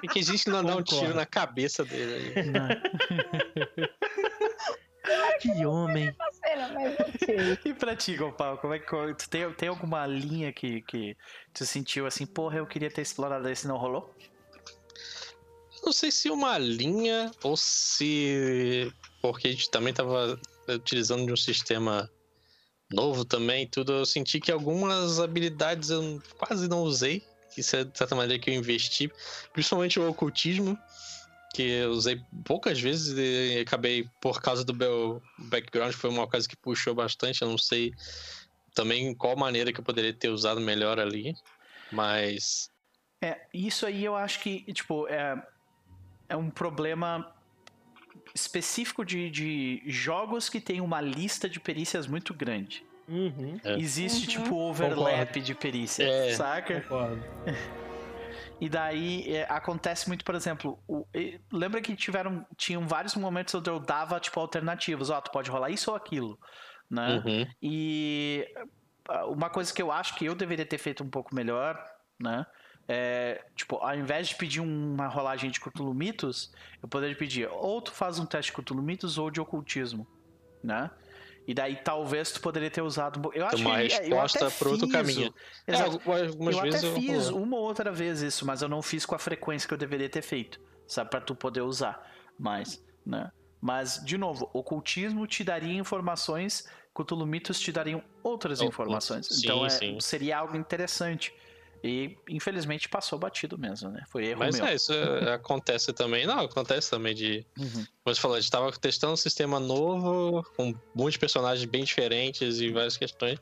E que a gente não dá um tiro na cabeça dele. Aí. Não. Que homem. Cena, mas okay. E pra ti, Gompal, como é que tu tem, tem alguma linha que, que tu sentiu assim, porra, eu queria ter explorado isso e não rolou? Não sei se uma linha ou se... Porque a gente também tava utilizando de um sistema... novo também, tudo, eu senti que algumas habilidades eu quase não usei, que é de certa maneira que eu investi, principalmente o ocultismo, que eu usei poucas vezes e acabei, por causa do meu background, foi uma coisa que puxou bastante, eu não sei também qual maneira que eu poderia ter usado melhor ali, mas... É, isso aí eu acho que, tipo, é, é um problema... específico de, de jogos que tem uma lista de perícias muito grande. Uhum. É. Existe, uhum. tipo, overlap Concordo. de perícias, é. saca? Concordo. E daí, é, acontece muito, por exemplo, o, e, lembra que tiveram, tinham vários momentos onde eu dava, tipo, alternativas. Ó, oh, tu pode rolar isso ou aquilo, né? Uhum. E uma coisa que eu acho que eu deveria ter feito um pouco melhor, né? É, tipo, ao invés de pedir uma rolagem de Cthulhu Mythos, eu poderia pedir ou tu faz um teste de Cthulhu Mythos ou de ocultismo, né? E daí talvez tu poderia ter usado... Eu acho uma que resposta eu até pro outro caminho. Exato. É, algumas eu vezes até eu fiz vou... uma ou outra vez isso, mas eu não fiz com a frequência que eu deveria ter feito, sabe? Pra tu poder usar mais, né? Mas, de novo, ocultismo te daria informações, Cthulhu Mythos te dariam outras oh, informações. Sim, então é, sim. seria algo interessante. E, infelizmente, passou batido mesmo, né? Foi erro Mas, meu. Mas é, isso acontece também. Não, acontece também de... Uhum. Como você falou, a gente tava testando um sistema novo, com muitos personagens bem diferentes e várias questões.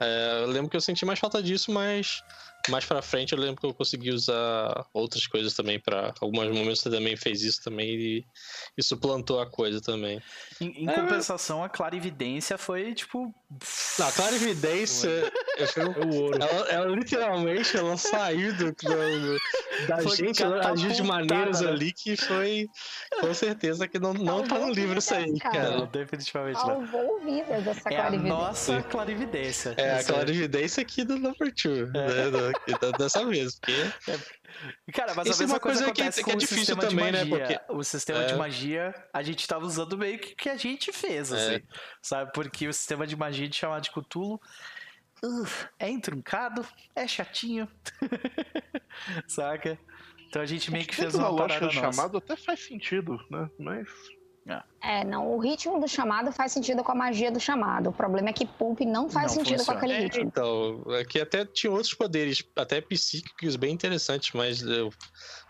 É, eu lembro que eu senti mais falta disso, mas... Mais pra frente eu lembro que eu consegui usar outras coisas também pra... Alguns momentos você também fez isso também e isso plantou a coisa também. Em, em é, compensação, a clarividência foi, tipo... Não, a clarividência... eu fui, o ouro. Ela, ela literalmente, ela saiu do... do da foi gente, ela agiu de maneiras ali que foi... Com certeza que não, não tá no livro isso aí, cara. cara. Não, definitivamente não. Salvou vidas essa é clarividência. É a nossa clarividência. É a clarividência aqui do Number Two, é. né? Dessa vez, porque... É. Cara, mas isso a mesma é uma coisa, coisa que, que é difícil também, né? Porque... O sistema é... de magia, a gente tava usando meio que que a gente fez, assim. É. Sabe? Porque o sistema de magia de chamar de Cthulhu uh, é entruncado, é chatinho. Saca? Então a gente meio que, que fez uma parada nossa. O chamado até faz sentido, né? Mas... É, não, o ritmo do chamado faz sentido com a magia do chamado. O problema é que Pulp não faz não sentido funciona. com aquele ritmo. É, então, aqui até tinha outros poderes, até psíquicos bem interessantes, mas eu, o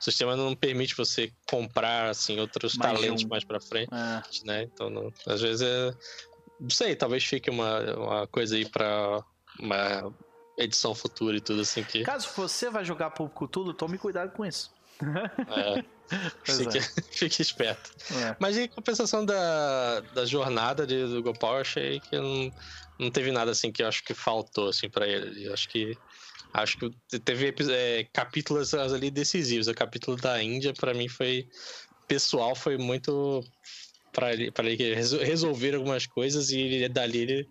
sistema não permite você comprar assim, outros mais talentos um... mais pra frente. Ah. Né? Então, não, às vezes é. Não sei, talvez fique uma, uma coisa aí pra uma edição futura e tudo assim. Que... Caso você vá jogar Pulp com tudo, tome cuidado com isso. É, fique, é. fique esperto. É. Mas em compensação da, da jornada de, do Gopal, eu achei que não, não teve nada assim que eu acho que faltou assim, pra ele. Eu acho que acho que teve é, capítulos ali decisivos. O capítulo da Índia, pra mim, foi pessoal, foi muito pra ele, pra ele resolver algumas coisas e dali ele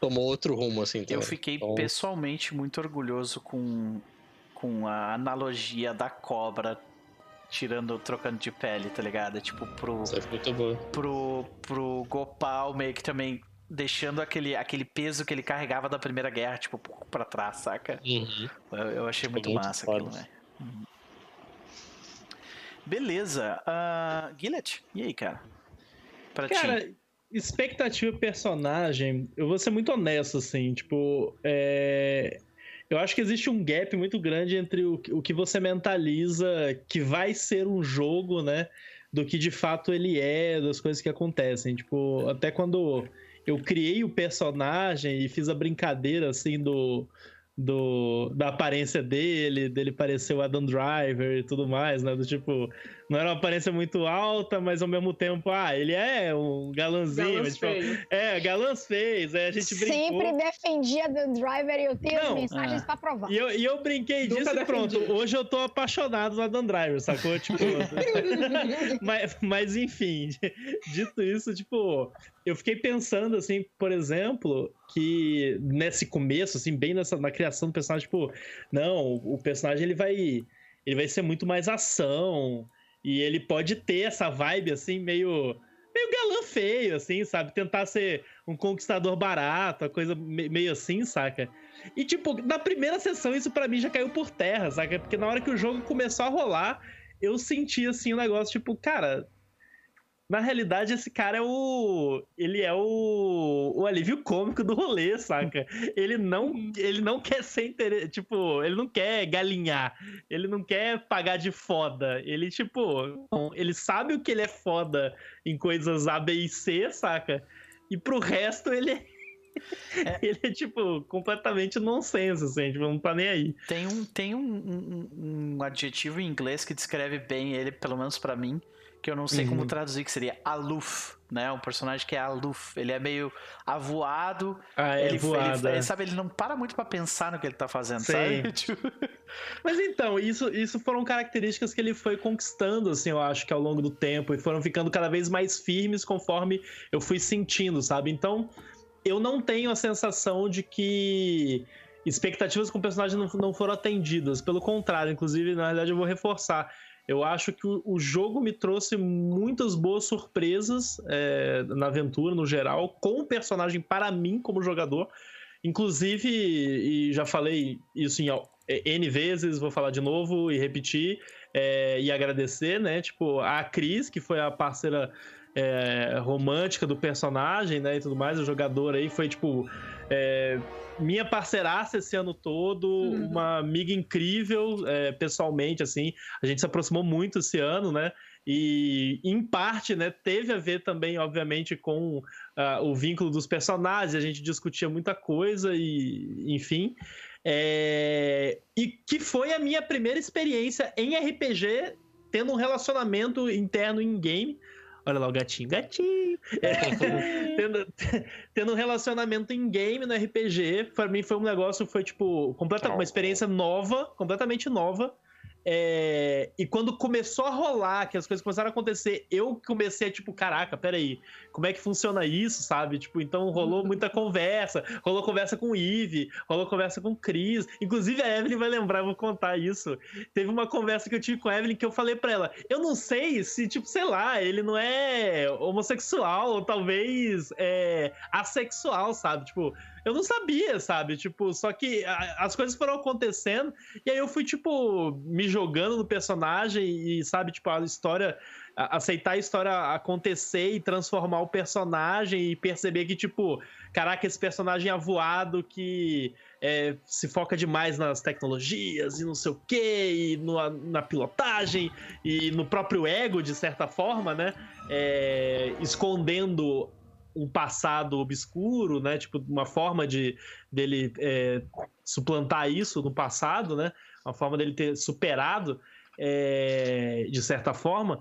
tomou outro rumo. Assim, eu fiquei então... pessoalmente muito orgulhoso com. com a analogia da cobra tirando, trocando de pele, tá ligado? Tipo, pro, pro, pro Gopal meio que também deixando aquele, aquele peso que ele carregava da Primeira Guerra, tipo, um pouco pra trás, saca? Uhum. Eu, eu achei muito, muito massa foda. aquilo, né? Uhum. Beleza. Uh, Gillette, e aí, cara? Pra cara, ti. Expectativa e personagem, eu vou ser muito honesto, assim, tipo, é... Eu acho que existe um gap muito grande entre o, o que você mentaliza que vai ser um jogo, né? Do que de fato ele é, das coisas que acontecem. Tipo, até quando eu criei o personagem e fiz a brincadeira, assim, do, do, da aparência dele, dele parecer o Adam Driver e tudo mais, né? Do tipo, não era uma aparência muito alta, mas ao mesmo tempo, ah, ele é um galãzinho. Galãs mas, tipo, é, galãs fez, aí a gente brincou. Sempre defendia The Driver e eu tenho não, as mensagens ah. pra provar. E eu, e eu brinquei Nunca disso defendi. E pronto, hoje eu tô apaixonado na The Driver, sacou? Tipo, mas, mas enfim, dito isso, tipo, eu fiquei pensando, assim, por exemplo, que nesse começo, assim, bem nessa, na criação do personagem, tipo, não, o personagem ele vai... Ele vai ser muito mais ação. E ele pode ter essa vibe, assim, meio... Meio galã feio, assim, sabe? Tentar ser um conquistador barato, a coisa meio assim, saca? E, tipo, na primeira sessão, isso pra mim já caiu por terra, saca? Porque na hora que o jogo começou a rolar, eu senti, assim, um negócio, tipo, cara... Na realidade, esse cara é o... Ele é o... o alívio cômico do rolê, saca? Ele não, ele não quer ser... Inter... Tipo, ele não quer galinhar. Ele não quer pagar de foda. Ele, tipo... Ele sabe o que ele é foda em coisas A, B e C, saca? E pro resto, ele é... Ele é, tipo, completamente nonsense, assim, tipo, não tá nem aí. Tem um, tem um, um, um adjetivo em inglês que descreve bem ele, pelo menos pra mim, que eu não sei uhum. como traduzir, que seria aloof, né? Um personagem que é aloof. Ele é meio avoado. Ah, é ele, voado, ele, é. Sabe, ele não para muito pra pensar no que ele tá fazendo, Sim. sabe? Tipo... Mas então, isso, isso foram características que ele foi conquistando, assim, eu acho que ao longo do tempo. E foram ficando cada vez mais firmes conforme eu fui sentindo, sabe? Então, eu não tenho a sensação de que... expectativas com o personagem não, não foram atendidas. Pelo contrário, inclusive, na verdade, eu vou reforçar... Eu acho que o jogo me trouxe muitas boas surpresas é, na aventura, no geral, com o personagem para mim como jogador. Inclusive, e já falei isso em N vezes, vou falar de novo e repetir é, e agradecer, né? Tipo, a Cris, que foi a parceira é, romântica do personagem, né? E tudo mais, o jogador aí foi, tipo... É, minha parceiraça esse ano todo, uhum. uma amiga incrível, é, pessoalmente, assim, a gente se aproximou muito esse ano, né, e em parte, né, teve a ver também, obviamente, com uh, o vínculo dos personagens, a gente discutia muita coisa e, enfim, é... e que foi a minha primeira experiência em R P G, tendo um relacionamento interno em game. Olha lá o gatinho, gatinho! É, tendo, tendo um relacionamento em game no R P G, pra mim foi um negócio, foi tipo, completa, uma experiência nova, completamente nova. É, e quando começou a rolar, que as coisas começaram a acontecer, eu comecei a tipo, caraca, peraí, como é que funciona isso, sabe? Tipo, então rolou muita conversa, rolou conversa com o Yves, rolou conversa com o Cris, inclusive a Evelyn vai lembrar, eu vou contar isso. Teve uma conversa que eu tive com a Evelyn que eu falei pra ela, eu não sei se, tipo, sei lá, ele não é homossexual, ou talvez é, assexual, sabe? Tipo, eu não sabia, sabe? Tipo, só que a, as coisas foram acontecendo e aí eu fui, tipo, me jogando no personagem e, sabe, tipo, a história... aceitar a história acontecer e transformar o personagem e perceber que, tipo, caraca, esse personagem avoado que é, se foca demais nas tecnologias e não sei o quê, e no, na pilotagem e no próprio ego, de certa forma, né? É, escondendo... um passado obscuro, né? Tipo, uma forma de, dele é, suplantar isso no passado, né? Uma forma dele ter superado, é, de certa forma,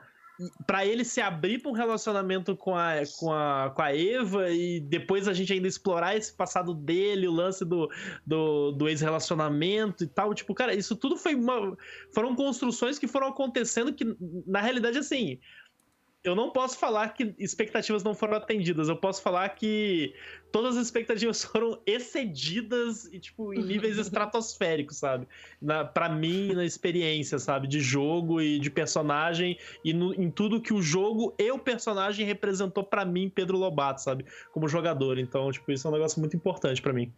para ele se abrir para um relacionamento com a, com, a, com a Eva e depois a gente ainda explorar esse passado dele, o lance do, do, do ex-relacionamento e tal. Tipo, cara, isso tudo foi uma... Foram construções que foram acontecendo que, na realidade, assim... Eu não posso falar que expectativas não foram atendidas. Eu posso falar que todas as expectativas foram excedidas e, tipo, em níveis estratosféricos, sabe? Na, pra mim, na experiência, sabe? De jogo e de personagem e no, em tudo que o jogo e o personagem representou pra mim, Pedro Lobato, sabe? Como jogador. Então, tipo, isso é um negócio muito importante pra mim.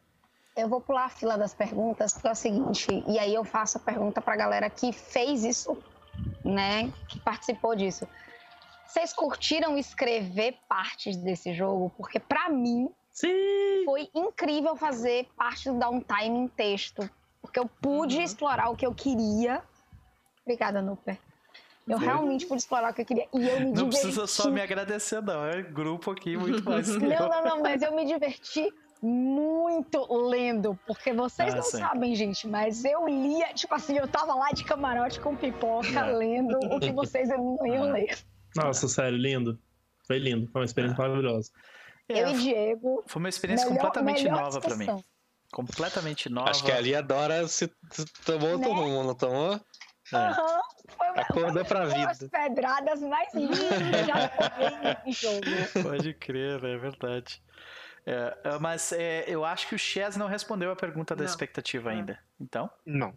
Eu vou pular a fila das perguntas, porque é o seguinte... E aí eu faço a pergunta pra galera que fez isso, né? Que participou disso. Vocês curtiram escrever partes desse jogo? Porque pra mim Sim. foi incrível fazer parte do downtime em texto. Porque eu pude uhum. explorar o que eu queria. Obrigada, Nuper. Eu Sim. realmente pude explorar o que eu queria. E eu me não diverti. Não precisa só me agradecer, não. É grupo aqui muito mais. Não, não, não. Mas eu me diverti muito lendo, porque vocês ah, não sim. sabem, gente, mas eu lia, tipo assim, eu tava lá de camarote com pipoca, é. lendo o que vocês não iam ler. Nossa, sério, lindo. Foi lindo, foi uma experiência é. maravilhosa. Eu é, e Diego... Foi uma experiência melhor, completamente melhor nova pra mim. Completamente nova. Acho que ali a Dora se tomou outro né? rumo, não tomou? Aham, uhum, foi uma, Acordou pra uma vida. das pedradas mais lindas que já tomei em jogo. Pode crer, é verdade. É, mas é, eu acho que o Chaz não respondeu a pergunta da não. expectativa ainda. Então? Não.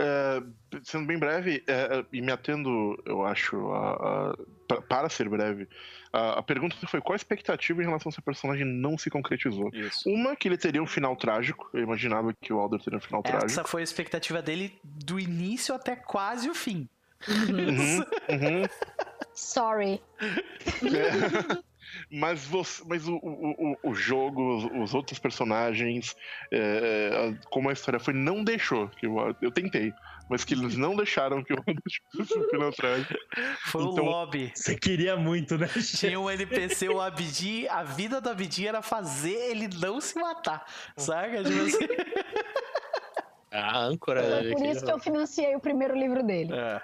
É, sendo bem breve, é, e me atendo, eu acho, a, a, para ser breve, a, a pergunta foi qual a expectativa em relação a se o personagem não se concretizou. Isso. Uma, que ele teria um final trágico. Eu imaginava que o Alder teria um final Essa trágico. Essa foi a expectativa dele do início até quase o fim. Uhum, uhum. Sorry. É. Mas, você, mas o, o, o jogo, os, os outros personagens, é, como a história foi, não deixou. Que eu, eu tentei, mas que eles não deixaram que eu não traga. Foi então, o lobby. Você queria muito, né? Tinha um N P C, o Abdi, a vida do Abdi era fazer ele não se matar. Saca? De você... A âncora. É por isso que eu financiei o primeiro livro dele. É.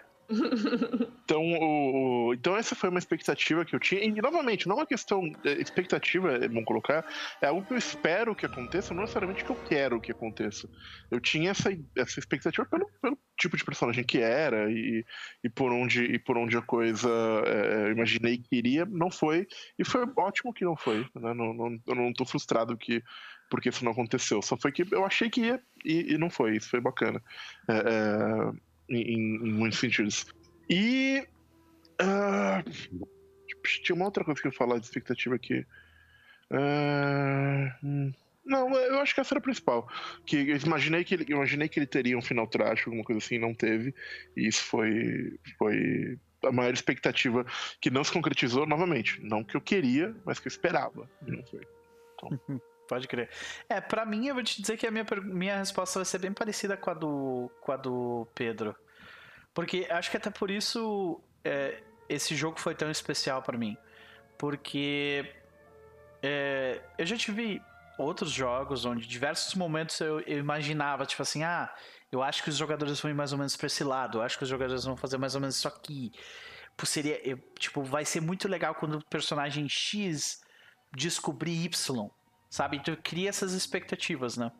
Então, o, o, então essa foi uma expectativa que eu tinha. E novamente, não é uma questão expectativa, é bom colocar. É algo que eu espero que aconteça, não necessariamente que eu quero que aconteça. Eu tinha essa, essa expectativa pelo, pelo tipo de personagem que era e, e, por, onde, e por onde a coisa é, eu imaginei que iria. Não foi, e foi ótimo que não foi, né? não, não, eu não tô frustrado que porque isso não aconteceu. Só foi que eu achei que ia e, e não foi. Isso foi bacana, é, é... Em, em muitos sentidos. E uh, tinha uma outra coisa que eu ia falar de expectativa aqui. Uh, não, eu acho que essa era a principal. Que eu imaginei que ele, imaginei que ele teria um final trágico, alguma coisa assim, e não teve. E isso foi, foi a maior expectativa que não se concretizou novamente. Não que eu queria, mas que eu esperava. E não foi. Então... Pode crer. É, pra mim, eu vou te dizer que a minha, minha resposta vai ser bem parecida com a do, com a do Pedro. Porque acho que até por isso é, esse jogo foi tão especial pra mim. Porque é, eu já tive outros jogos onde diversos momentos eu, eu imaginava, tipo assim, ah, eu acho que os jogadores vão ir mais ou menos pra esse lado, eu acho que os jogadores vão fazer mais ou menos isso aqui. Seria, eu, tipo, vai ser muito legal quando o personagem X descobrir Y. Sabe? Então eu cria essas expectativas, né?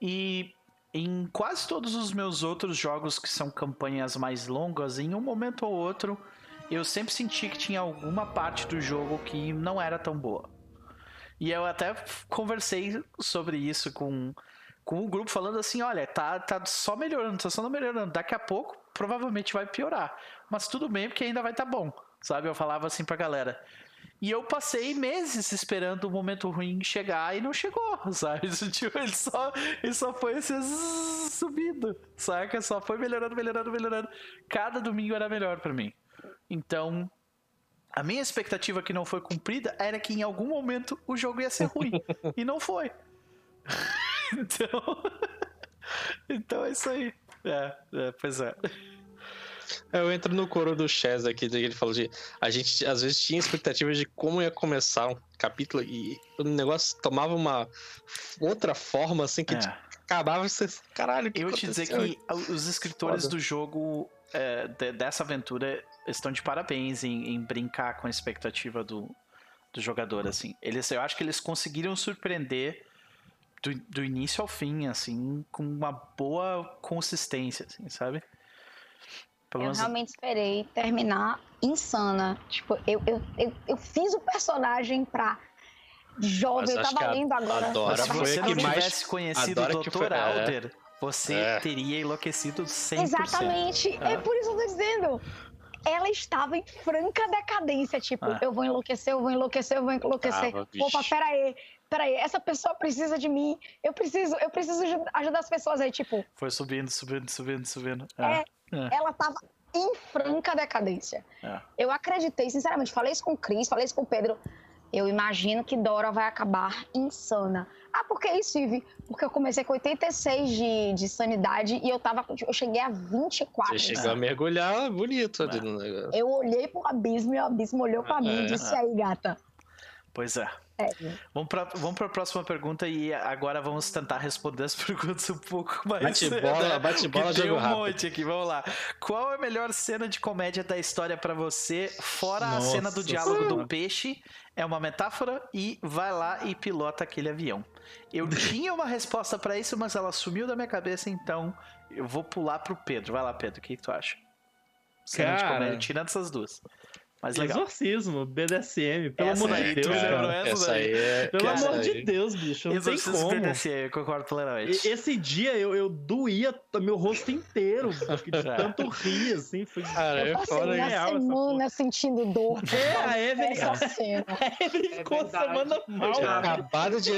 E em quase todos os meus outros jogos que são campanhas mais longas, em um momento ou outro, eu sempre senti que tinha alguma parte do jogo que não era tão boa. E eu até conversei sobre isso com, com o grupo, falando assim, olha, tá, tá só melhorando, tá só melhorando. Daqui a pouco, provavelmente vai piorar. Mas tudo bem, porque ainda vai tá bom. Sabe? Eu falava assim pra galera... E eu passei meses esperando o momento ruim chegar e não chegou, sabe? Ele só, ele só foi assim, subindo, saca? Só foi melhorando, melhorando, melhorando. Cada domingo era melhor pra mim. Então, a minha expectativa que não foi cumprida era que em algum momento o jogo ia ser ruim. E não foi. Então, então é isso aí. É, é, pois é. Eu entro no coro do Chaz aqui, que ele falou de... A gente, às vezes, tinha expectativas de como ia começar um capítulo e o negócio tomava uma outra forma, assim, que é. acabava e você... Caralho, que Eu aconteceu? Te dizer que os escritores Foda. do jogo, é, de, dessa aventura, estão de parabéns em, em brincar com a expectativa do, do jogador, assim. Eles, eu acho que eles conseguiram surpreender do, do início ao fim, assim, com uma boa consistência, assim, sabe? Eu realmente esperei terminar insana. Tipo, eu, eu, eu, eu fiz o personagem pra jovem. Eu tava lendo agora. Mas se você não tivesse conhecido o doutor Alder, você teria enlouquecido cem por cento. Exatamente. É por isso que eu tô dizendo. Ela estava em franca decadência. Tipo, eu vou enlouquecer, eu vou enlouquecer, eu vou enlouquecer. Opa, peraí. Peraí, essa pessoa precisa de mim. Eu preciso, eu preciso ajudar as pessoas aí, tipo... Foi subindo, subindo, subindo, subindo. É, é. Ela tava em franca decadência. É. Eu acreditei, sinceramente, falei isso com o Cris, falei isso com o Pedro. Eu imagino que Dora vai acabar insana. Ah, por que isso, Ivi? Porque eu comecei com oitenta e seis de, de sanidade e eu tava... Eu cheguei a vinte e quatro. Você chegou a mergulhar bonito ali no negócio. Eu olhei pro abismo e o abismo olhou pra mim e disse, aí, gata... Pois é. É. Vamos para vamos a próxima pergunta e agora vamos tentar responder as perguntas um pouco mais. Bate-bola, bate-bola, jogo tem um rápido. Monte aqui, vamos lá. Qual é a melhor cena de comédia da história para você, fora Nossa a cena do diálogo senhora. do peixe? É uma metáfora e vai lá e pilota aquele avião. Eu tinha uma resposta para isso, mas ela sumiu da minha cabeça, então eu vou pular pro Pedro. Vai lá, Pedro, o que tu acha? Cena cara... de comédia, tirando essas duas. Mas legal. Exorcismo, B D S M, pelo essa amor de Deus, cara. Essa aí é... Pelo cara, amor de Deus, bicho, não tem como. B D S M, eu concordo plenamente. Esse dia eu, eu doía meu rosto inteiro, porque de tanto rir, assim, foi... Cara, eu passei uma real, semana sentindo dor. É, a Evelyn... A Evelyn ficou a semana mal. Acabado de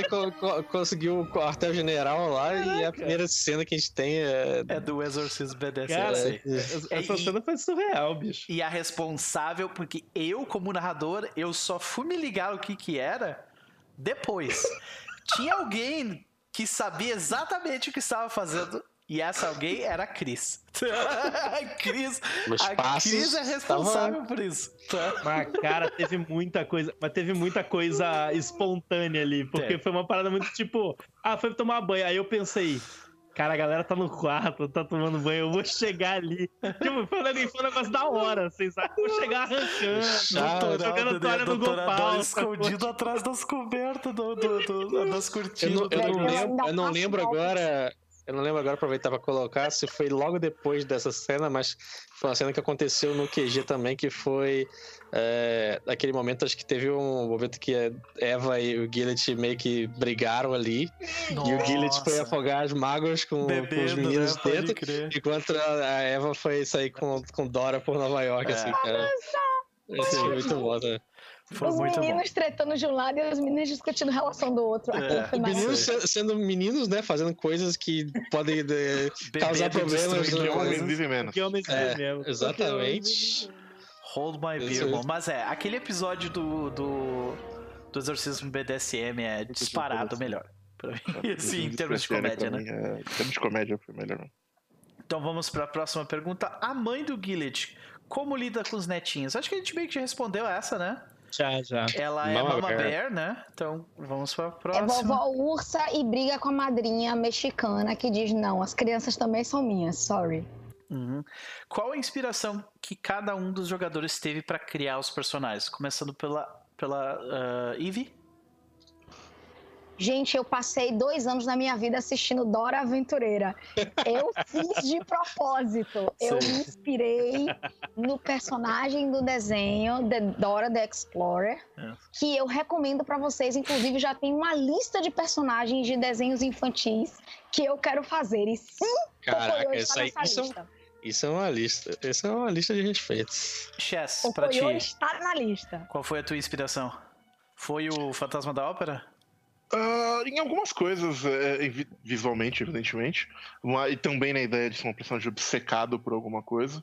conseguir o quartel-general lá e a primeira cena que a gente tem é... É do Exorcismo B D S M. Cara, essa cena foi surreal, bicho. E a responsável, porque eu, como narrador, eu só fui me ligar o que que era depois. Tinha alguém que sabia exatamente o que estava fazendo e essa alguém era a Cris. A Cris, a Cris é responsável tava... por isso. Mas, cara, teve muita coisa, mas teve muita coisa espontânea ali, porque é. foi uma parada muito tipo, ah, foi tomar banho, aí eu pensei... Cara, a galera tá no quarto, tá tomando banho, eu vou chegar ali. Tipo, foi um negócio da hora, assim, sabe? Vou chegar arrancando, jogando toalha no Gopal. Escondido atrás das cobertas, do, do, do, das cortinas. Eu não, eu não lembro, eu não lembro agora... Eu não lembro agora, aproveitar pra colocar, se foi logo depois dessa cena, mas foi uma cena que aconteceu no Q G também, que foi é, aquele momento, acho que teve um momento que a Eva e o Gillett meio que brigaram ali. Nossa. E o Gillett foi afogar as mágoas com, Bebendo, com os meninos né? dentro, enquanto a Eva foi sair com, com Dora por Nova York, é. assim, cara. Isso é muito bom, né? Foi os meninos bom. tretando de um lado e os meninos discutindo relação do outro. É. Meninos se, sendo meninos, né? Fazendo coisas que podem de, causar problemas. Que homens vivem menos. Que homens vivem menos. Exatamente. Hold my beer, bom. Mas é, aquele episódio do, do, do Exorcismo B D S M é disparado melhor. Pra mim, assim, em termos de comédia, né? É, em termos de comédia foi melhor. Então vamos para a próxima pergunta. A mãe do Gillett, como lida com os netinhos? Acho que a gente meio que já respondeu essa, né? Já, já. Ela é Mama Bear, né? Então vamos pra próxima. É vovó ursa e briga com a madrinha mexicana que diz, não, as crianças também são minhas, sorry. Uhum. Qual a inspiração que cada um dos jogadores teve pra criar os personagens? Começando pela, pela uh, Ivy? Gente, eu passei dois anos na minha vida assistindo Dora Aventureira. Eu fiz de propósito. Sim. Eu me inspirei no personagem do desenho de Dora the Explorer, é. que eu recomendo pra vocês. Inclusive, já tem uma lista de personagens de desenhos infantis que eu quero fazer. E sim, Caraca, eu vou nessa isso... lista. Isso é uma lista. Isso é uma lista de respeitos. Chess, o pra ti. Está na lista. Qual foi a tua inspiração? Foi o Fantasma da Ópera? Uh, em algumas coisas, é, visualmente, evidentemente, uma, e também na ideia de ser uma personagem obcecado por alguma coisa,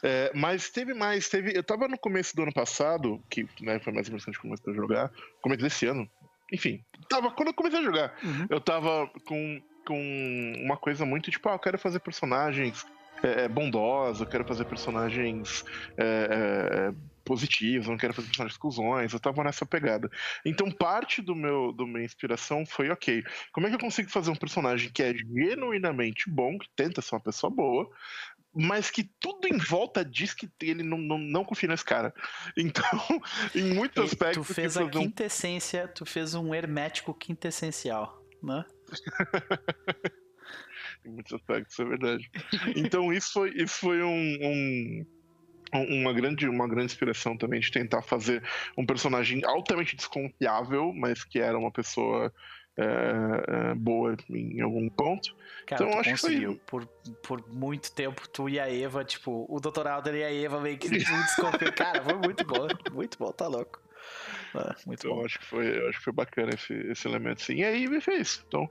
é, mas teve mais, teve, eu tava no começo do ano passado, que né, foi mais interessante que eu comecei a jogar, começo desse ano, enfim, tava, quando eu comecei a jogar, uhum. eu tava com, com uma coisa muito tipo, ah, eu quero fazer personagens é, bondosos, eu quero fazer personagens... É, é, positivos, não quero fazer personagens exclusões, eu tava nessa pegada. Então parte do meu, do minha inspiração foi, ok, como é que eu consigo fazer um personagem que é genuinamente bom, que tenta ser uma pessoa boa, mas que tudo em volta diz que ele não, não, não confia nesse cara. Então, em muitos aspectos... Tu fez a um... quintessência, tu fez um hermético quintessencial, né? Em muitos aspectos, é verdade. Então isso foi, isso foi um... um... Uma grande, uma grande inspiração também de tentar fazer um personagem altamente desconfiável, mas que era uma pessoa é, é, boa em algum ponto. Cara, então, tu acho conseguiu. Que foi... por, por muito tempo, tu e a Eva, tipo, o doutor Alder e a Eva meio que desconfiam. Cara, foi muito bom, muito bom, tá louco. Ah, muito então, bom. Acho que foi, acho que foi bacana esse, esse elemento, sim. E aí me fez. Então,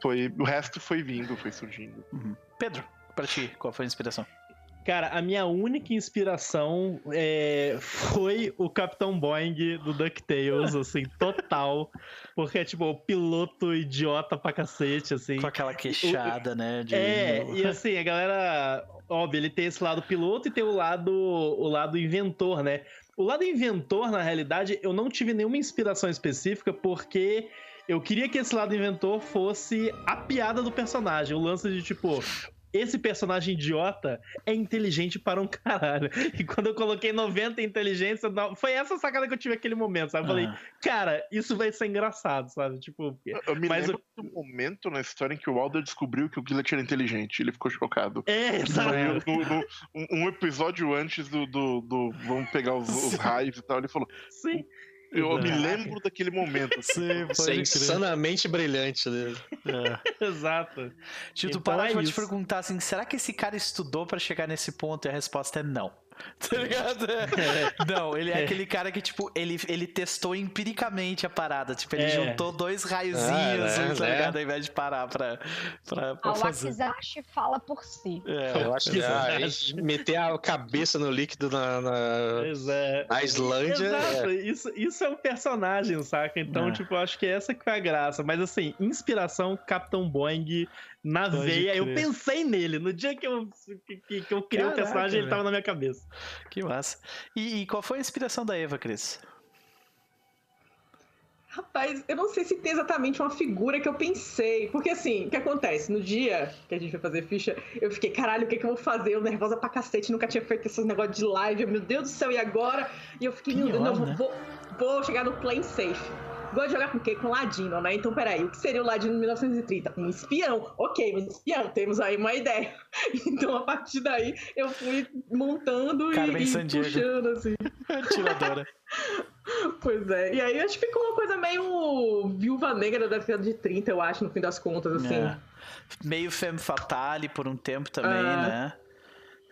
foi, o resto foi vindo, foi surgindo. Uhum. Pedro, pra ti, qual foi a inspiração? Cara, a minha única inspiração é, foi o Capitão Boeing do DuckTales, assim, total. Porque é tipo o piloto idiota pra cacete, assim. Com aquela queixada, o, né? De... É, e assim, a galera... Óbvio, ele tem esse lado piloto e tem o lado, o lado inventor, né? O lado inventor, na realidade, eu não tive nenhuma inspiração específica, porque eu queria que esse lado inventor fosse a piada do personagem, o lance de tipo... esse personagem idiota é inteligente para um caralho. E quando eu coloquei noventa inteligência, foi essa sacada que eu tive naquele momento, sabe? Eu ah. falei, cara, isso vai ser engraçado, sabe? Tipo, eu, eu me mas lembro eu... do momento na história em que o Alder descobriu que o Gillette era inteligente. Ele ficou chocado. É, sabe? No, no, um, um episódio antes do, do, do vamos pegar os, os raios e tal, ele falou... Sim. Eu não. me lembro daquele momento. Sim, Isso é insanamente brilhante dele. É. Exato. Tito, então para é te perguntar assim, será que esse cara estudou pra chegar nesse ponto? E a resposta é não. Tá ligado? É. Não, ele é, é aquele cara que, tipo, ele, ele testou empiricamente a parada. Tipo, ele é. juntou dois raiozinhos, ah, é, tá ligado? É. Ao invés de parar pra, pra, pra fazer. O Wakizashi fala por si. É, eu acho que é, meter a cabeça no líquido na, na, é. na Islândia. Exato, é. Isso, isso é um personagem, saca? Então, é. tipo, eu acho que essa que foi a graça. Mas, assim, inspiração, Capitão Boeing... na Pode veia, crer. Eu pensei nele no dia que eu, que, que eu criei o um personagem, velho. Ele tava na minha cabeça. Que massa. E, e qual foi a inspiração da Eva, Cris? Rapaz, eu não sei se tem exatamente uma figura que eu pensei, porque assim, o que acontece? No dia que a gente foi fazer ficha, eu fiquei, caralho, o que é que eu vou fazer? Eu nervosa pra cacete, nunca tinha feito esses negócios de live, meu Deus do céu, e agora? E eu fiquei, Pior, não, né? vou, vou chegar no plane safe. Gosto de jogar com o quê? Com Ladino, né? Então, peraí, o que seria o Ladino em mil novecentos e trinta? Um espião. Ok, um espião, temos aí uma ideia. Então, a partir daí, eu fui montando Carmen e, e puxando, assim. Atiradora. Pois é. E aí, acho que ficou uma coisa meio viúva negra da década de trinta, eu acho, no fim das contas, assim. É. Meio femme fatale por um tempo também, ah. né?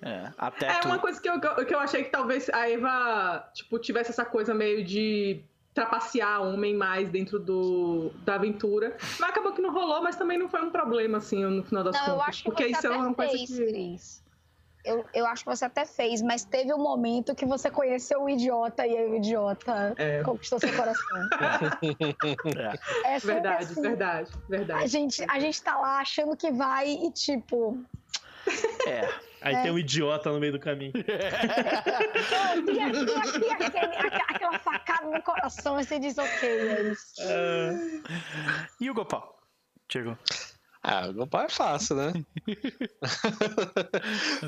É, até é tu... uma coisa que eu, que eu achei que talvez a Eva, tipo, tivesse essa coisa meio de... trapacear homem mais dentro do, da aventura. Mas acabou que não rolou, mas também não foi um problema, assim, no final das não, contas. Eu acho que Porque você até é uma coisa fez, que... Cris. Eu, eu acho que você até fez, mas teve um momento que você conheceu o idiota e aí o idiota é. conquistou seu coração. É, é verdade, assim, verdade, verdade. A gente, a gente tá lá achando que vai e, tipo... É. Aí é. tem um idiota no meio do caminho. Não, e aqui, aqui, aqui, aquela facada no coração, você diz, ok, é isso. Uh... E o Gopal? Chegou. Ah, o Gopal é fácil, né?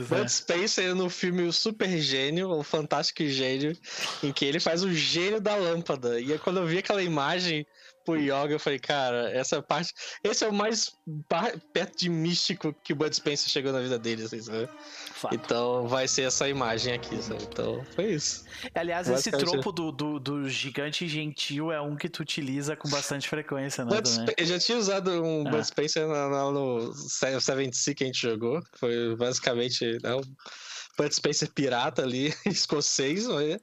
Bud Spencer no filme O Super Gênio, o Fantástico Gênio, em que ele faz o gênio da lâmpada. E quando eu vi aquela imagem... o Yoga, eu falei, cara, essa parte... esse é o mais perto de místico que o Bud Spencer chegou na vida dele, assim, sabe? Fato. Então vai ser essa imagem aqui, sabe? Então foi isso. Aliás, esse tropo do, do, do gigante gentil é um que tu utiliza com bastante frequência, né? Eu já tinha usado um ah. Bud Spencer na, na, no sete C que a gente jogou, que foi basicamente... né, Bud Spencer pirata ali, escocês, né?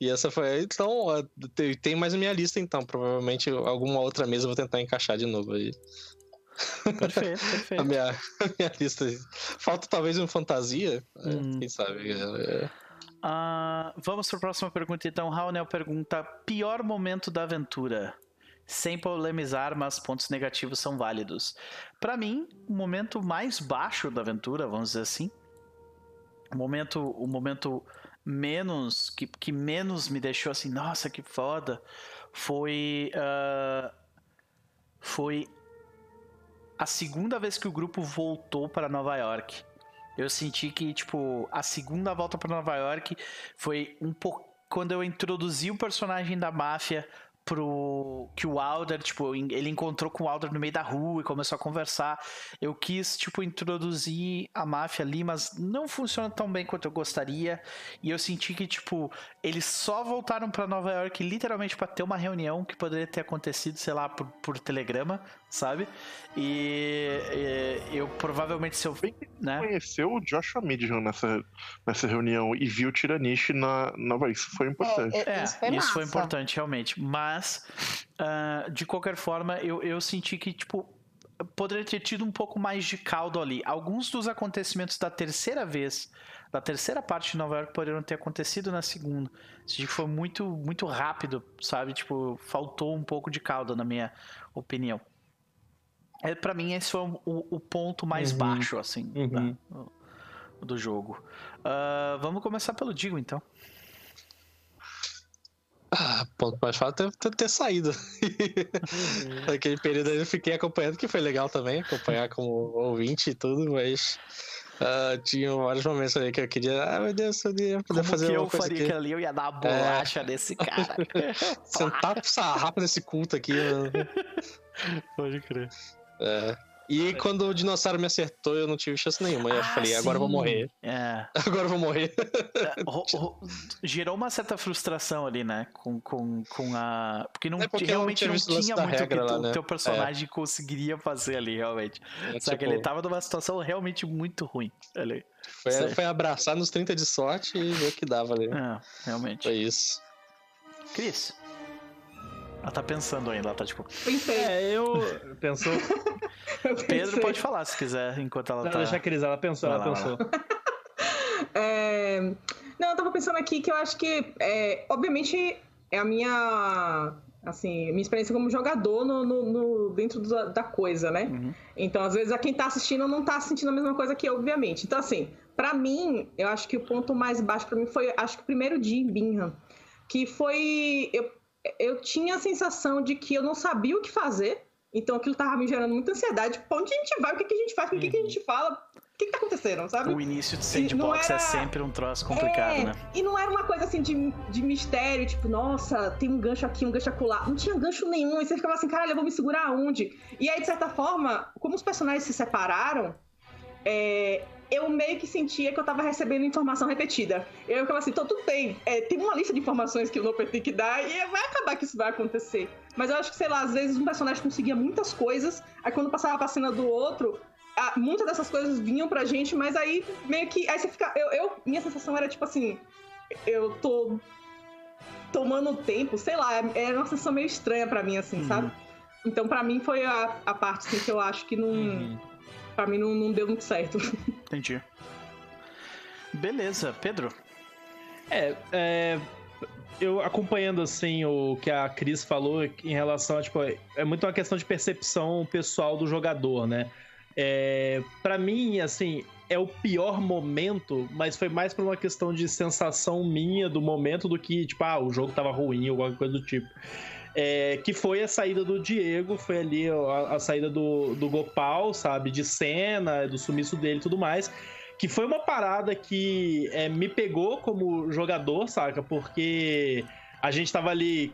E essa foi... então, tem mais na minha lista, então. Provavelmente alguma outra mesa eu vou tentar encaixar de novo aí. Perfeito, perfeito. A minha, a minha lista. Falta talvez um fantasia, hum. quem sabe. É. Ah, vamos para a próxima pergunta, então. Raunel pergunta, pior momento da aventura? Sem polemizar, mas pontos negativos são válidos. Para mim, o momento mais baixo da aventura, vamos dizer assim, o momento, o momento menos que, que menos me deixou assim, nossa, que foda, foi uh, foi a segunda vez que o grupo voltou para Nova York. Eu senti que, tipo, a segunda volta para Nova York foi um pouco quando eu introduzi o personagem da máfia pro que o Alder, tipo, ele encontrou com o Alder no meio da rua e começou a conversar. Eu quis, tipo, introduzir a máfia ali, mas não funciona tão bem quanto eu gostaria. E eu senti que, tipo, eles só voltaram pra Nova York literalmente pra ter uma reunião que poderia ter acontecido, sei lá, por, por telegrama, sabe? E, e eu provavelmente, se eu... né? Conheceu o Joshua Midjan nessa, nessa reunião e viu o Tiranichê na Nova York. Isso foi importante. É, é, isso foi, isso foi importante, realmente. Mas Mas, uh, de qualquer forma, eu, eu senti que, tipo, poderia ter tido um pouco mais de caldo ali. Alguns dos acontecimentos da terceira vez, da terceira parte de Nova York, poderiam ter acontecido na segunda. Senti que foi muito, muito rápido, sabe? Tipo, faltou um pouco de caldo, na minha opinião. É, pra mim, esse foi o, o ponto mais uhum. baixo, assim, uhum. da, do jogo. Uh, vamos começar pelo Digo, então. Ah, ponto mais fácil deve ter, ter saído. Uhum. Naquele período eu fiquei acompanhando, que foi legal também, acompanhar como ouvinte e tudo, mas uh, tinha vários momentos ali que eu queria, ah, meu Deus, eu ia poder como fazer que eu coisa faria aqui. Que ali eu ia dar uma bolacha é. nesse cara. Sentar pro sarrafo nesse culto aqui. Pode crer. É. E quando o dinossauro me acertou, eu não tive chance nenhuma. Eu ah, falei, agora eu vou morrer. É. Agora eu vou morrer. Gerou uma certa frustração ali, né? Com, com, com a... Porque, não, é porque realmente não tinha, não tinha muito o que o né? teu personagem é. conseguiria fazer ali, realmente. É, só tipo... que ele tava numa situação realmente muito ruim ali. Foi, foi abraçar nos trinta de sorte e ver o que dava ali. É, realmente. Foi isso. Cris? Ela tá pensando ainda, ela tá tipo... Pensei. É, eu... Pensou? Eu Pedro pode falar se quiser, enquanto ela não, tá... Deixa a Cris, ela pensou, vai ela lá, pensou. É... Não, eu tava pensando aqui que eu acho que, é... obviamente, é a minha... Assim, minha experiência como jogador no, no, no, dentro da, da coisa, né? Uhum. Então, às vezes, a quem tá assistindo não tá sentindo a mesma coisa que eu, obviamente. Então, assim, pra mim, eu acho que o ponto mais baixo pra mim foi, acho que o primeiro dia em Bingham, que foi... Eu... Eu tinha a sensação de que eu não sabia o que fazer, então aquilo estava me gerando muita ansiedade. Pra onde a gente vai? O que, que a gente faz? O que, uhum. que a gente fala? O que, que tá acontecendo, sabe? O início de sandbox era... é sempre um troço complicado, é... né? E não era uma coisa assim de, de mistério, tipo, nossa, tem um gancho aqui, um gancho acolá. Não tinha gancho nenhum, e você ficava assim, caralho, eu vou me segurar aonde? E aí, de certa forma, como os personagens se separaram, é... eu meio que sentia que eu tava recebendo informação repetida. Eu ficava assim, então tudo bem, é, tem uma lista de informações que o Noper tem que dar e vai acabar que isso vai acontecer. Mas eu acho que, sei lá, às vezes um personagem conseguia muitas coisas, aí quando passava pra cena do outro, a, muitas dessas coisas vinham pra gente, mas aí meio que... Aí você fica... Eu, eu, minha sensação era tipo assim, eu tô tomando tempo, sei lá, era uma sensação meio estranha pra mim, assim, uhum. sabe? Então pra mim foi a, a parte assim, que eu acho que não... Uhum. Pra mim não, não deu muito certo. Entendi. Beleza, Pedro? É, é, eu acompanhando assim o que a Cris falou em relação a, tipo, é muito uma questão de percepção pessoal do jogador, né? É, pra mim, assim, é o pior momento, mas foi mais por uma questão de sensação minha do momento do que, tipo, ah, o jogo tava ruim ou alguma coisa do tipo. É, que foi a saída do Diego, foi ali a, a saída do, do Gopal, sabe, de cena, do sumiço dele e tudo mais, que foi uma parada que é, me pegou como jogador, saca, porque a gente tava ali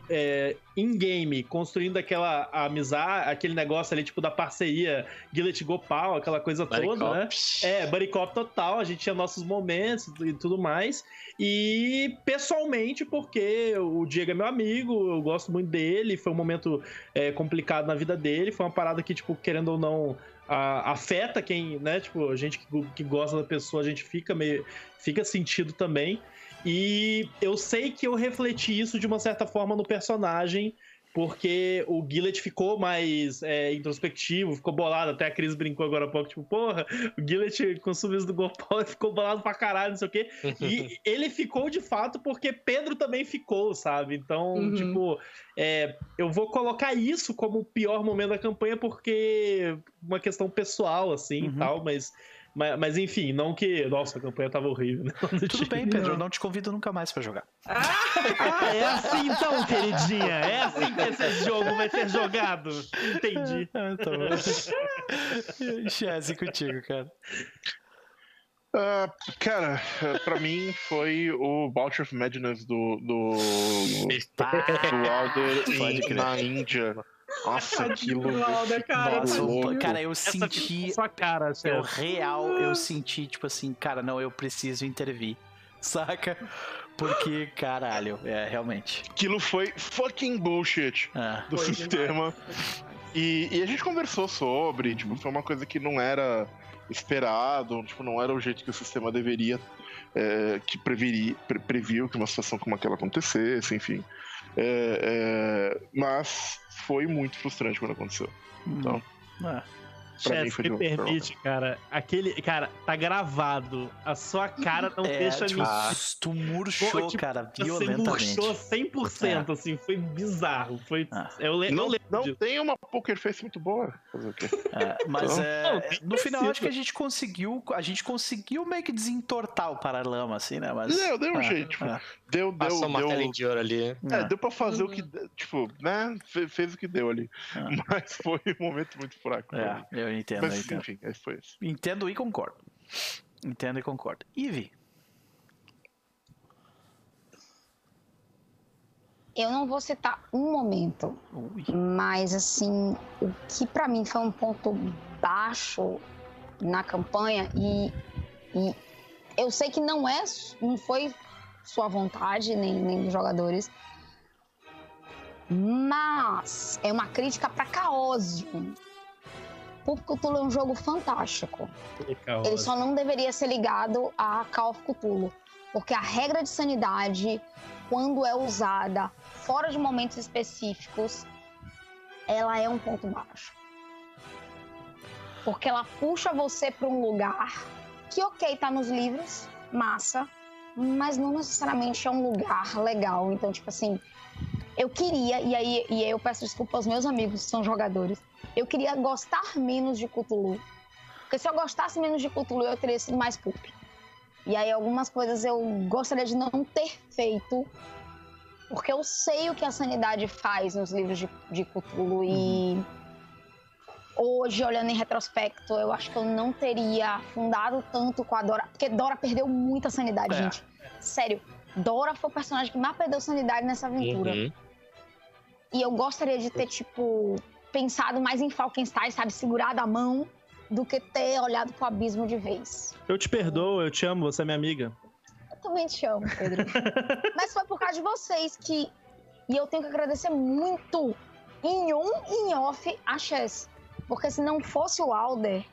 in-game, é, construindo aquela amizade, aquele negócio ali, tipo, da parceria Gillette Gopal, aquela coisa buddy toda, cop. Né? É, buddy cop total, a gente tinha nossos momentos e tudo mais. E pessoalmente, porque o Diego é meu amigo, eu gosto muito dele, foi um momento é, complicado na vida dele, foi uma parada que, tipo, querendo ou não, a, afeta quem, né, tipo, a gente que, que gosta da pessoa, a gente fica meio, fica sentido também, e eu sei que eu refleti isso de uma certa forma no personagem, porque o Gillette ficou mais é, introspectivo, ficou bolado. Até a Cris brincou agora há pouco, tipo, porra, o Gillette com o sumiço do Gopal ficou bolado pra caralho, não sei o quê. E ele ficou de fato porque Pedro também ficou, sabe? Então, uhum. tipo, é, eu vou colocar isso como o pior momento da campanha porque uma questão pessoal, assim, uhum. e tal, mas... Mas, mas enfim, não que... Nossa, a campanha tava horrível, né? Tudo bem, Pedro, eu não te convido nunca mais pra jogar. Ah, ah, é assim então, queridinha. É assim que esse jogo vai ser jogado. Entendi. Ah, então, Chaz, contigo, cara. Uh, cara, pra mim foi o Bout of Madness do... Do, do, do Alder na Índia. Nossa, que louco, cara. Nossa, cara, eu senti... Essa cara, eu real, eu senti, tipo assim, cara, não, eu preciso intervir, saca? Porque, caralho, é, realmente. Aquilo foi fucking bullshit ah. do foi sistema. E, e a gente conversou sobre, tipo, foi uma coisa que não era esperado, tipo, não era o jeito que o sistema deveria, é, que preveri, pre, previu que uma situação como aquela acontecesse, enfim. É, é, mas... Foi muito frustrante quando aconteceu. Hum. Então, é. Chefe, me permite, droga. cara. Aquele. Cara, tá gravado. A sua cara não é, deixa tipo, mentir. Tu murchou, Pô, tipo, cara, violentamente. Você murchou cem por cento, é. assim. Foi bizarro. Foi, ah. eu le... não, eu não tem uma poker face muito boa. Fazer o quê? É, mas então, é, não, no preciso. final, acho que a gente conseguiu. A gente conseguiu meio que desentortar o paralama, assim, né? Mas, deu, deu um ah, jeito. Tipo, ah, deu, deu. Passou deu, uma tela de ouro ali. É, ah. deu pra fazer hum. o que. Tipo, né? Fe, fez o que deu ali. Ah. Mas foi um momento muito fraco. É. Né? Eu entendo, Mas, eu entendo. Enfim, foi isso. Entendo e concordo. Entendo e concordo. Ivy? Eu não vou citar um momento, Ui. mas assim, o que pra mim foi um ponto baixo na campanha, e, e eu sei que não é, não foi sua vontade, nem, nem dos jogadores, mas é uma crítica pra Caosium. Pulp Cthulhu é um jogo fantástico. Ele só não deveria ser ligado a Call of Cthulhu, porque a regra de sanidade, quando é usada fora de momentos específicos, ela é um ponto baixo. Porque ela puxa você para um lugar que, ok, tá nos livros, massa, mas não necessariamente é um lugar legal. Então, tipo assim, eu queria, e aí, e aí eu peço desculpa aos meus amigos que são jogadores, eu queria gostar menos de Cthulhu. Porque se eu gostasse menos de Cthulhu, eu teria sido mais Pulp. E aí algumas coisas eu gostaria de não ter feito, porque eu sei o que a sanidade faz nos livros de, de Cthulhu. E hoje, olhando em retrospecto, eu acho que eu não teria fundado tanto com a Dora. Porque Dora perdeu muita sanidade, é. gente. Sério, Dora foi o personagem que mais perdeu sanidade nessa aventura. Uhum. E eu gostaria de ter, tipo... pensado mais em Falkenstein, sabe, segurado a mão, do que ter olhado pro abismo de vez. Eu te perdoo, eu te amo, você é minha amiga. Eu também te amo, Pedro. Mas foi por causa de vocês que... E eu tenho que agradecer muito, em on e em off, a Chess. Porque se não fosse o Alder,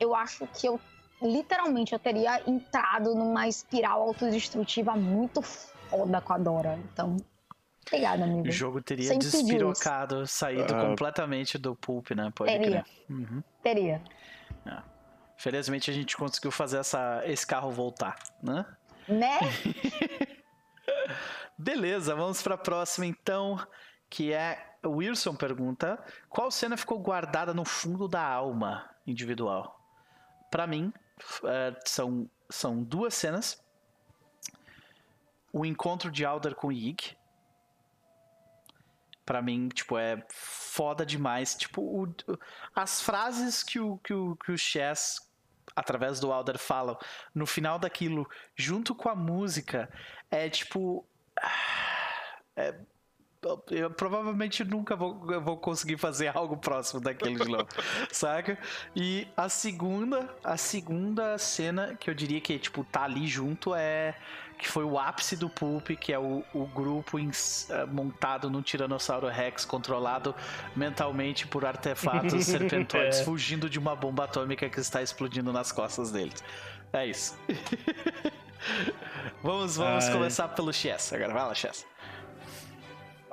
eu acho que eu, literalmente, eu teria entrado numa espiral autodestrutiva muito foda com a Dora. Então... Obrigada, amigo. O jogo teria Sem despirocado, pedidos. saído uh, completamente do Pulp, né? Pode teria. crer. Uhum. Teria. Ah. Felizmente a gente conseguiu fazer essa, esse carro voltar, né? Né? Beleza, vamos para a próxima então, que é... O Wilson pergunta, qual cena ficou guardada no fundo da alma individual? Para mim, é, são, são duas cenas. O encontro de Alder com Yig. Pra mim, tipo, é foda demais. Tipo, o, as frases que o, que, o, que o Chess, através do Alder, falam no final daquilo, junto com a música, é tipo... É, eu provavelmente nunca vou, eu vou conseguir fazer algo próximo daquele de novo, saca? E a segunda, a segunda cena que eu diria que, tipo, tá ali junto é... que foi o ápice do Pulp, que é o, o grupo in, montado no Tiranossauro Rex, controlado mentalmente por artefatos serpentoides, é. fugindo de uma bomba atômica que está explodindo nas costas deles. É isso. vamos vamos começar pelo Chess. Agora vai lá, Chess.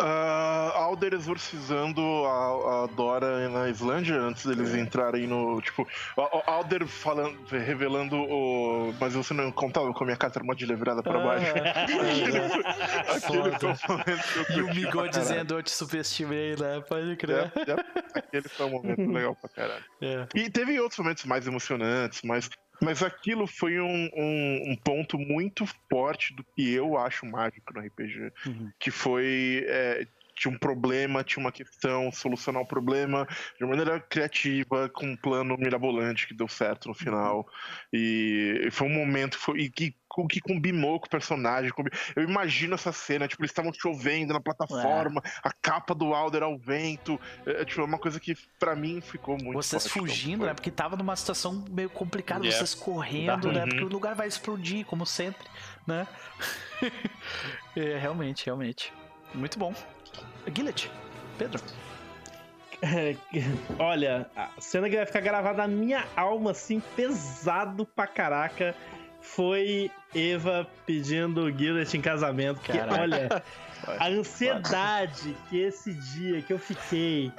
Uh, Alder exorcizando a, a Dora na Islândia antes deles entrarem no... Tipo, Alder falando, revelando o... Mas você não contava com a minha carta armada de levrada pra baixo. Ah, aquele foi o momento que eu curti. E o Migol dizendo, eu te subestimei, né? Pode crer. Yep, yep. Aquele foi um momento legal pra caralho. Yeah. E teve outros momentos mais emocionantes, mas... Mas aquilo foi um, um, um ponto muito forte do que eu acho mágico no R P G. Uhum. Que foi... É, tinha um problema, tinha uma questão, solucionar o problema de maneira criativa, com um plano mirabolante que deu certo no final. E foi um momento que, foi, que, que combinou com o personagem. Combinou. Eu imagino essa cena, tipo, eles estavam chovendo na plataforma, Ué. a capa do Alder ao vento. É tipo, uma coisa que pra mim ficou muito Vocês forte, fugindo, então, né? Porque tava numa situação meio complicada, yeah. vocês correndo, uhum. né? Porque o lugar vai explodir, como sempre, né? é, realmente, realmente. Muito bom. Guilherme, Pedro. Olha, a cena que vai ficar gravada na minha alma, assim, pesado pra caraca, foi Eva pedindo o Guilherme em casamento. Porque, olha, a ansiedade que esse dia que eu fiquei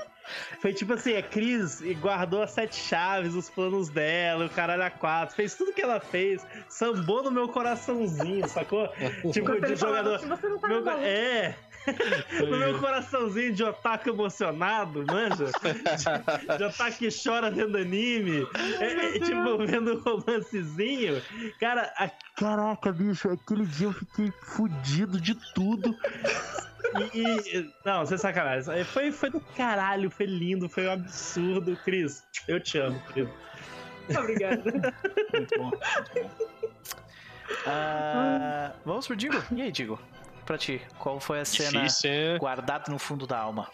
Foi tipo assim, a Cris guardou as sete chaves, os planos dela, o caralho a quatro, fez tudo que ela fez, sambou no meu coraçãozinho, sacou? Tipo, de jogador... Você não tá meu... É... No meu coraçãozinho de otaku emocionado, manja? De, de otaku que chora vendo anime, é, é, tipo, vendo romancezinho. Cara, a... caraca, bicho, aquele dia eu fiquei fudido de tudo. E, e, não, sem sacanagem. Foi, foi do caralho, foi lindo, foi um absurdo. Cris, eu te amo, Cris. Obrigado. Muito bom, muito bom. Uh, vamos pro Digo? E aí, Digo? Pra ti, qual foi a cena difícil, guardada no fundo da alma?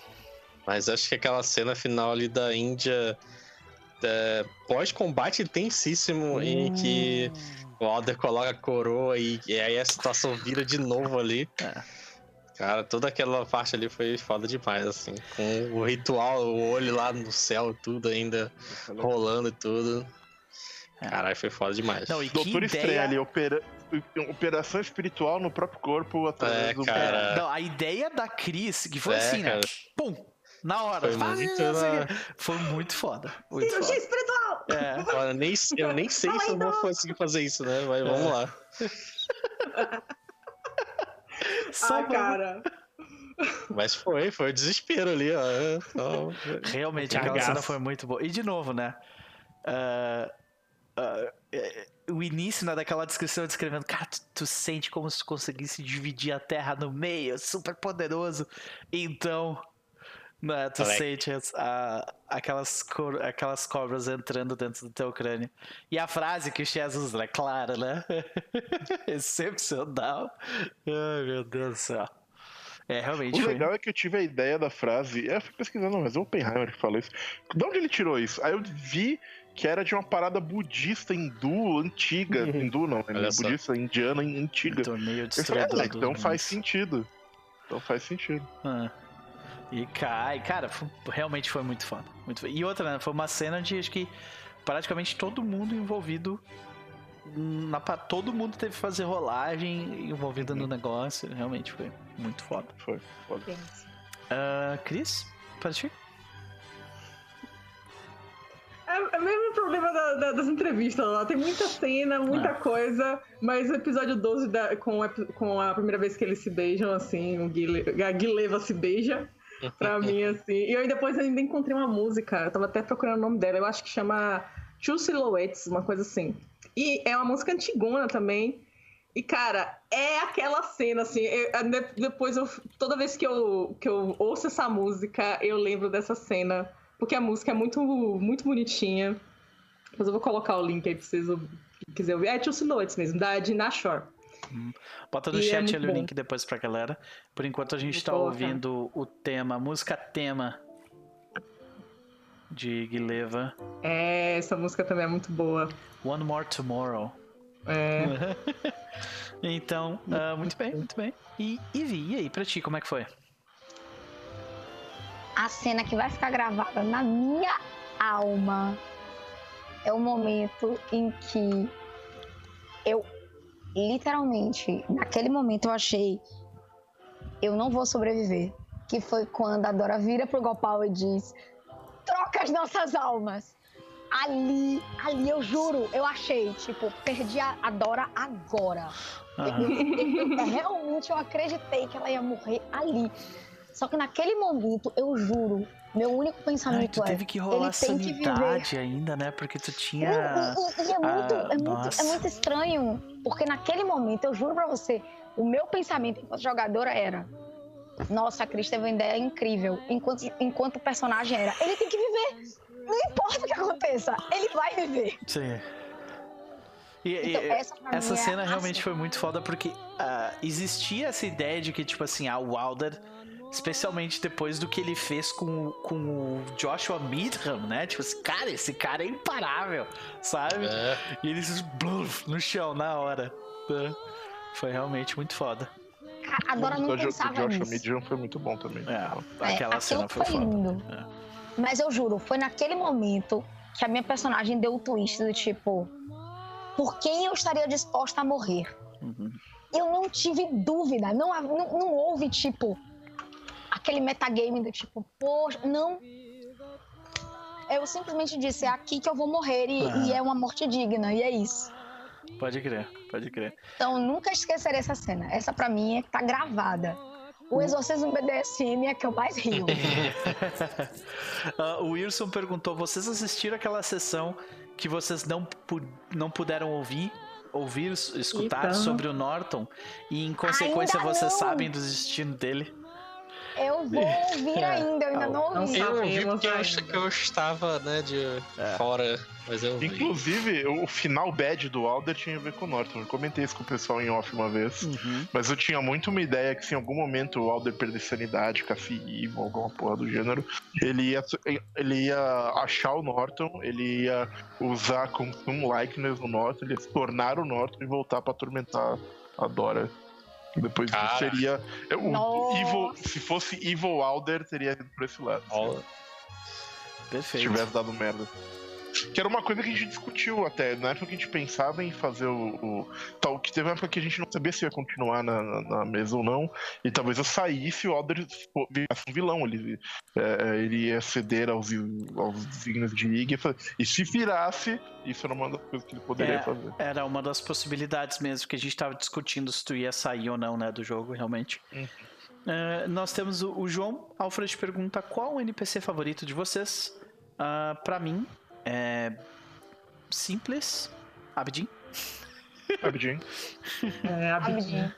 Mas acho que aquela cena final ali da Índia, é, pós-combate intensíssimo, hum. em que o Alder coloca a coroa e, e aí a situação vira de novo ali. É. Cara, toda aquela parte ali foi foda demais, assim. Com o ritual, o olho lá no céu, tudo ainda rolando e tudo. Caralho, foi foda demais. Não, e Doutor Estranho ali, opera... operação espiritual no próprio corpo através é, do... cara. Não, a ideia da Cris, que foi é, assim, cara. Né? Pum! Na hora. Foi muito, na... foi muito foda. Muito foda. Espiritual! É. Olha, nem, eu nem sei se eu vou conseguir fazer isso, né? Mas vamos é. lá. Só ah, cara... Mas foi, foi o desespero ali, ó. Então... Realmente, a cena foi muito boa. E de novo, né? Uh... Uh, o início, né, daquela descrição descrevendo, cara, tu, tu sente como se tu conseguisse dividir a terra no meio, super poderoso. Então, né, tu Alec. sente a, aquelas, cor, aquelas cobras entrando dentro do teu crânio. E a frase que o Jesus é clara, né? Excepcional. Ai, meu Deus do céu. É, realmente. O legal foi. É que eu tive a ideia da frase. Eu fui pesquisando, mas é o Oppenheimer que falou isso. De onde ele tirou isso? Aí eu vi que era de uma parada budista hindu antiga. Uhum. Hindu não, é budista indiana antiga. Torneio de falei, ah, então faz sentido. Então faz sentido. Ah. E cai, cara, foi, realmente foi muito foda. Muito foda. E outra, né? Foi uma cena de acho que praticamente todo mundo envolvido. Na, todo mundo teve que fazer rolagem envolvida uhum. no negócio. Realmente foi muito foda. Foi foda. Uh, Cris, para ti? É, é o mesmo problema da, da, das entrevistas lá. Tem muita cena, muita ah. coisa. Mas o episódio doze, da, com, a, com a primeira vez que eles se beijam, assim, o Guile, a Guileva se beija. Pra mim, assim. E eu depois ainda encontrei uma música. Eu tava até procurando o nome dela. Eu acho que chama Two Silhouettes, uma coisa assim. E é uma música antigona também. E, cara, é aquela cena, assim... Eu, depois, eu, toda vez que eu, que eu ouço essa música, eu lembro dessa cena. Porque a música é muito, muito bonitinha. Mas eu vou colocar o link aí pra vocês quiserem ouvir. É Two Silhouettes mesmo, da Dinah Shore. Hum. Bota no e chat é ali bom. O link depois pra galera. Por enquanto, a gente vou tá colocar. Ouvindo o tema, a música tema de Guileva. É, essa música também é muito boa. One More Tomorrow. É. Então, uh, muito bem, muito bem. E, e, e aí, pra ti, como é que foi? A cena que vai ficar gravada na minha alma é o momento em que eu, literalmente, naquele momento eu achei eu não vou sobreviver. Que foi quando a Dora vira pro Gopal e diz... troca as nossas almas. Ali, ali, eu juro, eu achei, tipo, perdi a, a Dora agora. Ah. Eu, eu, eu, realmente eu acreditei que ela ia morrer ali. Só que naquele momento, eu juro, meu único pensamento é... teve que rolar a sanidade ainda, né? Porque tu tinha... E, e, e é, muito, ah, é, muito, é muito estranho, porque naquele momento, eu juro pra você, o meu pensamento enquanto jogadora era... nossa, a Cris teve uma ideia incrível. Enquanto, enquanto o personagem era, ele tem que viver. Não importa o que aconteça, ele vai viver. Sim. E, então, e, essa essa cena é realmente assim. Foi muito foda porque uh, existia essa ideia de que, tipo assim, a Wilder, especialmente depois do que ele fez com, com o Joshua Midham, né? Tipo assim, cara, esse cara é imparável, sabe? É. E eles bluf, no chão na hora. Foi realmente muito foda. A Dora não pensava nisso. O Joshua Midham foi muito bom também. É, aquela é, cena foi, foi lindo. É. Mas eu juro, foi naquele momento que a minha personagem deu o um twist do tipo... por quem eu estaria disposta a morrer? Uhum. Eu não tive dúvida. Não, não, não houve, tipo... aquele metagame do tipo... poxa, não. eu simplesmente disse, é aqui que eu vou morrer e, ah. e é uma morte digna, e é isso. Pode crer, pode crer. Então, nunca esquecerei essa cena. Essa pra mim é que tá gravada. O exorcismo B D S M é que eu mais rio. uh, o Wilson perguntou, vocês assistiram aquela sessão que vocês não, pu não puderam ouvir, ouvir, escutar então... sobre o Norton e em consequência ainda vocês não. sabem do destino dele? Eu vou ouvir ainda, eu ainda não ouvi. Eu ouvi porque eu acho que eu estava, né, de é. fora, mas eu ouvi. Inclusive, o final bad do Alder tinha a ver com o Norton. Eu comentei isso com o pessoal em off uma vez, uhum. mas eu tinha muito uma ideia que se em algum momento o Alder perder sanidade, cafeína ou alguma porra do gênero, ele ia, ele ia achar o Norton, ele ia usar como um likeness no Norton, ele ia se tornar o Norton e voltar pra atormentar a Dora. Depois cara. seria o Evil, se fosse Evil Alder, teria ido por esse lado. Perfeito. Se tivesse dado merda. Que era uma coisa que a gente discutiu até. Na época que a gente pensava em fazer o, o tal, que teve uma época que a gente não sabia se ia continuar na, na, na mesa ou não. E talvez eu saísse e o Alder virasse um vilão. Ele, é, ele ia ceder aos, aos designos de Yig. E se virasse, isso era uma das coisas que ele poderia é, fazer. Era uma das possibilidades mesmo que a gente estava discutindo, se tu ia sair ou não, né, do jogo, realmente. Uhum. Uh, nós temos o, o João Alfred pergunta qual o N P C favorito de vocês. Uh, pra mim é simples. Abidin. Abidin. É, Abidin.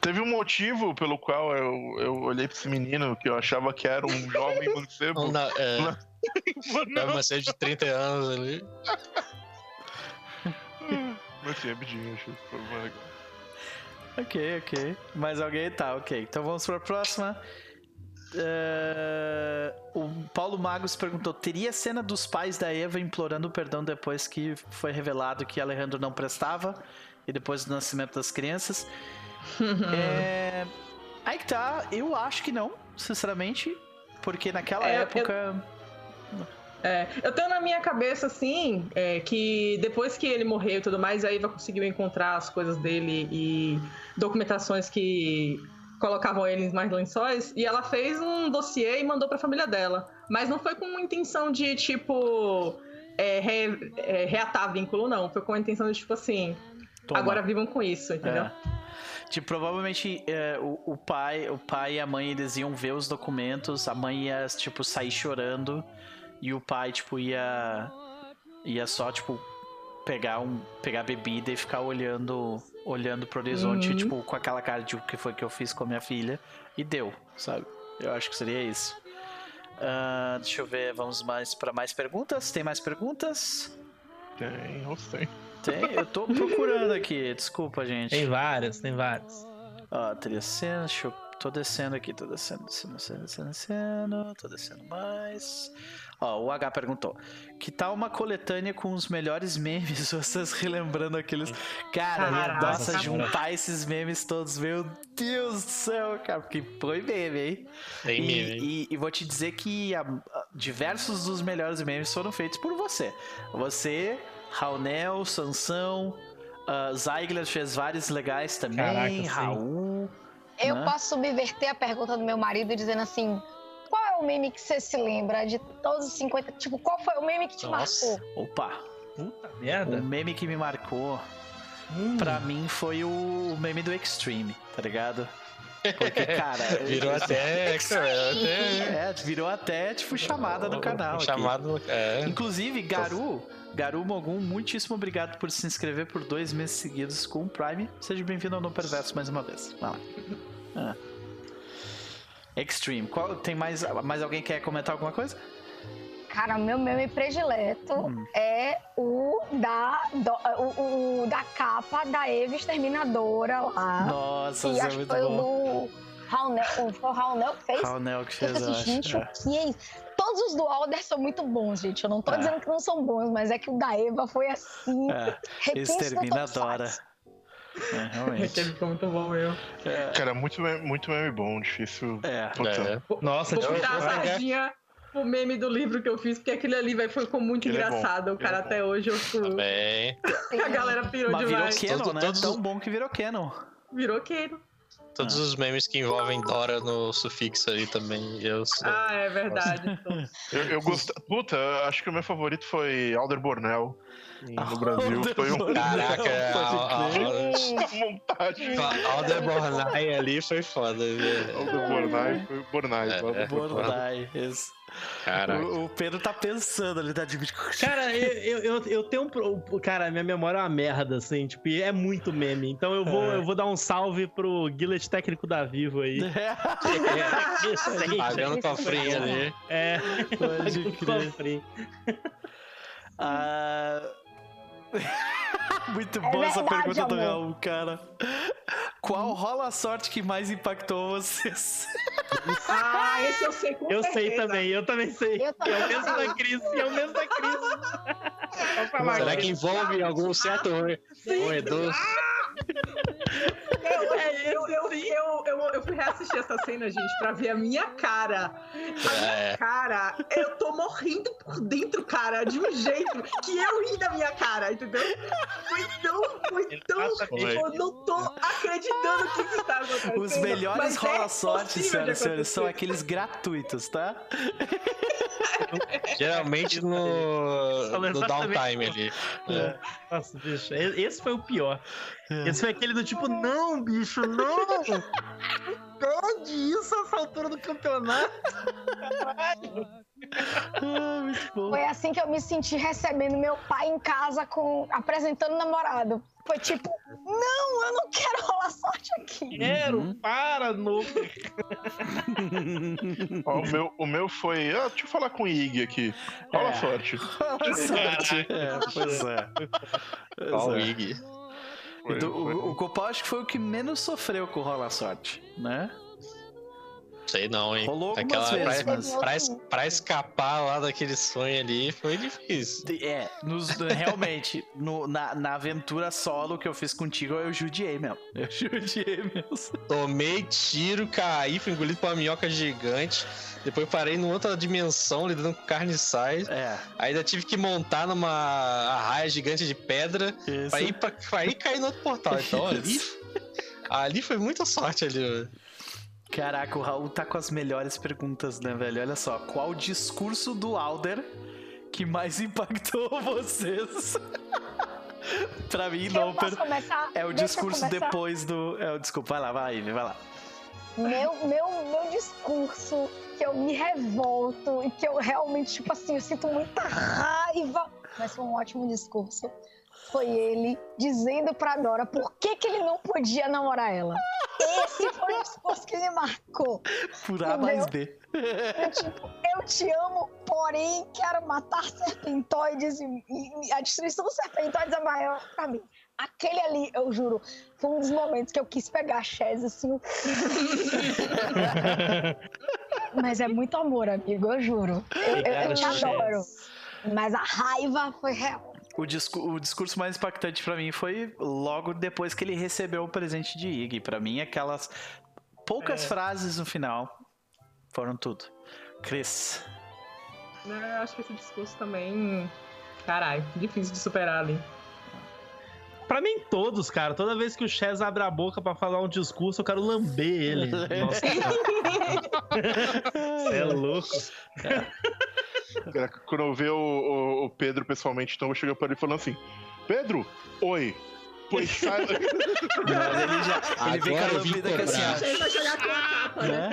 Teve um motivo pelo qual eu, eu olhei pra esse menino que eu achava que era um jovem mancebo. Não, é... Não. É uma série de trinta anos ali. Mas sim, Abidin, acho que foi legal. Ok, ok. Mais alguém? Tá, ok. Então vamos pra próxima. Uh, o Paulo Magos perguntou: teria cena dos pais da Eva implorando perdão depois que foi revelado que Alejandro não prestava e depois do nascimento das crianças? é... Aí que tá, eu acho que não, sinceramente, porque naquela é, época... Eu... É, eu tenho na minha cabeça, assim, é, que depois que ele morreu e tudo mais, a Eva conseguiu encontrar as coisas dele e documentações que... colocavam eles mais lençóis, e ela fez um dossiê e mandou pra família dela. Mas não foi com uma intenção de, tipo, é, re, é, reatar vínculo, não. Foi com a intenção de, tipo assim, toma, agora vivam com isso, entendeu? É. Tipo, provavelmente é, o, o, pai, o pai e a mãe, eles iam ver os documentos, a mãe ia, tipo, sair chorando, e o pai, tipo, ia, ia só, tipo, pegar, um, pegar bebida e ficar olhando... olhando pro horizonte, uhum. tipo, com aquela cara de o que foi que eu fiz com a minha filha. E deu, sabe? Eu acho que seria isso. Uh, deixa eu ver, vamos mais pra mais perguntas? Tem mais perguntas? Tem, eu sei. Tem? Eu tô procurando aqui, desculpa, gente. Tem várias, tem várias. Ó, teria cena, deixa eu... Tô descendo aqui, tô descendo, descendo, descendo, descendo, tô descendo mais... Ó, o H perguntou, que tal uma coletânea com os melhores memes, vocês relembrando aqueles... Cara, Caraca, nossa, juntar cara. esses memes todos, meu Deus do céu, cara, porque foi meme, hein? Tem meme, hein? E, e vou te dizer que a, a, diversos dos melhores memes foram feitos por você. Você, Raunel, Sansão, uh, Zeigler fez vários legais também, Caraca, Raul... Eu Não. posso subverter a pergunta do meu marido dizendo assim, qual é o meme que você se lembra de todos os cinquenta? Tipo, qual foi o meme que te Nossa. marcou? Opa! Puta merda! O meme que me marcou, hum. pra mim, foi o meme do Extreme, tá ligado? Porque, cara... virou até... É, virou até, tipo, chamada do canal. Chamada... É. Inclusive, Garu... Garu Mogum, muitíssimo obrigado por se inscrever por dois meses seguidos com o Prime. Seja bem-vindo ao No Perverso mais uma vez. Vai lá. Ah. Extreme. Qual, tem mais, mais alguém quer comentar alguma coisa? Cara, meu meme predileto hum. é o da, do, o, o da capa da Eva Exterminadora lá. Nossa, isso é muito foi bom. Do... Raunel, foi o Raunel que fez? Raunel que fez, eu acho. Gente, é. o que é isso? Todos os do Alder são muito bons, gente. Eu não tô é. dizendo que não são bons, mas é que o da Eva foi assim. É. Exterminadora. É, realmente. Ficou muito bom, eu. É. Cara, muito meme, muito meme bom, difícil. É. é. Nossa, vou tirar a sardinha pro meme do livro que eu fiz, porque aquele ali, velho, ficou muito ele engraçado. É o cara ele até é hoje eu fui. Também. A galera pirou mas demais. Virou Canon, né? Todos... Tão bom que virou Canon. Virou Canon. Todos ah. os memes que envolvem Dora no sufixo aí também. Eu sou... Ah, é verdade. eu eu gosto. Puta, acho que o meu favorito foi Alder Borneo. No Brasil foi um. Caraca, é a montagem. Alder Bornai ali foi foda. Alder Bornai foi Bornai. Bornai, isso. Caraca. O, o Pedro tá pensando ali, tá de... Cara, eu, eu, eu tenho um... Cara, minha memória é uma merda, assim, tipo, e é muito meme. Então eu vou, é. eu vou dar um salve pro Guilherme técnico da Vivo aí. É. É. Pagando o cofrinho ali. É. Pode crer. Ah... Muito boa é essa verdade, pergunta amor. do Raul, cara. Qual rola a sorte que mais impactou vocês? Ah, esse eu sei com Eu certeza. sei também, eu também sei. Eu também é o mesmo da Cris, é o mesmo da Cris. Será que envolve algum certo roedor? Eu, eu, eu, eu, eu, eu fui reassistir essa cena, gente, pra ver a minha cara. A minha cara, eu tô morrendo por dentro, cara, de um jeito que eu ri da minha cara, entendeu? Foi tão, foi tão... Eu não tô acreditando que isso tá acontecendo. Os melhores rola-sorte, senhoras e senhores, são aqueles gratuitos, tá? Geralmente no, no downtime ali. É. Nossa, bicho, esse foi o pior. Esse foi aquele do tipo, não, bicho, não! Pode isso essa altura do campeonato! Ah, muito bom. Foi assim que eu me senti recebendo meu pai em casa com, apresentando o namorado. Foi tipo, não, eu não quero rolar sorte aqui. Quero, uhum. para, novo. Ó, o, meu, o meu foi, ah, deixa eu falar com o Yig aqui. Rola é. sorte. Rola sorte. É, pois é. Olha o Yig. Foi, do, foi. O, o Copal acho que foi o que menos sofreu com o rola sorte, né? Sei não, hein? Rolou algumas vezes, pra, mas... pra, pra escapar lá daquele sonho ali foi difícil. É, nos, realmente, no, na, na aventura solo que eu fiz contigo, eu judiei mesmo. Eu judiei mesmo. Tomei tiro, caí, fui engolido por uma minhoca gigante. Depois parei numa outra dimensão, lidando com carniçais. É. Ainda tive que montar numa arraia gigante de pedra Isso. pra ir, pra, pra ir cair no outro portal. Então, ali, ali foi muita sorte ali, velho. Caraca, o Raul tá com as melhores perguntas, né, velho? Olha só, qual o discurso do Alder que mais impactou vocês? Pra mim, não. Per... É o Deixa discurso depois do... É o... Desculpa, vai lá, vai lá, Ivy, vai lá. Meu, meu, meu discurso que eu me revolto e que eu realmente, tipo assim, eu sinto muita raiva. Mas foi um ótimo discurso. Foi ele dizendo pra Dora por que que ele não podia namorar ela. Esse foi o discurso que me marcou. Por A mais B. Eu, tipo, eu te amo, porém quero matar serpentoides e, e a destruição dos serpentoides é maior pra mim. Aquele ali, eu juro, foi um dos momentos que eu quis pegar a Chaz, assim. Mas é muito amor, amigo, eu juro. Eu, eu, eu te adoro. Mas a raiva foi real. O, discu o discurso mais impactante pra mim foi logo depois que ele recebeu o presente de Yig. Pra mim, aquelas poucas é. frases no final foram tudo. Cris. Eu acho que esse discurso também... Caralho, difícil de superar ali. Pra mim, todos, cara. Toda vez que o Chaz abre a boca pra falar um discurso, eu quero lamber ele. Nossa, você é louco. É. Quando eu ver o, o, o Pedro pessoalmente, então eu chego para ele falando assim: Pedro, oi. Pois sai. Ele já. Ele vem com a lambida que assim. Ele vai chegar com a capa, né?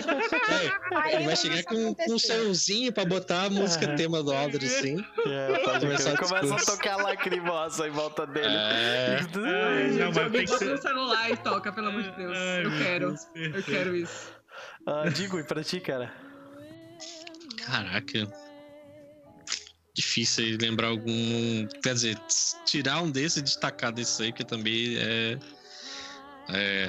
É, ele vai chegar com, com um sonzinho pra botar a música uhum. tema do Alder, assim. É, pode começar a começa a tocar lacrimosa em volta dele. É. Ai, não, gente, alguém bota no celular e toca, pelo amor de Deus. Ai, eu quero. Deus. Eu quero isso. Ah, digo, e pra ti, cara? Caraca. Difícil lembrar algum... Quer dizer, tirar um desse e destacar desse aí, que também é... é...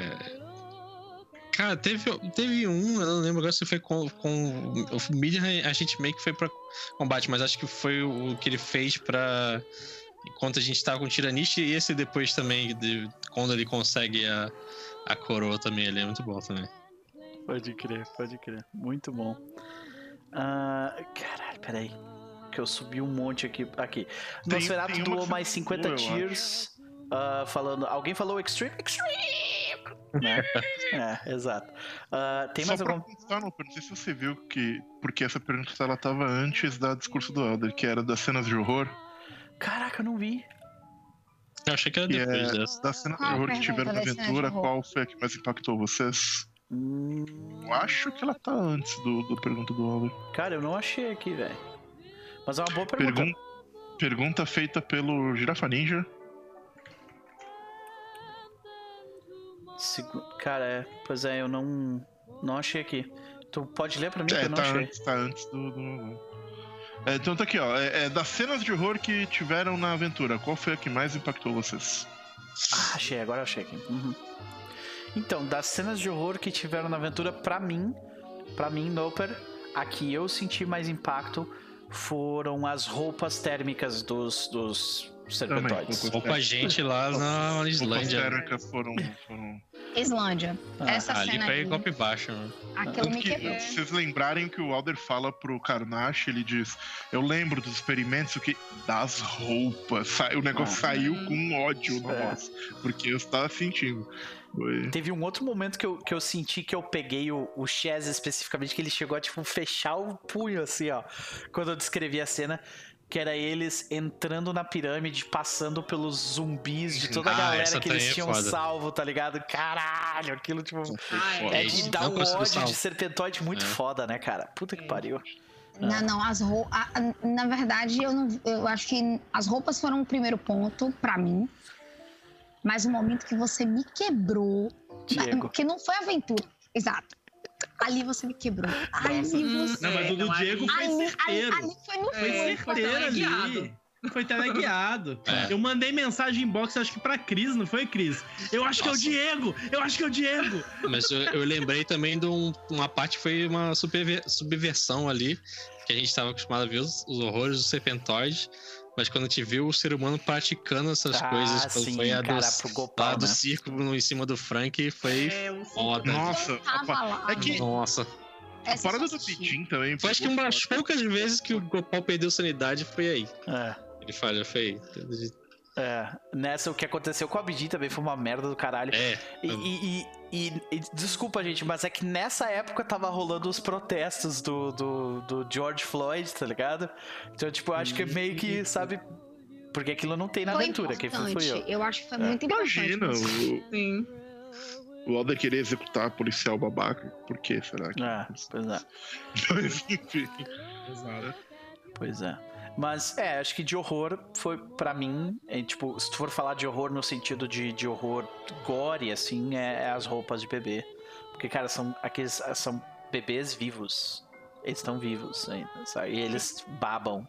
Cara, teve, teve um, eu não lembro agora se foi com, com o Midian, a gente meio que foi pra combate, mas acho que foi o que ele fez pra... Enquanto a gente tava com o Tiranichê, e esse depois também, de, quando ele consegue a, a coroa também, ele é muito bom também. Pode crer, pode crer. Muito bom. Uh, caralho, peraí. Que eu subi um monte aqui. aqui. Nosferatu doou mais cinquenta tiers. Uh, falando. Alguém falou Extreme? Extreme! Né? É, exato. Uh, tem só mais algum... pensar, não, não sei se você viu que... Porque essa pergunta ela tava antes da discurso do Elder, que era das cenas de horror. Caraca, eu não vi. Eu achei que era que depois é dessa. Da cena ah, de horror que tiveram na aventura, qual foi a que mais impactou vocês? Hum... Eu acho que ela tá antes do, do pergunta do Elder. Cara, eu não achei aqui, velho. Mas é uma boa pergunta. Pergun... Pergunta feita pelo Girafa Ninja. Cara, é, pois é, eu não não achei aqui. Tu pode ler pra mim é, que eu não tá achei. Antes, tá antes do... do... É, então tá aqui, ó. É, é das cenas de horror que tiveram na aventura, qual foi a que mais impactou vocês? Ah, achei, agora achei aqui. Uhum. Então, das cenas de horror que tiveram na aventura, pra mim, pra mim, Noper, a que eu senti mais impacto foram as roupas térmicas dos... dos... serpentóides. Opa, gente lá na Islândia. Foram, foram... Islândia. Ah, essa ali cena foi golpe baixo. Né? Aquilo me quebrou. Se vocês lembrarem que o Alder fala pro Karnash, ele diz: eu lembro dos experimentos que das roupas. O negócio ah, saiu hum. com ódio na é. voz, porque eu estava sentindo. Foi. Teve um outro momento que eu, que eu senti que eu peguei o, o Chaz especificamente, que ele chegou a tipo, fechar o punho assim, ó. Quando eu descrevi a cena. Que era eles entrando na pirâmide, passando pelos zumbis de toda a ah, galera que eles tinham é salvo, tá ligado? Caralho, aquilo tipo... Ai, é de dar um ódio de serpentoide muito é. foda, né, cara? Puta que pariu. Não, ah. não, as roupas... Na verdade, eu, não... eu acho que as roupas foram o primeiro ponto pra mim. Mas o momento que você me quebrou... Diego. Que não foi aventura, exato. Ali você me quebrou. Ali você... Não, mas o do Diego foi certeiro. Ali, ali, ali foi no é, foi certeiro ali. Foi teleguiado. É. Eu mandei mensagem inbox, acho que pra Cris, não foi, Cris? Eu acho Nossa. que é o Diego! Eu acho que é o Diego! Mas eu, eu lembrei também de um, uma parte que foi uma subversão ali, que a gente estava acostumado a ver os, os horrores do serpentoide. Mas quando a gente viu o ser humano praticando essas ah, coisas, quando sim, foi a cara, do, Gopal, né? do circo em cima do Frank, foi é, foda. Nossa, a... é que... Nossa. A parada do Pidim também... Eu acho que uma das poucas vezes que o Gopal perdeu sanidade foi aí. É. Ele falha, foi aí. É, nessa, o que aconteceu com a Abdi também foi uma merda do caralho. É. E, e, e, e desculpa, gente, mas é que nessa época tava rolando os protestos do, do, do George Floyd, tá ligado? Então, tipo, eu acho que meio que, sabe... Porque aquilo não tem na foi aventura, que foi eu. Eu acho que foi é. muito importante. Imagina o... Sim. O Alder queria executar policial babaca. Por que, será que... Ah, pois é. Mas, enfim. Exato. Pois é. Mas, é, acho que de horror foi, pra mim, é, tipo, se tu for falar de horror no sentido de, de horror gore, assim, é, é as roupas de bebê. Porque, cara, são aqueles são bebês vivos. Eles estão vivos ainda, sabe? E eles babam.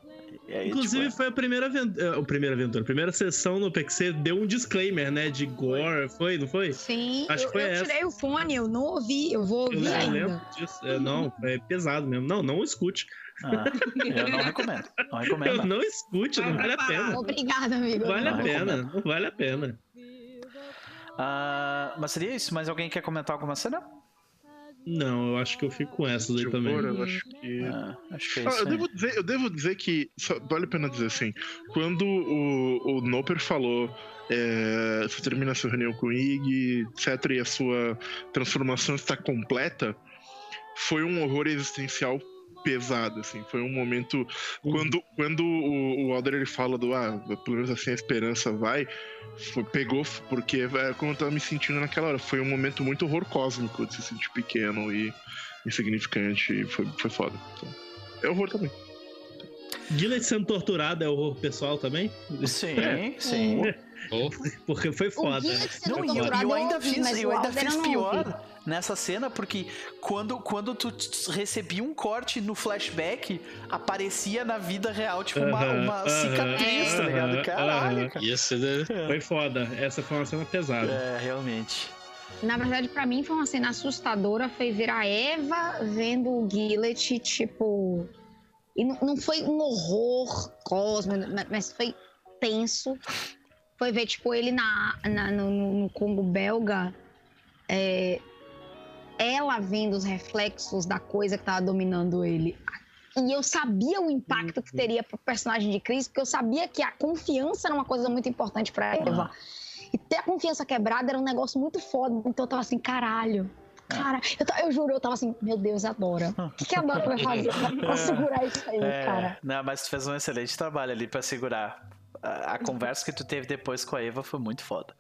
E aí, Inclusive, tipo, é... foi a primeira aventura, a primeira aventura, a primeira sessão no P X C deu um disclaimer, né, de gore, foi, não foi? Sim, Acho eu, foi eu tirei o fone, eu não ouvi, eu vou ouvir eu ainda. Lembro disso. É, não, é pesado mesmo. Não, não escute. Ah, eu não recomendo, não recomendo. Eu não escute, não vale a pena. Obrigada, amigo. Vale a pena, não vale a pena. Ah, mas seria isso? Mas alguém quer comentar alguma cena? Não, eu acho que eu fico com essas aí também. Eu acho que... Ah, acho que é isso, ah, eu, devo dizer, eu devo dizer que... Só, vale a pena dizer assim, quando o, o Noper falou... É, você termina a sua reunião com o Yig, etcétera. E a sua transformação está completa. Foi um horror existencial pesado, assim. Foi um momento... Uhum. Quando, quando o, o Alder ele fala do... Ah, pelo menos assim a esperança vai... Foi, pegou, porque é, como eu tava me sentindo naquela hora, foi um momento muito horror cósmico de se sentir pequeno e insignificante, e foi, foi foda. Então, é horror também. Gillet sendo torturado é horror pessoal também? Sim, é. sim. Oh. Porque foi foda. Não, e eu, eu ainda fiz, eu ainda fiz pior nessa cena, porque quando, quando tu recebia um corte no flashback, aparecia na vida real, tipo, uma, uh-huh, uma uh-huh, cicatriz, uh-huh, tá ligado? Caralho, uh-huh. cara. Isso, né? é. Foi foda. Essa foi uma cena pesada. É, realmente. Na verdade, pra mim, foi uma cena assustadora. Foi ver a Eva vendo o Gillet, tipo... E não foi um horror cósmico, mas foi tenso. Foi ver, tipo, ele na, na, no, no Congo Belga, é, ela vendo os reflexos da coisa que tava dominando ele. E eu sabia o impacto que teria pro personagem de Chris, porque eu sabia que a confiança era uma coisa muito importante pra Eva. E ter a confiança quebrada era um negócio muito foda. Então eu tava assim, caralho. Cara, eu, eu juro, eu tava assim, meu Deus, a Dora. O que, que a Dora vai fazer pra segurar isso aí, é, cara? Não, mas tu fez um excelente trabalho ali pra segurar. A, a conversa que tu teve depois com a Eva foi muito foda.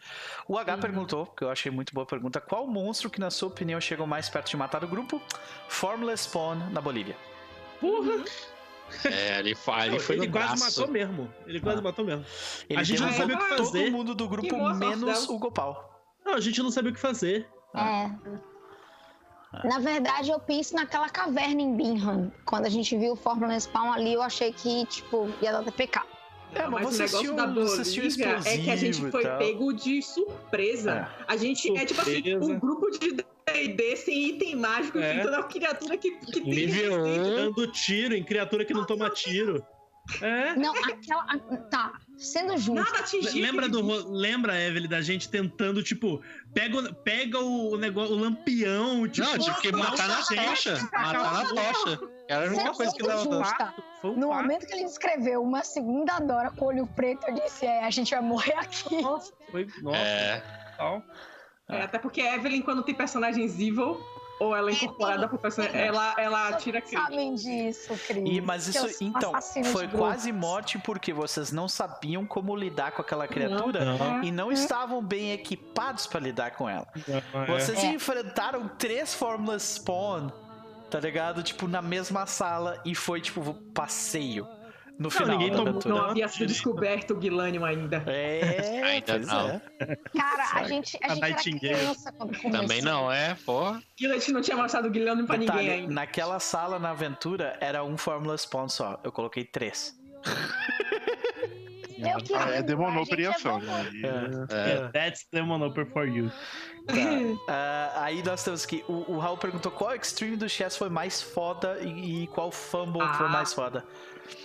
O H Sim. perguntou, que eu achei muito boa a pergunta, qual monstro que, na sua opinião, chegou mais perto de matar o grupo? Formless Spawn, na Bolívia. Porra! É, ele, ele não, foi ele no quase braço. matou mesmo. Ele quase ah. matou mesmo. Ele a gente não sabia o que fazer. Todo mundo do grupo, menos o Gopal. Não, a gente não sabia o que fazer. Ah. É... Na verdade, eu penso naquela caverna em Bingham. Quando a gente viu o Formless Spawn ali, eu achei que, tipo, ia dar T P K. É, mas, mas o negócio um, da Bolívia é que a gente foi pego de surpresa. É. A gente surpresa. é tipo assim, um grupo de D e D sem item mágico, é. enfrentando a criatura que, que tem... Dando tiro em criatura que não toma tiro. É. Não, aquela... Tá, sendo justo. Nada atingiu. Lembra, do, lembra, Evelyn, da gente tentando, tipo, pega, pega o negócio, o lampião, tipo... Não, tipo, que matar na tocha. Matar na tocha. Era a única coisa que dava. Um no fato. momento que ele escreveu uma segunda Dora com olho preto, eu disse, é, a gente vai morrer aqui. Nossa, foi... Nossa. É. É, até porque a Evelyn, quando tem personagens evil... Ou ela é incorporada por pessoa, ela, ela tira crime. Sabem disso, crime. E, mas isso, então, foi quase morte porque vocês não sabiam como lidar com aquela criatura não. e não estavam bem equipados para lidar com ela. Não, é. Vocês é. enfrentaram três Formless Spawn, tá ligado? Tipo, na mesma sala e foi, tipo, passeio. No não, final ninguém tomou, não havia sido descoberto o Guilânio ainda. É, ainda não. É. Cara, a gente, a a gente era criança quando começou. Também não, é, porra. E a gente não tinha mostrado o Guilânio pra Detalhe, ninguém ainda. Naquela sala, na aventura, era um Formula Spawn só. Eu coloquei três. Eu que ah, é demonoperiação. É. É. That's demonoper for you. Tá. uh, aí nós temos que... O, o Raul perguntou qual extreme do chess foi mais foda e, e qual fumble ah. foi mais foda.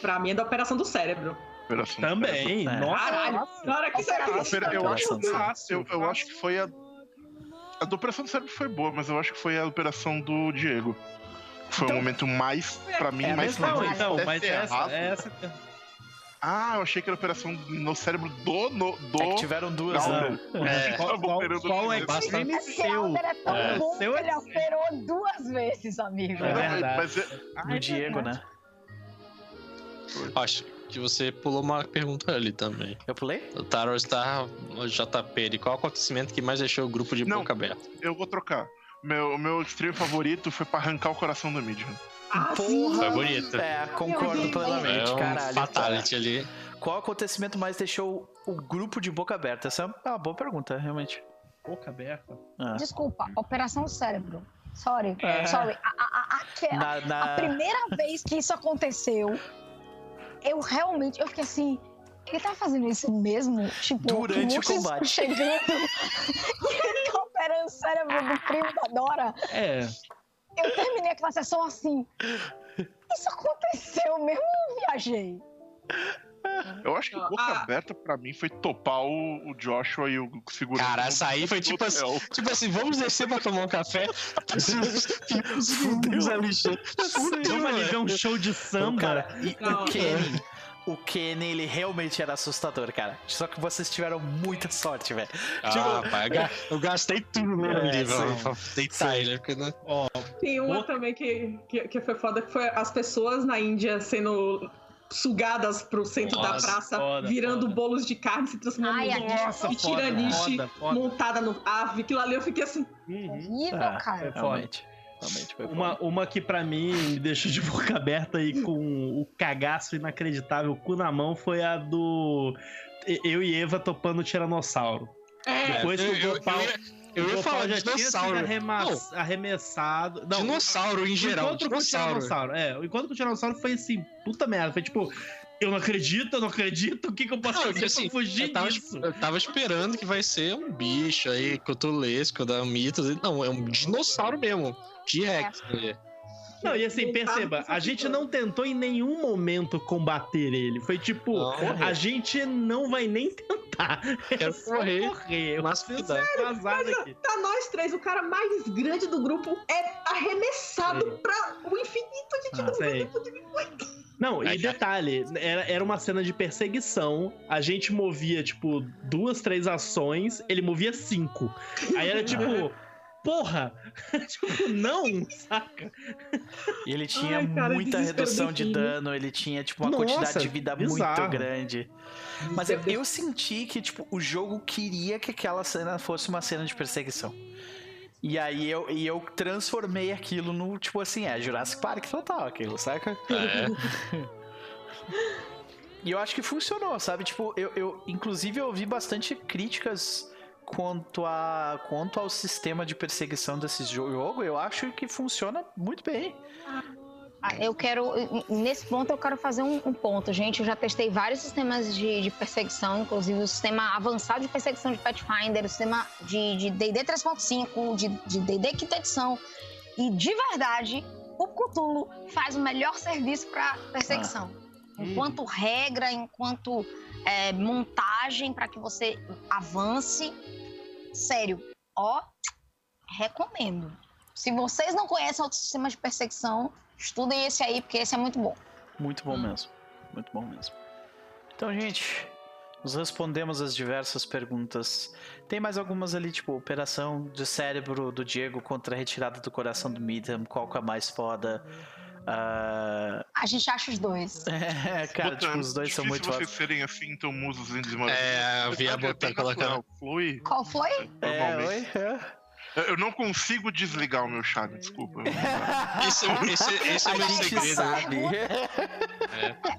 Pra mim é da operação do cérebro. Operação Também. Do cérebro. É. Nossa, Caralho. Nossa. Cara, que Opera... eu, acho que... Eu, eu acho que foi a... A da operação do cérebro foi boa, mas eu acho que foi a operação do Diego. Foi então... o momento mais, pra mim, é mais... Não, então, mas essa, essa... Ah, eu achei que era a operação no cérebro do... No, do... É que tiveram duas, né? É. Qual, qual, qual é bastante seu? É tão é. bom seu... que ele operou duas vezes, amigo. É verdade. Mas é... Ah, no é Diego, verdade. né? Acho que você pulou uma pergunta ali também. Eu pulei? O Taro está no J P. De qual acontecimento que mais deixou o grupo de Não, boca aberta? Eu vou trocar. Meu, meu extreme favorito foi pra arrancar o coração do Midian. Ah, porra! Foi bonito. É, concordo plenamente, é um caralho. Fatality cara. ali. Qual acontecimento mais deixou o grupo de boca aberta? Essa é uma boa pergunta, realmente. Boca aberta? Ah. Desculpa, operação cérebro. Sorry, é. sorry. A, a, a, na, na... a primeira vez que isso aconteceu... Eu realmente, eu fiquei assim, ele tá fazendo isso mesmo? Tipo, durante o combate. Chegando e ele tá operando o cérebro do primo da Dora. É. Eu terminei aquela sessão assim, isso aconteceu mesmo ou eu viajei? Eu acho que boca ah, aberta pra mim foi topar o, o Joshua e o segurança. Cara, essa aí foi tipo assim, tipo assim, vamos descer pra tomar um café. Fudeu, Zé Lixeira. Fudeu, vai ligar um show de samba. Cara, e o Kenny, o Kenny, ele realmente era assustador, cara. Só que vocês tiveram muita sorte, velho. Ah, tipo, pai, eu gastei tudo no livro. Tem uma também que, que, que foi foda, que foi as pessoas na Índia sendo... sugadas pro centro nossa, da praça, foda, virando foda. bolos de carne, se transformando em tiranichê montada no ave. Aquilo ali eu fiquei assim... Uhum. Tá, cara. Realmente, realmente foi uma, uma que pra mim me deixou de boca aberta e com o cagaço inacreditável, o cu na mão, foi a do... Eu e Eva topando o tiranossauro. É, Depois eu, que o Gopal... Eu ia falar de dinossauro. Arremess... Arremessado. Não, dinossauro em geral. O encontro com o tiranossauro. É, o encontro com o tiranossauro foi assim, puta merda. Foi tipo, eu não acredito, eu não acredito. O que, que eu posso não, fazer assim, pra fugir eu tava, disso? Eu tava esperando que vai ser um bicho aí, cotulesco, da mitos. Não, é um dinossauro mesmo. T-Rex. É. Não, e assim, perceba, a gente não tentou em nenhum momento combater ele. Foi tipo, não, a gente não vai nem tentar. Quero é só correr. correr. Mas, sério, mas aqui. Tá nós três, o cara mais grande do grupo é arremessado é. pra o infinito de tipo, ah, Não, e detalhe, era, era uma cena de perseguição, a gente movia, tipo, duas, três ações, ele movia cinco. Aí era tipo, porra! Tipo, não, saca? E ele tinha Ai, cara, muita redução de dano, ele tinha, tipo, uma Nossa, quantidade de vida bizarro. muito grande. Mas eu, eu senti que, tipo, o jogo queria que aquela cena fosse uma cena de perseguição. E aí eu, e eu transformei aquilo no, tipo assim, é Jurassic Park total aquilo, saca? É. E eu acho que funcionou, sabe? Tipo, eu, eu inclusive eu ouvi bastante críticas quanto, a, quanto ao sistema de perseguição desse jogo. Eu acho que funciona muito bem. Eu quero, nesse ponto eu quero fazer um, um ponto, gente. Eu já testei vários sistemas de, de perseguição, inclusive o sistema avançado de perseguição de Pathfinder, o sistema de D e D três ponto cinco, de D e D quinta edição. E de verdade, o Cthulhu faz o melhor serviço para perseguição. Ah. Enquanto hum. regra, enquanto é, montagem para que você avance. Sério, ó, recomendo. Se vocês não conhecem outros sistemas de perseguição, estudem esse aí, porque esse é muito bom. Muito bom mesmo. Muito bom mesmo. Então, gente, nos respondemos as diversas perguntas. Tem mais algumas ali, tipo, operação de cérebro do Diego contra a retirada do coração do Midam. Qual que é mais foda? Uh... A gente acha os dois. É, cara, Botan, tipo, os dois são muito foda. Se vocês serem assim, então musos lindos e maravilhosos. É, eu vi a Botan colocando. Flui. Qual foi? É, oi, é. Eu não consigo desligar o meu chat, desculpa. Esse, esse, esse é o meu segredo.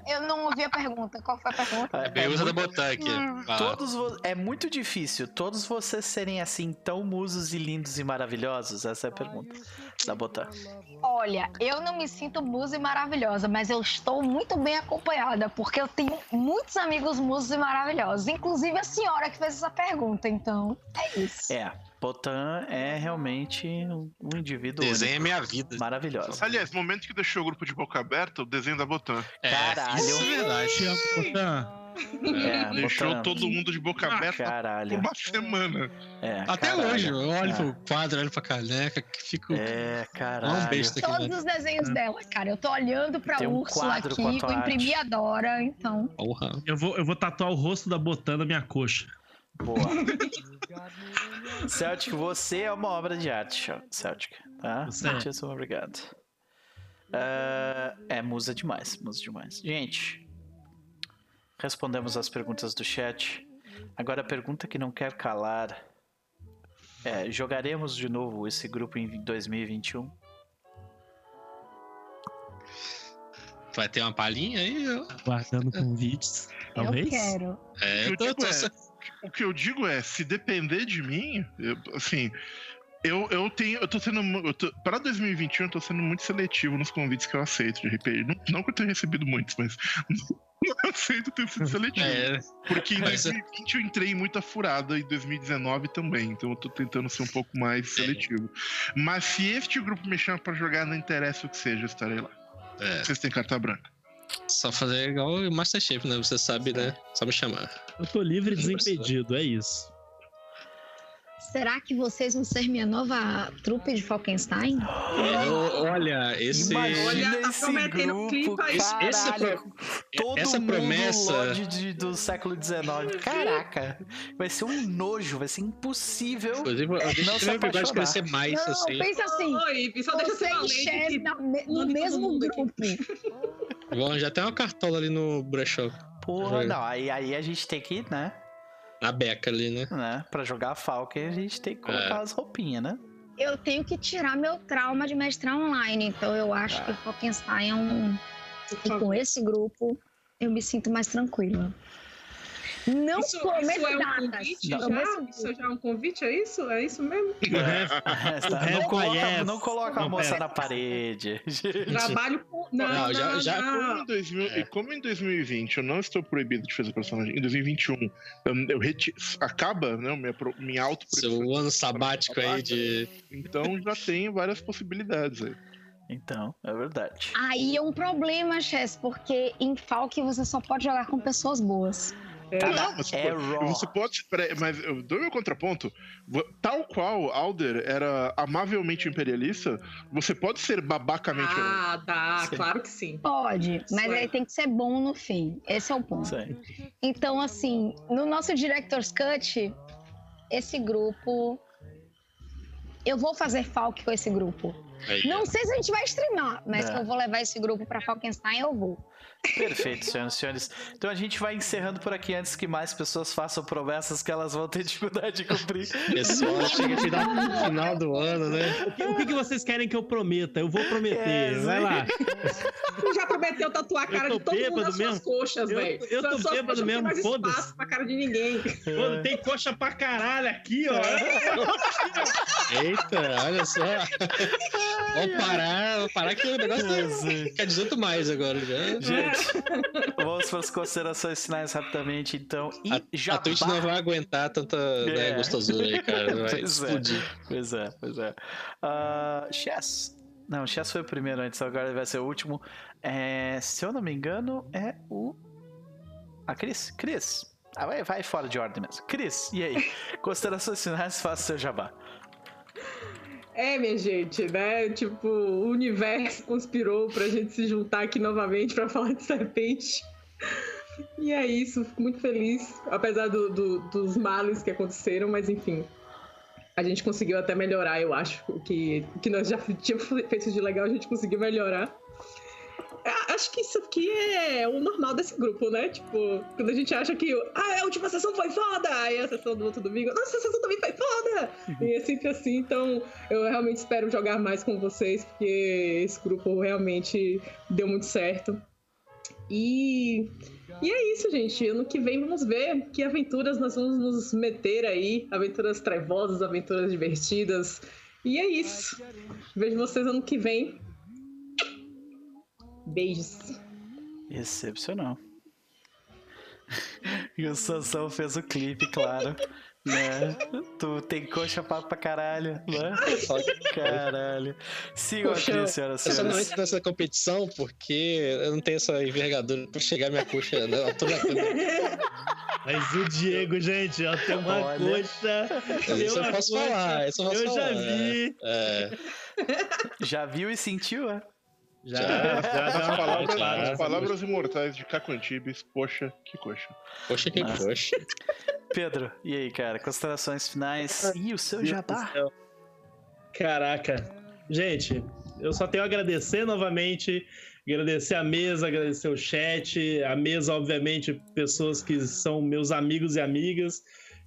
É. Eu não ouvi a pergunta. Qual foi a pergunta? É, bem usa da botar aqui. Todos vo... É muito difícil todos vocês serem assim tão musos e lindos e maravilhosos? Essa é a pergunta da botar. Olha, eu não me sinto musa e maravilhosa, mas eu estou muito bem acompanhada, porque eu tenho muitos amigos musos e maravilhosos. Inclusive a senhora que fez essa pergunta, então é isso. É. Botan é realmente um indivíduo desenho único. É minha vida. Maravilhosa. Aliás, no momento que deixou o grupo de boca aberta, o desenho da Botan. É, caralho. Isso é verdade. Botan. É, deixou Botan... todo mundo de boca aberta caralho. por uma semana. É, até caralho. hoje, eu olho é. pro quadro, olho pra caneca, fico... É, caralho. Um beijo daqui, Todos né? os desenhos é. dela, cara. Eu tô olhando pra um Úrsula aqui, com eu imprimi a Dora, então... Porra. Eu vou, eu vou tatuar o rosto da Botan na minha coxa. Boa. Celtic, você é uma obra de arte, Celtic, tá? Muitíssimo obrigado. Uh, é, musa demais, musa demais. Gente, respondemos as perguntas do chat. Agora a pergunta que não quer calar é, jogaremos de novo esse grupo em dois mil e vinte e um? Vai ter uma palhinha aí? Eu... Guardando convites, talvez? Eu quero. É, eu tô... tô... O que eu digo é, se depender de mim, eu, assim, eu, eu tenho, eu tô sendo, eu tô, pra dois mil e vinte e um eu tô sendo muito seletivo nos convites que eu aceito de R P G. Não, não que eu tenha recebido muitos, mas não aceito ter sido seletivo. É. Porque em dois mil e vinte eu entrei em muita furada, em dois mil e dezenove também, então eu tô tentando ser um pouco mais seletivo. É. Mas se este grupo me chama pra jogar, não interessa o que seja, eu estarei lá. É. Vocês têm carta branca. Só fazer igual o Masterchef, né? Você sabe, né? Só me chamar. Eu tô livre e desimpedido, é isso. Será que vocês vão ser minha nova trupe de Falkenstein? Oh, olha, esse... Olha, tá prometendo um clipe aí. Esse, caralho, todo essa mundo promessa... De, do século dezenove. Caraca. Vai ser um nojo, vai ser impossível eu não eu se apaixonar. Crescer mais, não, assim. Pensa assim. Oi, só deixa você enxerga no mesmo grupo. Bom, já tem uma cartola ali no brechó. Porra, não. Aí, aí a gente tem que, né? Na beca ali, né? né? Pra jogar a Falken, a gente tem que colocar é. as roupinhas, né? Eu tenho que tirar meu trauma de mestrar online, então eu acho é. que o Falkenstein é um... E com esse grupo, eu me sinto mais tranquila. Não prometo é um nada. Isso já é um convite, é isso? É isso mesmo? É, não, coloca, não coloca a moça na parede. Trabalho com... Não, não, não, já, não. Já como, em dois mil, é. como em dois mil e vinte eu não estou proibido de fazer personagem, em dois mil e vinte e um eu, eu reti... acaba, né, minha, minha auto-proibição. Seu ano sabático aí de... Então já tem várias possibilidades aí. Então, é verdade. Aí é um problema, Chess, porque em Falk você só pode jogar com pessoas boas. É, não, você é pode, raw. Você pode, mas eu dou meu contraponto. Tal qual Alder era amavelmente imperialista, você pode ser babacamente. Ah, tá, sim. Claro que sim. Pode, mas aí tem que ser bom no fim. Esse é o ponto. Sim. Então, assim, no nosso Director's Cut, esse grupo... Eu vou fazer Falk com esse grupo. Aí, não é. sei se a gente vai streamar, mas é. que eu vou levar esse grupo pra Falkenstein, eu vou. Perfeito, senhoras e senhores. Então a gente vai encerrando por aqui antes que mais pessoas façam promessas que elas vão ter dificuldade de cumprir. Pessoal, chega no final do ano, né? O que, o que vocês querem que eu prometa? Eu vou prometer, é, vai lá. Tu já prometeu tatuar a cara de todo mundo nas suas coxas, velho. Eu, eu tô bêbado mesmo, foda-se. Não tem mais espaço pra cara de ninguém. Mano, tem coxa pra caralho aqui, ó. Eita, olha só. Vou parar, vou parar que o negócio tá dezoito mais agora já. Gente, vamos para as considerações finais rapidamente, então. E a, já a Twitch não vai aguentar tanta é. né, gostosura aí, cara. Vai pois explodir. É. Pois é, pois é. Uh, Chess. Não, Chess foi o primeiro antes, agora vai ser o último. É, se eu não me engano, é o... A Cris? Cris. Ah, vai, vai fora de ordem mesmo. Cris, e aí? Considerações finais, faça o seu jabá. É, minha gente, né? Tipo, o universo conspirou pra gente se juntar aqui novamente pra falar de Serpente. E é isso, fico muito feliz, apesar do, do, dos males que aconteceram, mas enfim. A gente conseguiu até melhorar, eu acho. O que, que nós já tínhamos feito de legal, a gente conseguiu melhorar. Acho que isso aqui é o normal desse grupo, né? Tipo, quando a gente acha que ah, a última sessão foi foda, aí a sessão do outro domingo, nossa, a sessão também foi foda! E é sempre assim, então eu realmente espero jogar mais com vocês, porque esse grupo realmente deu muito certo. E, e é isso, gente. Ano que vem vamos ver que aventuras nós vamos nos meter aí, aventuras trevosas, aventuras divertidas. E é isso. Vejo vocês ano que vem. Beijos. Excepcional. E o Sansão fez o clipe, claro. Né? Tu tem coxa papo pra caralho, né? Caralho. Sigam aqui, senhoras e senhores. Eu só não entro nessa competição porque eu não tenho essa envergadura pra chegar minha coxa, né? Mas o Diego, gente, ó, tem uma Olha, coxa. Eu, eu só posso coxa, falar. Eu, só posso eu falar, já vi. É. Já viu e sentiu, é? Já, já, já, já, palavras, já, palavras já. Imortais de Caco Antibes, poxa, que coxa. Poxa, que Nossa. coxa. Pedro, e aí, cara? Considerações finais e o seu jabá? Caraca. Gente, eu só tenho a agradecer novamente, agradecer a mesa, agradecer o chat, a mesa, obviamente, pessoas que são meus amigos e amigas,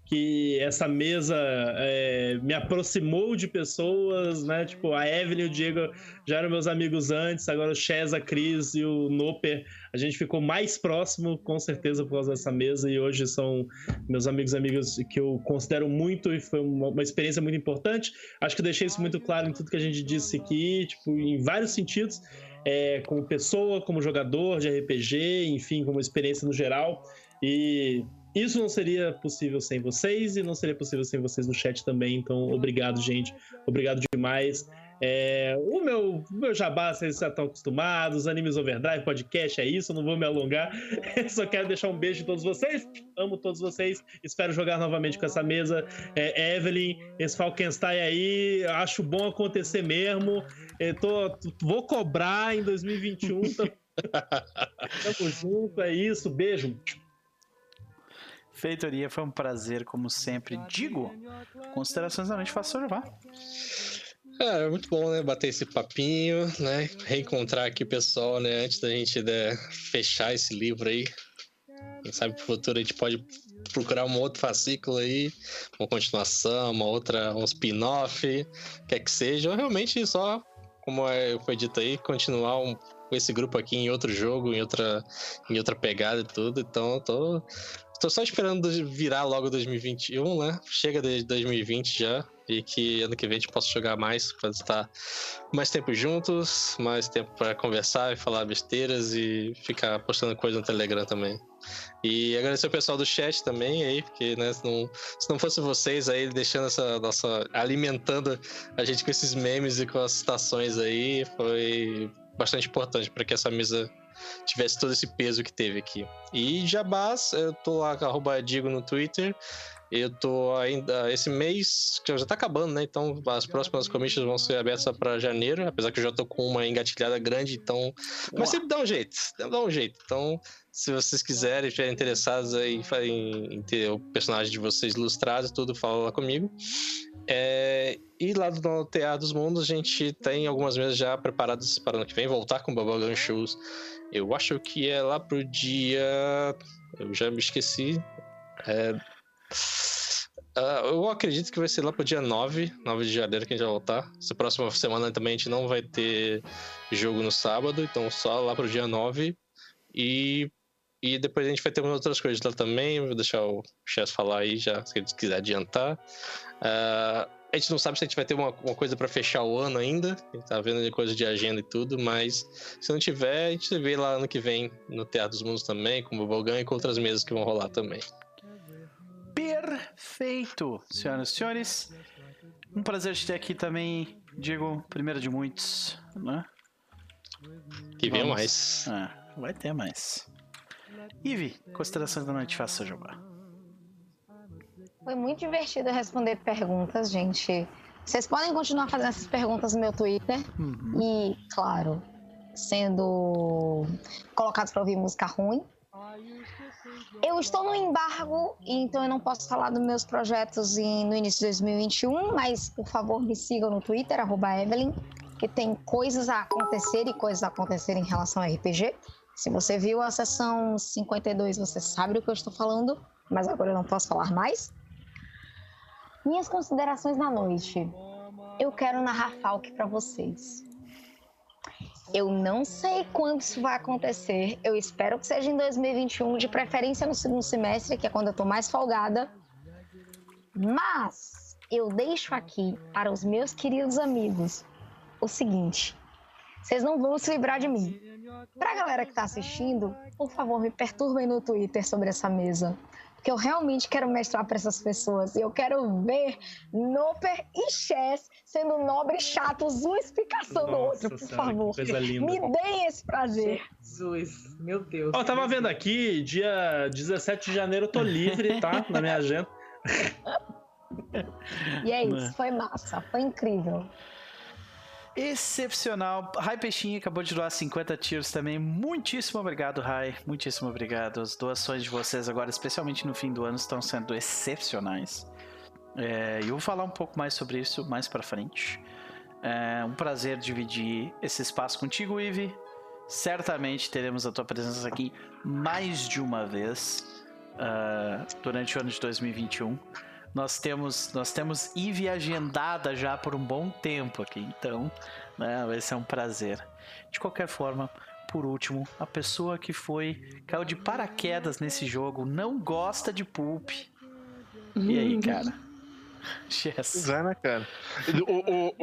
que essa mesa é, me aproximou de pessoas, né? Tipo, a Evelyn e o Diego já eram meus amigos antes, agora o Chesa, a Cris e o Noper. A gente ficou mais próximo, com certeza, por causa dessa mesa. E hoje são meus amigos e amigas que eu considero muito e foi uma, uma experiência muito importante. Acho que eu deixei isso muito claro em tudo que a gente disse aqui, tipo, em vários sentidos. É, como pessoa, como jogador de R P G, enfim, como experiência no geral. E... isso não seria possível sem vocês e não seria possível sem vocês no chat também, então obrigado, gente, obrigado demais. É, o meu, meu jabá, vocês já estão acostumados, Animes Overdrive, podcast, é isso, eu não vou me alongar, só quero deixar um beijo em todos vocês, amo todos vocês, espero jogar novamente com essa mesa. É, Evelyn, esse Falkenstein aí, acho bom acontecer mesmo, eu tô, vou cobrar em dois mil e vinte e um, tamo, tamo junto, é isso, beijo. Feitoria, foi um prazer, como sempre. Digo, considerações da noite, faço observar. É, é muito bom, né? Bater esse papinho, né? Reencontrar aqui o pessoal, né? Antes da gente né, fechar esse livro aí. Quem sabe pro futuro a gente pode procurar um outro fascículo aí, uma continuação, uma outra, um spin-off, quer que seja. Ou realmente só, como foi dito aí, continuar um. com esse grupo aqui em outro jogo, em outra, em outra pegada e tudo, então eu tô, tô só esperando virar logo dois mil e vinte e um, né? Chega de dois mil e vinte já, e que ano que vem a gente possa jogar mais, pra estar mais tempo juntos, mais tempo pra conversar e falar besteiras e ficar postando coisa no Telegram também. E agradecer o pessoal do chat também aí, porque né, se, não, se não fosse vocês aí deixando essa nossa, alimentando a gente com esses memes e com as citações aí, foi bastante importante para que essa mesa tivesse todo esse peso que teve aqui. E Jabás, eu tô lá, arroba Digo no Twitter. Eu tô ainda, esse mês, que já tá acabando, né? Então as próximas commissions vão ser abertas pra janeiro, apesar que eu já tô com uma engatilhada grande, então... Mas sempre dá um jeito, sempre dá um jeito. Então, se vocês quiserem, estiverem interessados aí em, em ter o personagem de vocês ilustrado e tudo, fala lá comigo. É... E lá do Teatro dos Mundos, a gente tem algumas mesas já preparadas para o ano que vem, voltar com o Bubblegum Shows. Eu acho que é lá pro dia... Eu já me esqueci... É... Uh, eu acredito que vai ser lá pro dia nove de janeiro que a gente vai voltar. Essa próxima semana também a gente não vai ter jogo no sábado, então só lá pro dia nove. E, e depois a gente vai ter umas outras coisas lá também. Vou deixar o Chess falar aí já, se ele quiser adiantar. Uh, a gente não sabe se a gente vai ter uma, uma coisa pra fechar o ano ainda. A gente tá vendo coisa de agenda e tudo, mas se não tiver, a gente se vê lá ano que vem no Teatro dos Mundos também, com o Bobogan e com outras mesas que vão rolar também. Perfeito, senhoras e senhores. Um prazer te ter aqui também, Diego. Primeiro de muitos, né? Que venha mais. Ah, vai ter mais. Ivi, considerações da noite, faça, Jobá. Foi muito divertido responder perguntas, gente. Vocês podem continuar fazendo essas perguntas no meu Twitter. Uhum. E, claro, sendo colocados para ouvir música ruim. Eu estou no embargo, então eu não posso falar dos meus projetos em, no início de dois mil e vinte e um, mas por favor me sigam no Twitter, arroba Evelyn, que tem coisas a acontecer e coisas a acontecer em relação a R P G. Se você viu a sessão cinquenta e dois, você sabe do que eu estou falando, mas agora eu não posso falar mais. Minhas considerações na noite. Eu quero narrar Falk para vocês. Eu não sei quando isso vai acontecer, eu espero que seja em dois mil e vinte e um, de preferência no segundo semestre, que é quando eu tô mais folgada. Mas eu deixo aqui para os meus queridos amigos o seguinte: vocês não vão se livrar de mim. Pra galera que tá assistindo, por favor, me perturbem no Twitter sobre essa mesa, porque eu realmente quero mestrar pra essas pessoas e eu quero ver Noper e Chess sendo nobres chatos, um explicando o outro, por senhora, favor. Me deem esse prazer. Jesus, meu Deus. Ó, oh, tava vendo aqui, dia dezessete de janeiro eu tô livre, tá? Na minha agenda. E é isso, foi massa, foi incrível. Excepcional. Rai Peixinho acabou de doar cinquenta tiros também. Muitíssimo obrigado, Rai. Muitíssimo obrigado. As doações de vocês agora, especialmente no fim do ano, estão sendo excepcionais. É, eu vou falar um pouco mais sobre isso mais pra frente. É um prazer dividir esse espaço contigo, Ivi. Certamente teremos a tua presença aqui mais de uma vez uh, durante o ano de dois mil e vinte e um. Nós temos, nós temos Ive agendada já por um bom tempo aqui, então, né, vai ser um prazer. De qualquer forma, por último, a pessoa que foi, caiu de paraquedas nesse jogo, não gosta de Pulp. E aí, cara? Yes. Vai, né, cara? O... o,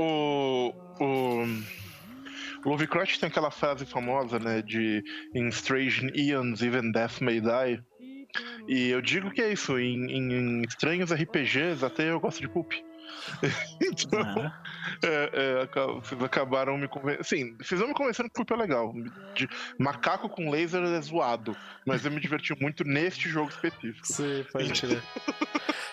o, o... Lovecraft tem aquela frase famosa, né, de "In strange eons, even death may die". E eu digo que é isso, em, em estranhos R P Gs até eu gosto de Pulp. Então, uhum. é, é, vocês acabaram me convencendo. Sim, vocês vão me convencendo que Pulp é legal. De macaco com laser é zoado, mas eu me diverti muito neste jogo específico. Sim, pode tirar.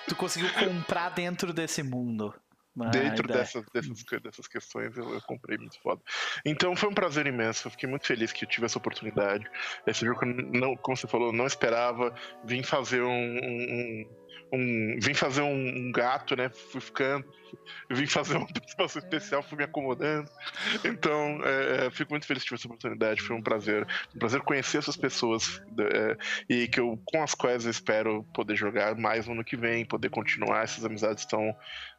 Tu conseguiu comprar dentro desse mundo. Mas dentro dessas, dessas, dessas questões eu, eu comprei, muito foda. Então foi um prazer imenso, eu fiquei muito feliz que eu tive essa oportunidade. Esse jogo, não, como você falou, não esperava. Vim fazer um, um, um Vim fazer um gato, né? Fui ficando. Vim fazer uma participação especial, fui me acomodando. Então, é, fico muito feliz que tive essa oportunidade. Foi um prazer. Um prazer conhecer essas pessoas, é, e que eu, com as quais eu espero poder jogar mais no ano que vem, poder continuar. Essas amizades tão,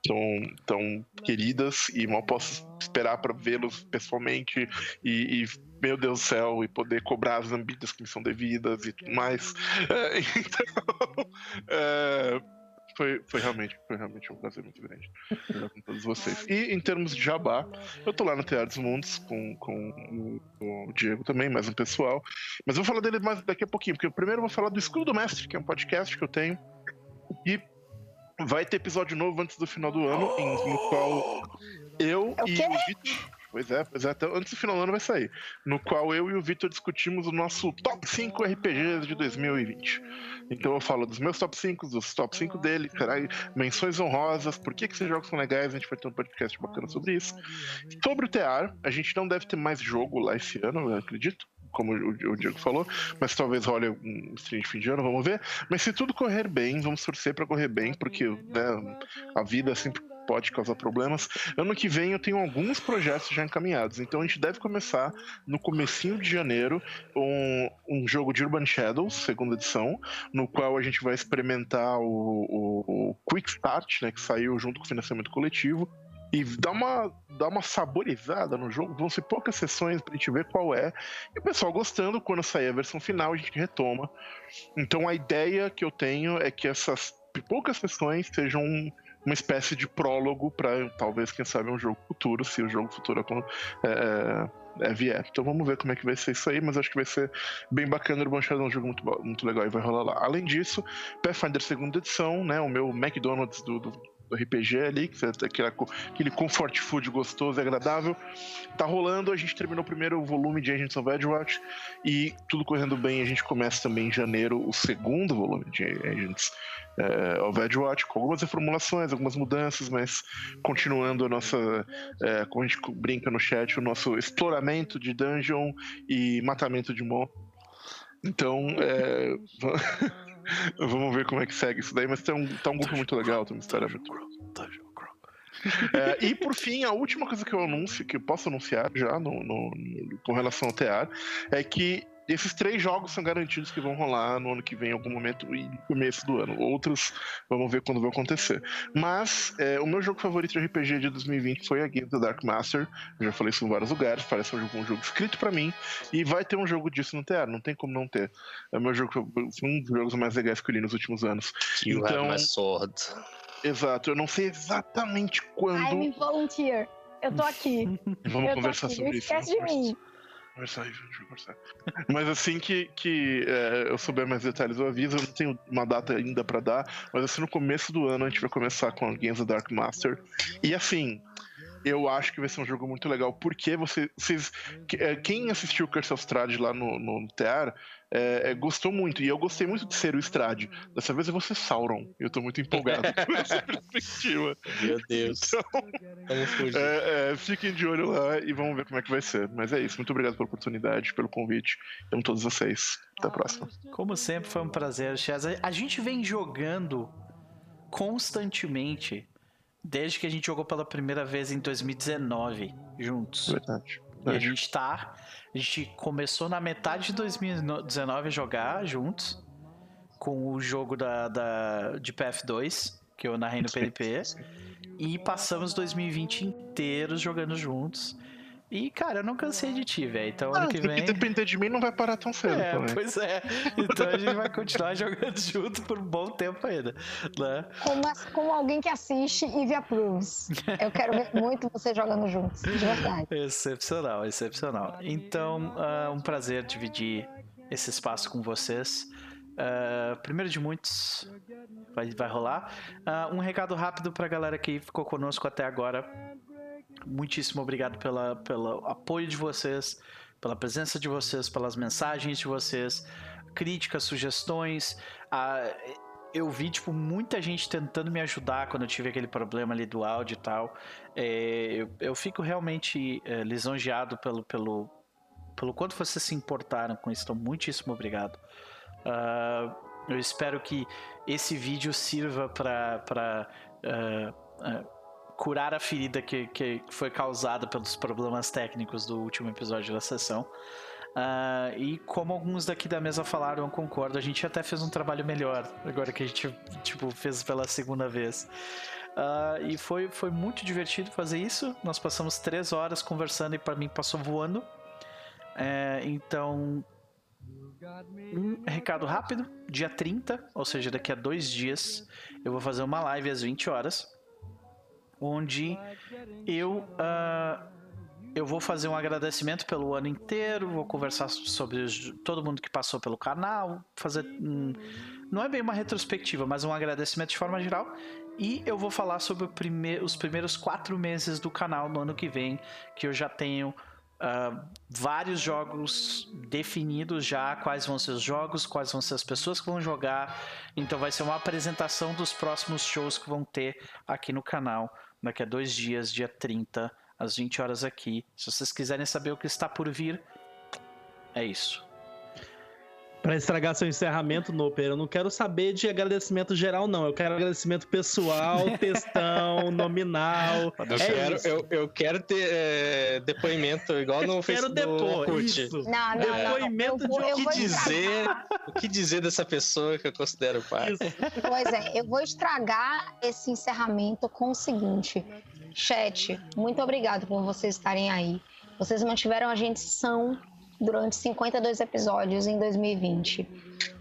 tão, tão queridas e mal posso esperar para vê-los pessoalmente e, e, meu Deus do céu, e poder cobrar as ambidas que me são devidas e tudo mais. É, então... É, Foi, foi, realmente, foi realmente um prazer muito grande com todos vocês. E em termos de jabá, eu tô lá no Teatro dos Mundos com, com, com o Diego também, mais um pessoal. Mas eu vou falar dele mais daqui a pouquinho, porque eu primeiro vou falar do Escudo do Mestre, que é um podcast que eu tenho. E vai ter episódio novo antes do final do ano, em, no qual eu e o Vitor... Pois é, pois é, até antes do final do ano vai sair. No qual eu e o Vitor discutimos o nosso top cinco R P Gs de dois mil e vinte. Então eu falo dos meus top cinco, dos top cinco dele, caralho, menções honrosas, por que, que esses jogos são legais, a gente vai ter um podcast bacana sobre isso. Sobre o T A R, a gente não deve ter mais jogo lá esse ano, eu acredito, como o Diego falou, mas talvez role um stream de fim de ano, vamos ver. Mas se tudo correr bem, vamos torcer pra correr bem, porque né, a vida sempre pode causar problemas. Ano que vem eu tenho alguns projetos já encaminhados, então a gente deve começar no comecinho de janeiro um, um jogo de Urban Shadows, segunda edição, no qual a gente vai experimentar o, o, o Quick Start, né, que saiu junto com o financiamento coletivo, e dá uma, dá uma saborizada no jogo. Vão ser poucas sessões pra gente ver qual é. E o pessoal gostando, quando sair a versão final, a gente retoma. Então a ideia que eu tenho é que essas poucas sessões sejam uma espécie de prólogo pra, talvez, quem sabe, um jogo futuro, se o jogo futuro é, é, é, vier. Então vamos ver como é que vai ser isso aí, mas acho que vai ser bem bacana. O Urban Shadow é um jogo muito, muito legal e vai rolar lá. Além disso, Pathfinder segunda edição, né, o meu McDonald's do... do do R P G ali, que é aquele, aquele comfort food gostoso e agradável. Tá rolando, a gente terminou o primeiro volume de Agents of Edgewatch e tudo correndo bem, a gente começa também em janeiro o segundo volume de Agents é, of Edgewatch, com algumas reformulações, algumas mudanças, mas continuando a nossa, é, como a gente brinca no chat, o nosso exploramento de dungeon e matamento de monstros. Então, é... vamos ver como é que segue isso daí, mas tá um, tá um grupo muito legal, tem uma história muito é, e por fim, a última coisa que eu anuncio, que eu posso anunciar já no, no, no, com relação ao T A R, é que esses três jogos são garantidos que vão rolar no ano que vem, em algum momento, e no começo do ano. Outros, vamos ver quando vai acontecer. Mas, é, o meu jogo favorito de R P G de dois mil e vinte foi a Guild of the Dark Master. Eu já falei isso em vários lugares, parece um jogo, um jogo escrito pra mim. E vai ter um jogo disso no T R, não tem como não ter. É o meu jogo, um dos jogos mais legais que eu li nos últimos anos. You então, have my sword. Exato, eu não sei exatamente quando... I'm a volunteer, eu tô aqui. Vamos eu conversar sobre não isso. Esquece de conversa. mim. Mas assim que, que é, eu souber mais detalhes eu aviso. Eu não tenho uma data ainda pra dar, mas assim no começo do ano a gente vai começar com a Games of Dark Master. E assim, eu acho que vai ser um jogo muito legal, porque você, vocês, quem assistiu o Curse of Strahd lá no, no T R é, é, gostou muito, e eu gostei muito de ser o Strahd. Dessa vez eu vou ser Sauron, eu tô muito empolgado com essa perspectiva. Meu Deus. Então, é, é, fiquem de olho lá e vamos ver como é que vai ser. Mas é isso, muito obrigado pela oportunidade, pelo convite. Amo todos vocês, até a próxima. Como sempre, foi um prazer, Chaz. A gente vem jogando constantemente desde que a gente jogou pela primeira vez em dois mil e dezenove, juntos. Verdade. E a gente tá... A gente começou na metade de dois mil e dezenove a jogar juntos, com o jogo da, da, de P F dois, que eu narrei no P D P. E passamos dois mil e vinte inteiros jogando juntos. E, cara, eu não cansei de ti, velho. Então, ah, ano que vem... depender de mim não vai parar tão cedo. É, também. Pois é. Então, a gente vai continuar jogando junto por um bom tempo ainda, né? Como, como alguém que assiste e via Plus. Eu quero ver muito você jogando juntos, de verdade. Excepcional, excepcional. Então, é uh, um prazer dividir esse espaço com vocês. Uh, primeiro de muitos, vai, vai rolar. Uh, um recado rápido pra galera que ficou conosco até agora. Muitíssimo obrigado pela, pelo apoio de vocês, pela presença de vocês, pelas mensagens de vocês, críticas, sugestões. Ah, eu vi, tipo, muita gente tentando me ajudar quando eu tive aquele problema ali do áudio e tal. É, eu, eu fico realmente é, lisonjeado pelo, pelo, pelo quanto vocês se importaram com isso. Então, muitíssimo obrigado. Ah, eu espero que esse vídeo sirva para... curar a ferida que, que foi causada pelos problemas técnicos do último episódio da sessão. Uh, e como alguns daqui da mesa falaram, eu concordo, a gente até fez um trabalho melhor, agora que a gente tipo, fez pela segunda vez. Uh, e foi, foi muito divertido fazer isso, nós passamos três horas conversando e para mim passou voando. Uh, então, um recado rápido, dia trinta, ou seja, daqui a dois dias, eu vou fazer uma live às vinte horas. Onde eu, uh, eu vou fazer um agradecimento pelo ano inteiro, vou conversar sobre os, todo mundo que passou pelo canal, fazer um, não é bem uma retrospectiva, mas um agradecimento de forma geral. E eu vou falar sobre o primeir, os primeiros quatro meses do canal no ano que vem, que eu já tenho uh, vários jogos definidos já, quais vão ser os jogos, quais vão ser as pessoas que vão jogar. Então vai ser uma apresentação dos próximos shows que vão ter aqui no canal daqui a dois dias, dia trinta, às vinte horas aqui. Se vocês quiserem saber o que está por vir, é isso. Para estragar seu encerramento, Noper, eu não quero saber de agradecimento geral, não. Eu quero agradecimento pessoal, textão, nominal. Eu, é quero, eu, eu quero ter é, depoimento igual no Facebook. Quero depois. Isso. Não, não, depoimento não, não. Eu, de eu, eu o que dizer, o que dizer dessa pessoa que eu considero pai. Isso. Pois é, eu vou estragar esse encerramento com o seguinte. Chat, muito obrigado por vocês estarem aí. Vocês mantiveram a gente são... durante cinquenta e dois episódios em dois mil e vinte.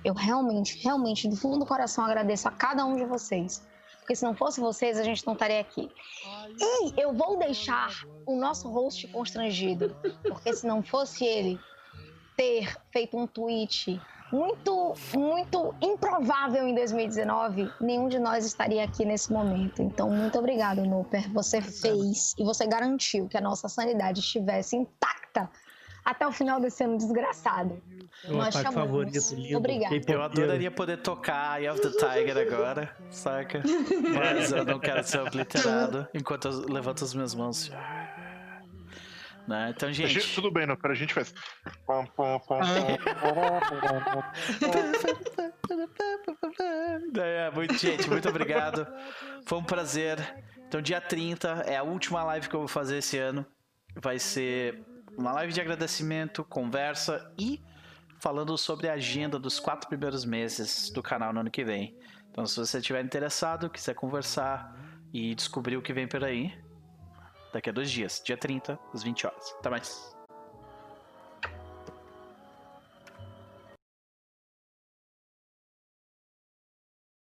Eu realmente, realmente, do fundo do coração agradeço a cada um de vocês. Porque se não fosse vocês, a gente não estaria aqui. E eu vou deixar o nosso host constrangido. Porque se não fosse ele ter feito um tweet muito, muito improvável em dois mil e dezenove, nenhum de nós estaria aqui nesse momento. Então, muito obrigado, Nooper. Você fez e você garantiu que a nossa sanidade estivesse intacta até o final desse ano desgraçado. Meu nós chamamos. Favorito, lindo. Obrigado. Eu adoraria poder tocar Eye of the Tiger agora, saca? Mas eu não quero ser obliterado enquanto eu levanto as minhas mãos. Né? Então, gente... gente... Tudo bem, não? Para a gente faz... é, muito, gente, muito obrigado. Foi um prazer. Então, dia trinta é a última live que eu vou fazer esse ano. Vai ser... uma live de agradecimento, conversa e falando sobre a agenda dos quatro primeiros meses do canal no ano que vem. Então, se você estiver interessado, quiser conversar e descobrir o que vem por aí, daqui a dois dias, dia trinta, às vinte horas. Até mais.